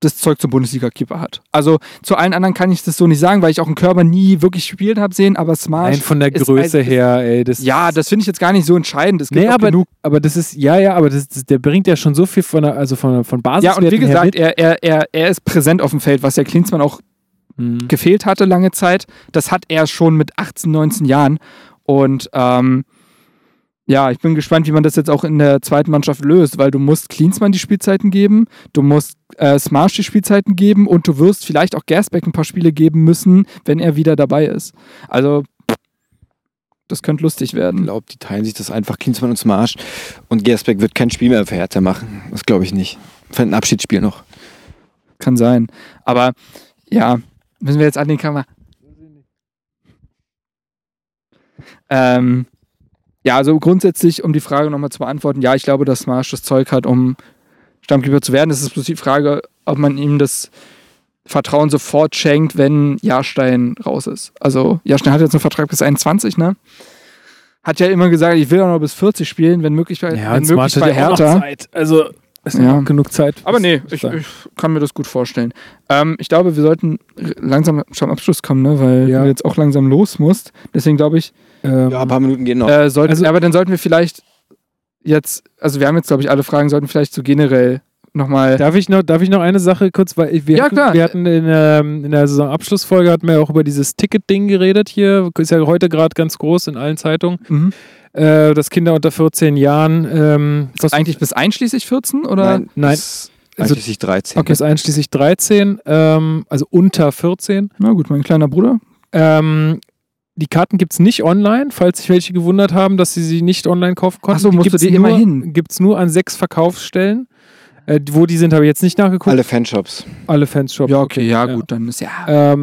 das Zeug zum Bundesliga-Keeper hat. Also zu allen anderen kann ich das so nicht sagen, weil ich auch einen Körper nie wirklich spielen habe sehen, aber Smash. Nein, von der Größe her, ey. Das finde ich jetzt gar nicht so entscheidend. Es gibt genug. Aber das ist, aber der bringt ja schon so viel von Basis. Ja, und wie gesagt, er ist präsent auf dem Feld, was der Klinsmann auch gefehlt hatte lange Zeit. Das hat er schon mit 18, 19 Jahren. Und ich bin gespannt, wie man das jetzt auch in der zweiten Mannschaft löst, weil du musst Klinsmann die Spielzeiten geben, du musst Smarsch die Spielzeiten geben und du wirst vielleicht auch Gersbeck ein paar Spiele geben müssen, wenn er wieder dabei ist. Also, das könnte lustig werden. Ich glaube, die teilen sich das einfach, Klinsmann und Smarsch, und Gersbeck wird kein Spiel mehr für Hertha machen. Das glaube ich nicht. Für ein Abschiedsspiel noch. Kann sein. Aber, müssen wir jetzt an den Kamera... Ja, also grundsätzlich, um die Frage nochmal zu beantworten, ich glaube, dass Smarsch das Zeug hat, um Stammkeeper zu werden. Es ist bloß die Frage, ob man ihm das Vertrauen sofort schenkt, wenn Jahrstein raus ist. Also Jahrstein hat jetzt einen Vertrag bis 21, ne? Hat ja immer gesagt, ich will auch noch bis 40 spielen, wenn möglich bei Hertha. Ja, Smarsch hat ja auch noch Zeit. Also es ist noch genug Zeit. Aber nee, ich kann mir das gut vorstellen. Ich glaube, wir sollten langsam zum Abschluss kommen, ne? Weil du jetzt auch langsam los musst. Deswegen glaube ich, ein paar Minuten gehen noch. Aber dann sollten wir vielleicht jetzt, also wir haben jetzt, glaube ich, alle Fragen, sollten vielleicht so generell nochmal... Darf ich noch eine Sache kurz, weil wir hatten in der Saisonabschlussfolge, hatten wir auch über dieses Ticket-Ding geredet hier, ist ja heute gerade ganz groß in allen Zeitungen, dass Kinder unter 14 Jahren... ist eigentlich bis einschließlich 14? Oder? Nein. Einschließlich 13. Okay, bis einschließlich 13, also unter 14. Na gut, mein kleiner Bruder. Die Karten gibt es nicht online, falls sich welche gewundert haben, dass sie nicht online kaufen konnten. Achso, musst du die immer hin. Gibt es nur an 6 Verkaufsstellen. Wo die sind, habe ich jetzt nicht nachgeguckt. Alle Fanshops. Ja, okay, ja. Gut, dann ist ja...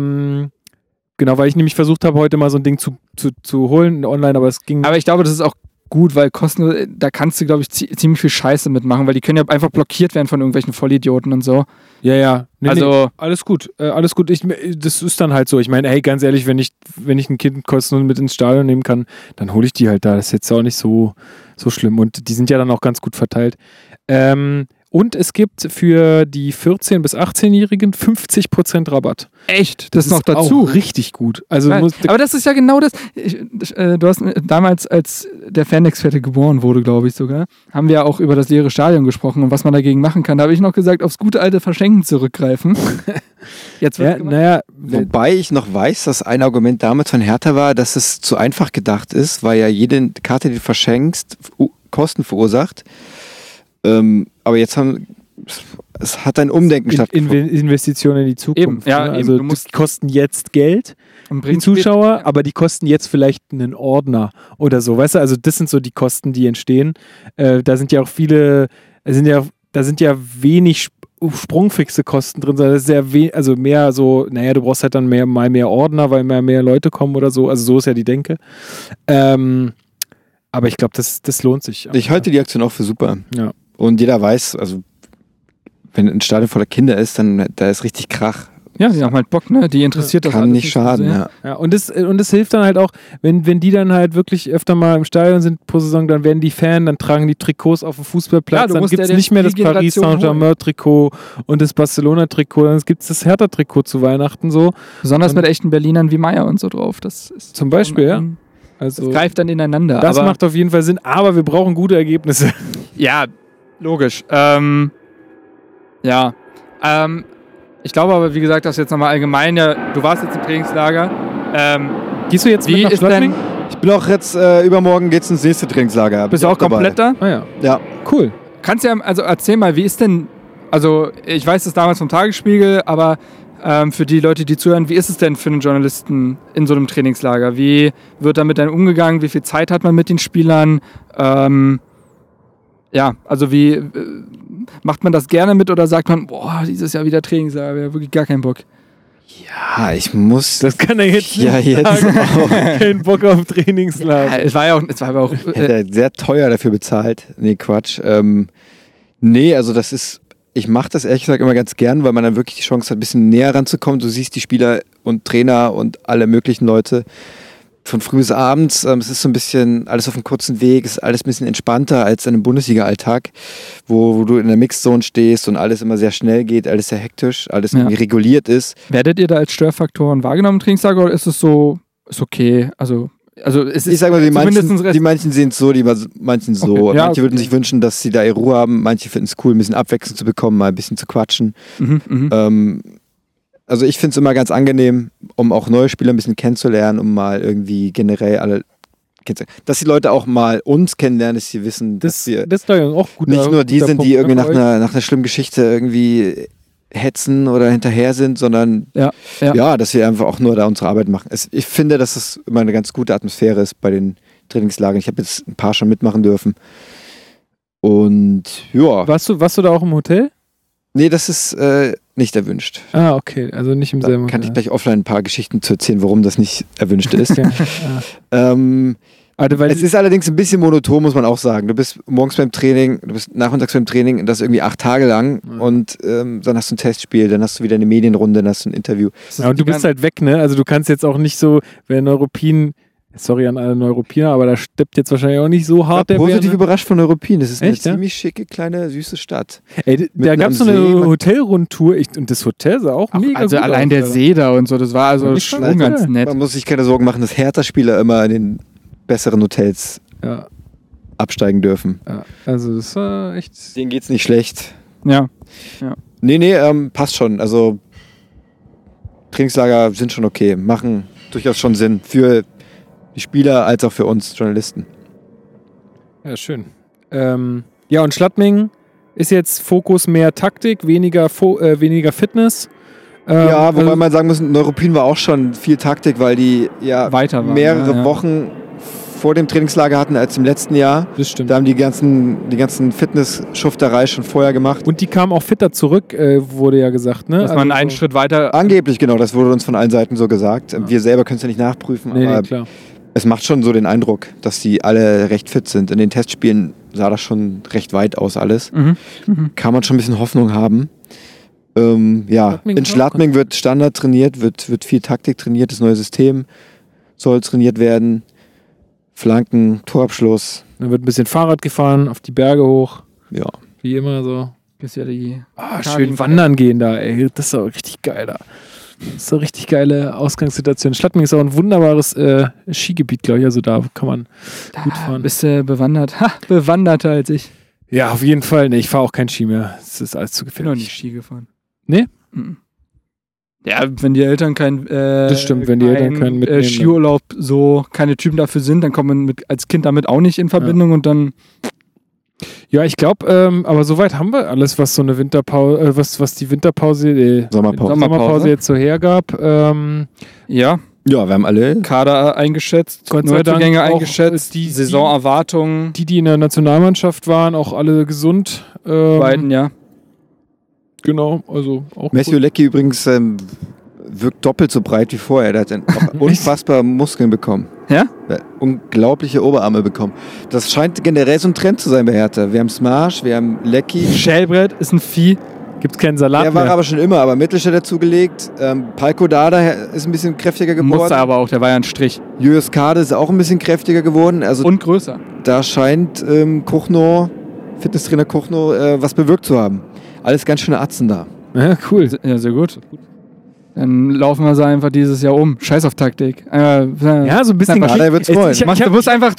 genau, weil ich nämlich versucht habe, heute mal so ein Ding zu holen online, aber es ging... Aber ich glaube, das ist auch gut, weil kostenlos, da kannst du, glaube ich, ziemlich viel Scheiße mitmachen, weil die können ja einfach blockiert werden von irgendwelchen Vollidioten und so. Ja. Nee, alles gut. Das ist dann halt so. Ich meine, hey, ganz ehrlich, wenn ich ein Kind kostenlos mit ins Stadion nehmen kann, dann hole ich die halt da. Das ist jetzt auch nicht so schlimm. Und die sind ja dann auch ganz gut verteilt. Und es gibt für die 14- bis 18-Jährigen 50% Rabatt. Echt? Das ist noch dazu. Auch richtig gut. Also aber das ist ja genau das. Du hast damals, als der Fan-Experte geboren wurde, glaube ich sogar, haben wir ja auch über das leere Stadion gesprochen und was man dagegen machen kann. Da habe ich noch gesagt, aufs gute alte Verschenken zurückgreifen. Jetzt wird wobei ich noch weiß, dass ein Argument damals von Hertha war, dass es zu einfach gedacht ist, weil ja jede Karte, die du verschenkst, Kosten verursacht. Aber jetzt es hat ein Umdenken stattgefunden. Investitionen in die Zukunft. Eben, ja, ne? Also die kosten jetzt Geld, die Zuschauer, mit, ja. Aber die kosten jetzt vielleicht einen Ordner oder so, weißt du? Also das sind so die Kosten, die entstehen. Da sind ja wenig sprungfixe Kosten drin, sondern das ist sehr mehr so, naja, du brauchst halt dann mehr Ordner, weil mehr Leute kommen oder so. Also so ist ja die Denke. Aber ich glaube, das lohnt sich. Ich halte die Aktion auch für super. Ja. Und jeder weiß, also wenn ein Stadion voller Kinder ist, dann da ist richtig Krach. Ja, die haben halt Bock, ne? Die interessiert das. Kann nicht schaden, ja. Ja. Und das hilft dann halt auch, wenn die dann halt wirklich öfter mal im Stadion sind pro Saison, dann werden die Fan, dann tragen die Trikots auf dem Fußballplatz, ja, dann gibt es nicht mehr das Paris Saint-Germain-Trikot und das Barcelona-Trikot, dann gibt es das Hertha-Trikot zu Weihnachten so. Besonders und mit echten Berlinern wie Maya und so drauf. Das ist zum Beispiel, ja. Also das greift dann ineinander. Das macht auf jeden Fall Sinn, aber wir brauchen gute Ergebnisse. Ja, logisch. Ich glaube aber, wie gesagt, dass jetzt nochmal allgemein, ja, du warst jetzt im Trainingslager. Gehst du jetzt wie mit nach Schladming? Ich bin auch jetzt, übermorgen geht's ins nächste Trainingslager. Bist du auch komplett dabei. Da? Ah, ja. Cool. Kannst ja, also erzähl mal, wie ist denn, also ich weiß das damals vom Tagesspiegel, aber für die Leute, die zuhören, wie ist es denn für einen Journalisten in so einem Trainingslager? Wie wird damit dann umgegangen? Wie viel Zeit hat man mit den Spielern? Wie macht man das gerne mit oder sagt man, boah, dieses Jahr wieder Trainingslager, wir haben wirklich gar keinen Bock? Ja, ich muss... Das kann er jetzt nicht sagen. Jetzt keinen Bock auf Trainingslager. Ja, es war aber auch... Hätte er sehr teuer dafür bezahlt. Nee, Quatsch. Also das ist... Ich mache das ehrlich gesagt immer ganz gern, weil man dann wirklich die Chance hat, ein bisschen näher ranzukommen. Du siehst die Spieler und Trainer und alle möglichen Leute von früh bis abends. Es ist so ein bisschen alles auf einem kurzen Weg, es ist alles ein bisschen entspannter als in einem Bundesliga-Alltag, wo du in der Mixzone stehst und alles immer sehr schnell geht, alles sehr hektisch, alles irgendwie reguliert ist. Werdet ihr da als Störfaktoren wahrgenommen im Trainingstag oder ist es so, ist okay, also es ist, ich sag mal, die manchen sehen es so, die manchen so. Okay. Ja, manche würden sich wünschen, dass sie da ihre Ruhe haben. Manche finden es cool, ein bisschen Abwechslung zu bekommen, mal ein bisschen zu quatschen. Also ich finde es immer ganz angenehm, um auch neue Spieler ein bisschen kennenzulernen, um mal irgendwie generell alle kennenzulernen. Dass die Leute auch mal uns kennenlernen, dass sie wissen, dass wir nicht nur die sind, Punkt, die irgendwie nach einer schlimmen Geschichte irgendwie hetzen oder hinterher sind, sondern dass wir einfach auch nur da unsere Arbeit machen. Ich finde, dass es immer eine ganz gute Atmosphäre ist bei den Trainingslagern. Ich habe jetzt ein paar schon mitmachen dürfen. Und ja. Warst du da auch im Hotel? Nee, das ist nicht erwünscht. Ah, okay. Also nicht im selben Hotel. Kann ich gleich offline ein paar Geschichten zu erzählen, warum das nicht erwünscht ist. Es ist allerdings ein bisschen monoton, muss man auch sagen. Du bist morgens beim Training, du bist nachmittags beim Training, das irgendwie 8 Tage lang und dann hast du ein Testspiel, dann hast du wieder eine Medienrunde, dann hast du ein Interview. Ja, und du bist halt weg, ne? Also du kannst jetzt auch nicht so, wenn Neuruppin, sorry an alle Neuruppiner, aber da steppt jetzt wahrscheinlich auch nicht so hart der Bär. Ich bin positiv überrascht von Neuruppin. Das ist eine ziemlich schicke, kleine, süße Stadt. Ey, da gab es so eine Hotelrundtour und das Hotel sah auch mega gut aus. Also allein der See da und so, das war also schon ganz nett. Man muss sich keine Sorgen machen, dass Hertha-Spieler immer in den besseren Hotels absteigen dürfen. Ja. Also das war echt... Denen geht's nicht schlecht. Ja. Nee, passt schon. Also Trainingslager sind schon okay. Machen durchaus schon Sinn. Für die Spieler als auch für uns Journalisten. Ja, schön. Und Schladming ist jetzt Fokus mehr Taktik, weniger Fitness. Wobei man sagen muss, Neuruppin war auch schon viel Taktik, weil die mehrere Wochen vor dem Trainingslager hatten als im letzten Jahr. Das stimmt. Da haben die ganzen Fitness-Schufterei schon vorher gemacht. Und die kamen auch fitter zurück, wurde ja gesagt, ne? Dass also man einen so Schritt weiter... Angeblich, genau. Das wurde uns von allen Seiten so gesagt. Ja. Wir selber können es ja nicht nachprüfen, nee, aber klar. Es macht schon so den Eindruck, dass die alle recht fit sind. In den Testspielen sah das schon recht weit aus alles. Mhm. Mhm. Kann man schon ein bisschen Hoffnung haben. Ja, in Schladming wird Standard trainiert, wird viel Taktik trainiert, das neue System soll trainiert werden. Flanken, Torabschluss. Dann wird ein bisschen Fahrrad gefahren, auf die Berge hoch. Ja. Wie immer so. Schön wandern gehen da, ey. Das ist doch richtig geil da. Das ist so richtig geile Ausgangssituation. Schladming ist auch ein wunderbares Skigebiet, glaube ich. Also da kann man gut fahren. Bist du bewandert? Ha, bewanderter als ich. Ja, auf jeden Fall. Nee, ich fahre auch kein Ski mehr. Es ist alles zu gefährlich. Ich bin noch nicht Ski gefahren. Nee? Mhm. Ja, wenn die Eltern keinen Skiurlaub, so keine Typen dafür sind, dann kommt man als Kind damit auch nicht in Verbindung und dann... Ja, ich glaube, aber soweit haben wir alles, was so eine Winterpause, was die Winterpause, Sommerpause jetzt so hergab. Ja, wir haben alle Kader eingeschätzt, Neuzugänge eingeschätzt, die Saisonerwartungen. Die in der Nationalmannschaft waren, auch alle gesund. Beiden, ja. Genau, also auch Matthew Lecky übrigens wirkt doppelt so breit wie vorher. Der hat unfassbar Muskeln bekommen. Ja? Unglaubliche Oberarme bekommen. Das scheint generell so ein Trend zu sein bei Hertha. Wir haben Smash, wir haben Lecky. Schellbrett ist ein Vieh. Gibt's keinen Salat mehr. Der war aber schon immer, aber Mittelstädt dazugelegt. Palko Dada ist ein bisschen kräftiger geworden. Musste aber auch, der war ja ein Strich. Julius Kade ist auch ein bisschen kräftiger geworden. Also und größer. Da scheint Fitnesstrainer Kuchno was bewirkt zu haben. Alles ganz schöne Atzen da. Ja, cool. Ja, sehr gut. Dann laufen wir sie einfach dieses Jahr um. Scheiß auf Taktik. Ja, so ein bisschen. Ja, wird's freuen. Du bist einfach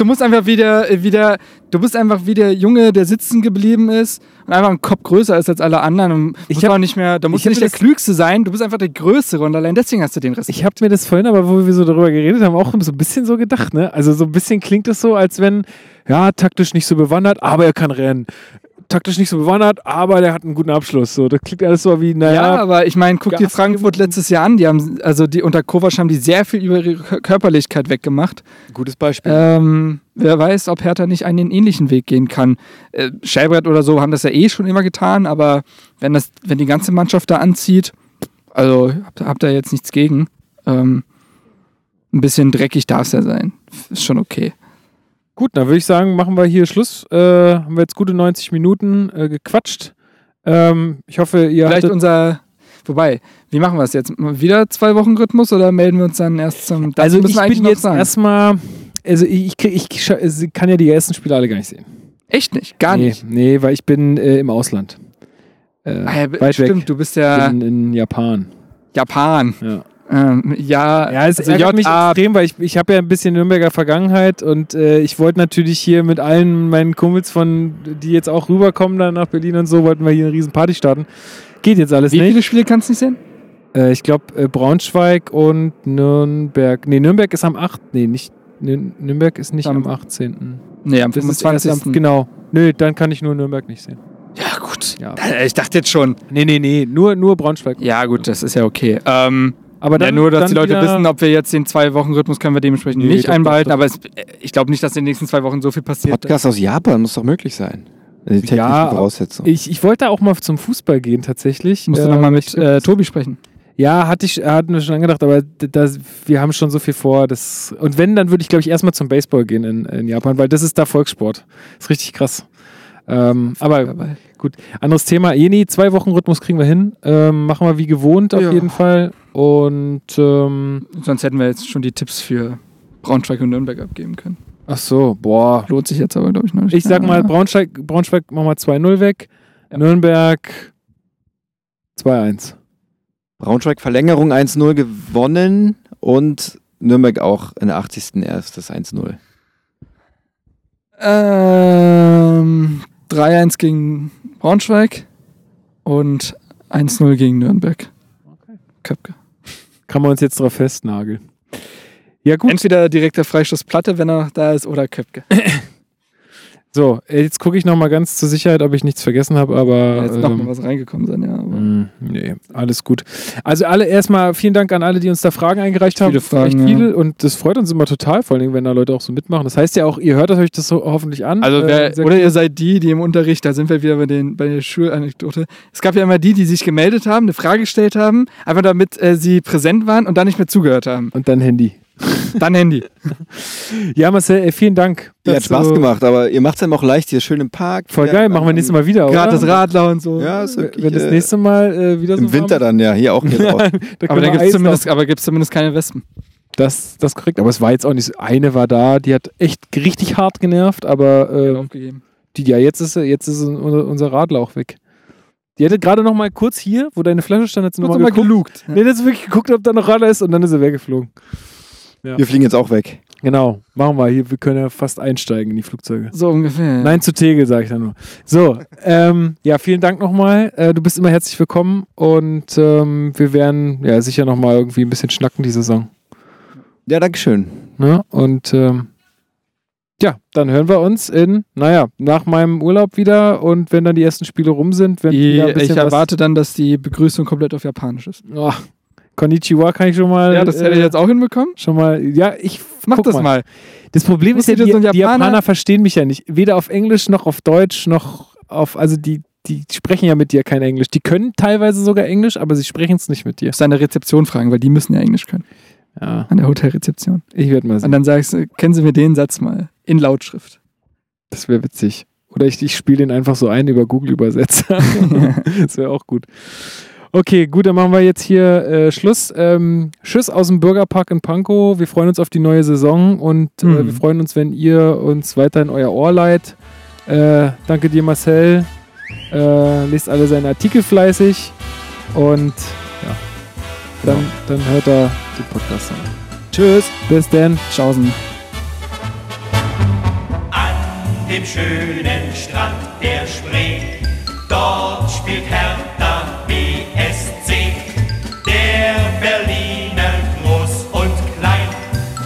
wieder Junge, der sitzen geblieben ist und einfach einen Kopf größer ist als alle anderen. Und du musst nicht der Klügste sein, du bist einfach der Größere und allein deswegen hast du den Rest. Ich habe mir das vorhin, aber wo wir so darüber geredet haben, auch so ein bisschen so gedacht, ne? Also so ein bisschen klingt es so, als wenn, ja, taktisch nicht so bewandert, aber er kann rennen. Taktisch nicht so bewandert, aber der hat einen guten Abschluss. So, das klingt alles so wie, naja. Ja, aber ich meine, guck dir Frankfurt letztes Jahr an. Die haben, also die unter Kovac haben die sehr viel über ihre Körperlichkeit weggemacht. Gutes Beispiel. Wer weiß, ob Hertha nicht einen ähnlichen Weg gehen kann. Schellbrett oder so haben das ja eh schon immer getan, aber wenn die ganze Mannschaft da anzieht, also habt ihr jetzt nichts gegen. Ein bisschen dreckig darf es ja sein. Ist schon okay. Gut, dann würde ich sagen, machen wir hier Schluss. Haben wir jetzt gute 90 Minuten gequatscht. Ich hoffe, ihr vielleicht hattet... Wobei, wie machen wir es jetzt? Wieder 2 Wochen Rhythmus oder melden wir uns dann erst zum... Das also ich bin jetzt erstmal... Also ich kann ja die ersten Spiele alle gar nicht sehen. Echt nicht? Gar nicht? Nee, weil ich bin im Ausland. Weit stimmt, weg. Du bist ja... In Japan. Japan. Ja. Ja, es ärgert mich extrem, weil ich habe ja ein bisschen Nürnberger Vergangenheit und ich wollte natürlich hier mit allen meinen Kumpels, die jetzt auch rüberkommen dann nach Berlin und so, wollten wir hier eine riesen Party starten. Geht jetzt alles nicht. Wie viele Spiele kannst du nicht sehen? Ich glaube Braunschweig und Nürnberg. Nee, Nürnberg ist am 8. Nee, nicht. Nürnberg ist nicht am 18. Nee, am 25. Genau. Nö, dann kann ich nur Nürnberg nicht sehen. Ja, gut. Ja. Ich dachte jetzt schon. Nee, nur Braunschweig. Ja, gut, das ist ja okay. Aber dann, ja, nur, dass dann die Leute wissen, ob wir jetzt den 2-Wochen-Rhythmus können wir dementsprechend nicht einbehalten. Aber ich glaube nicht, dass in den nächsten 2 Wochen so viel passiert. Podcast aus Japan muss doch möglich sein. Die technischen Voraussetzungen. Ich wollte auch mal zum Fußball gehen tatsächlich. Musst du nochmal mit Tobi sprechen? Ja, hatten wir schon angedacht, aber wir haben schon so viel vor. Und wenn, dann würde ich, glaube ich, erstmal zum Baseball gehen in Japan, weil das ist da Volkssport. Das ist richtig krass. Aber gut, anderes Thema. 2-Wochen-Rhythmus kriegen wir hin. Machen wir wie gewohnt auf jeden Fall. Und sonst hätten wir jetzt schon die Tipps für Braunschweig und Nürnberg abgeben können. Ach so, boah. Lohnt sich jetzt aber, glaube ich, noch nicht. Ich sag mal, Braunschweig machen wir 2-0 weg. Ja. Nürnberg 2-1. Braunschweig Verlängerung 1-0 gewonnen und Nürnberg auch in der 80. erstes 1-0. 3-1 gegen Braunschweig und 1-0 gegen Nürnberg. Okay. Köpke. Kann man uns jetzt drauf festnageln. Ja, gut. Entweder direkter Freistoß Platte, wenn er da ist, oder Köpke. So, jetzt gucke ich nochmal ganz zur Sicherheit, ob ich nichts vergessen habe, aber... Ja, jetzt nochmal was reingekommen sein, ja. Nee, alles gut. Also alle erstmal vielen Dank an alle, die uns da Fragen eingereicht viele haben. Viele Fragen, echt viele. Ja. Und das freut uns immer total, vor allem, wenn da Leute auch so mitmachen. Das heißt ja auch, ihr hört euch das so hoffentlich an. Also oder ihr seid die im Unterricht, da sind wir wieder bei der Schulanekdote. Es gab ja immer die sich gemeldet haben, eine Frage gestellt haben, einfach damit sie präsent waren und dann nicht mehr zugehört haben. Und dann Handy. Dann Handy. Ja, Marcel, vielen Dank. Ja, hat Spaß gemacht, aber ihr macht es einem auch leicht hier schön im Park. Voll geil, machen wir nächstes Mal wieder, oder? Gerade das Radler und so. Ja, ist wirklich, wenn das nächste Mal wieder so im Winter haben. Dann, ja, hier auch. Hier drauf. Aber da gibt es zumindest keine Wespen. Das korrekt, aber es war jetzt auch nicht so. Eine war da, die hat echt richtig hart genervt, aber jetzt ist unser Radler auch weg. Die hätte gerade noch mal kurz hier, wo deine Flasche stand, hat sie noch mal gelugt. Ja. Die hat jetzt wirklich geguckt, ob da noch Radler ist und dann ist er weggeflogen. Ja. Wir fliegen jetzt auch weg. Genau, machen wir hier. Wir können ja fast einsteigen in die Flugzeuge. So ungefähr. Ja. Nein zu Tegel, sage ich dann nur. So, ja, vielen Dank nochmal. Du bist immer herzlich willkommen und wir werden ja sicher nochmal irgendwie ein bisschen schnacken die Saison. Ja, dankeschön. Ja, und ja, dann hören wir uns nach meinem Urlaub wieder und wenn dann die ersten Spiele rum sind. Ich erwarte dann, dass die Begrüßung komplett auf Japanisch ist. Oh. Konnichiwa kann ich schon mal... Ja, das hätte ich jetzt auch hinbekommen. Schon mal... Ja, ich mach das mal. Das Problem ist ja, die Japaner verstehen mich ja nicht. Weder auf Englisch, noch auf Deutsch, noch auf... Also die sprechen ja mit dir kein Englisch. Die können teilweise sogar Englisch, aber sie sprechen es nicht mit dir. Du musst an der Rezeption fragen, weil die müssen ja Englisch können. Ja. An der Hotelrezeption. Ich werde mal sagen. Und dann sagst du, kennen Sie mir den Satz mal? In Lautschrift. Das wäre witzig. Oder ich spiele den einfach so ein über Google-Übersetzer. Das wäre auch gut. Okay, gut, dann machen wir jetzt hier Schluss. Tschüss aus dem Bürgerpark in Pankow. Wir freuen uns auf die neue Saison und wir freuen uns, wenn ihr uns weiterhin euer Ohr leiht. Danke dir, Marcel. Lest alle seine Artikel fleißig und ja, dann hört er den Podcast an. Tschüss, bis dann. Tschaußen. An dem schönen Strand der Spree, dort spielt Hertha BSC, der Berliner groß und klein,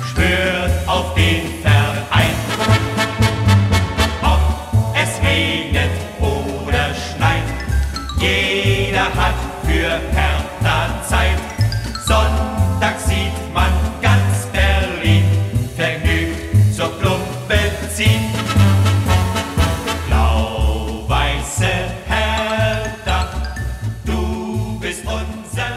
schwört auf den Verein. Ob es regnet oder schneit, jeder hat für Hertha Zeit. Sonntag sieht man ganz Berlin, vergnügt zur Klumpe zieht. Blau-weiße Hertha, du bist unser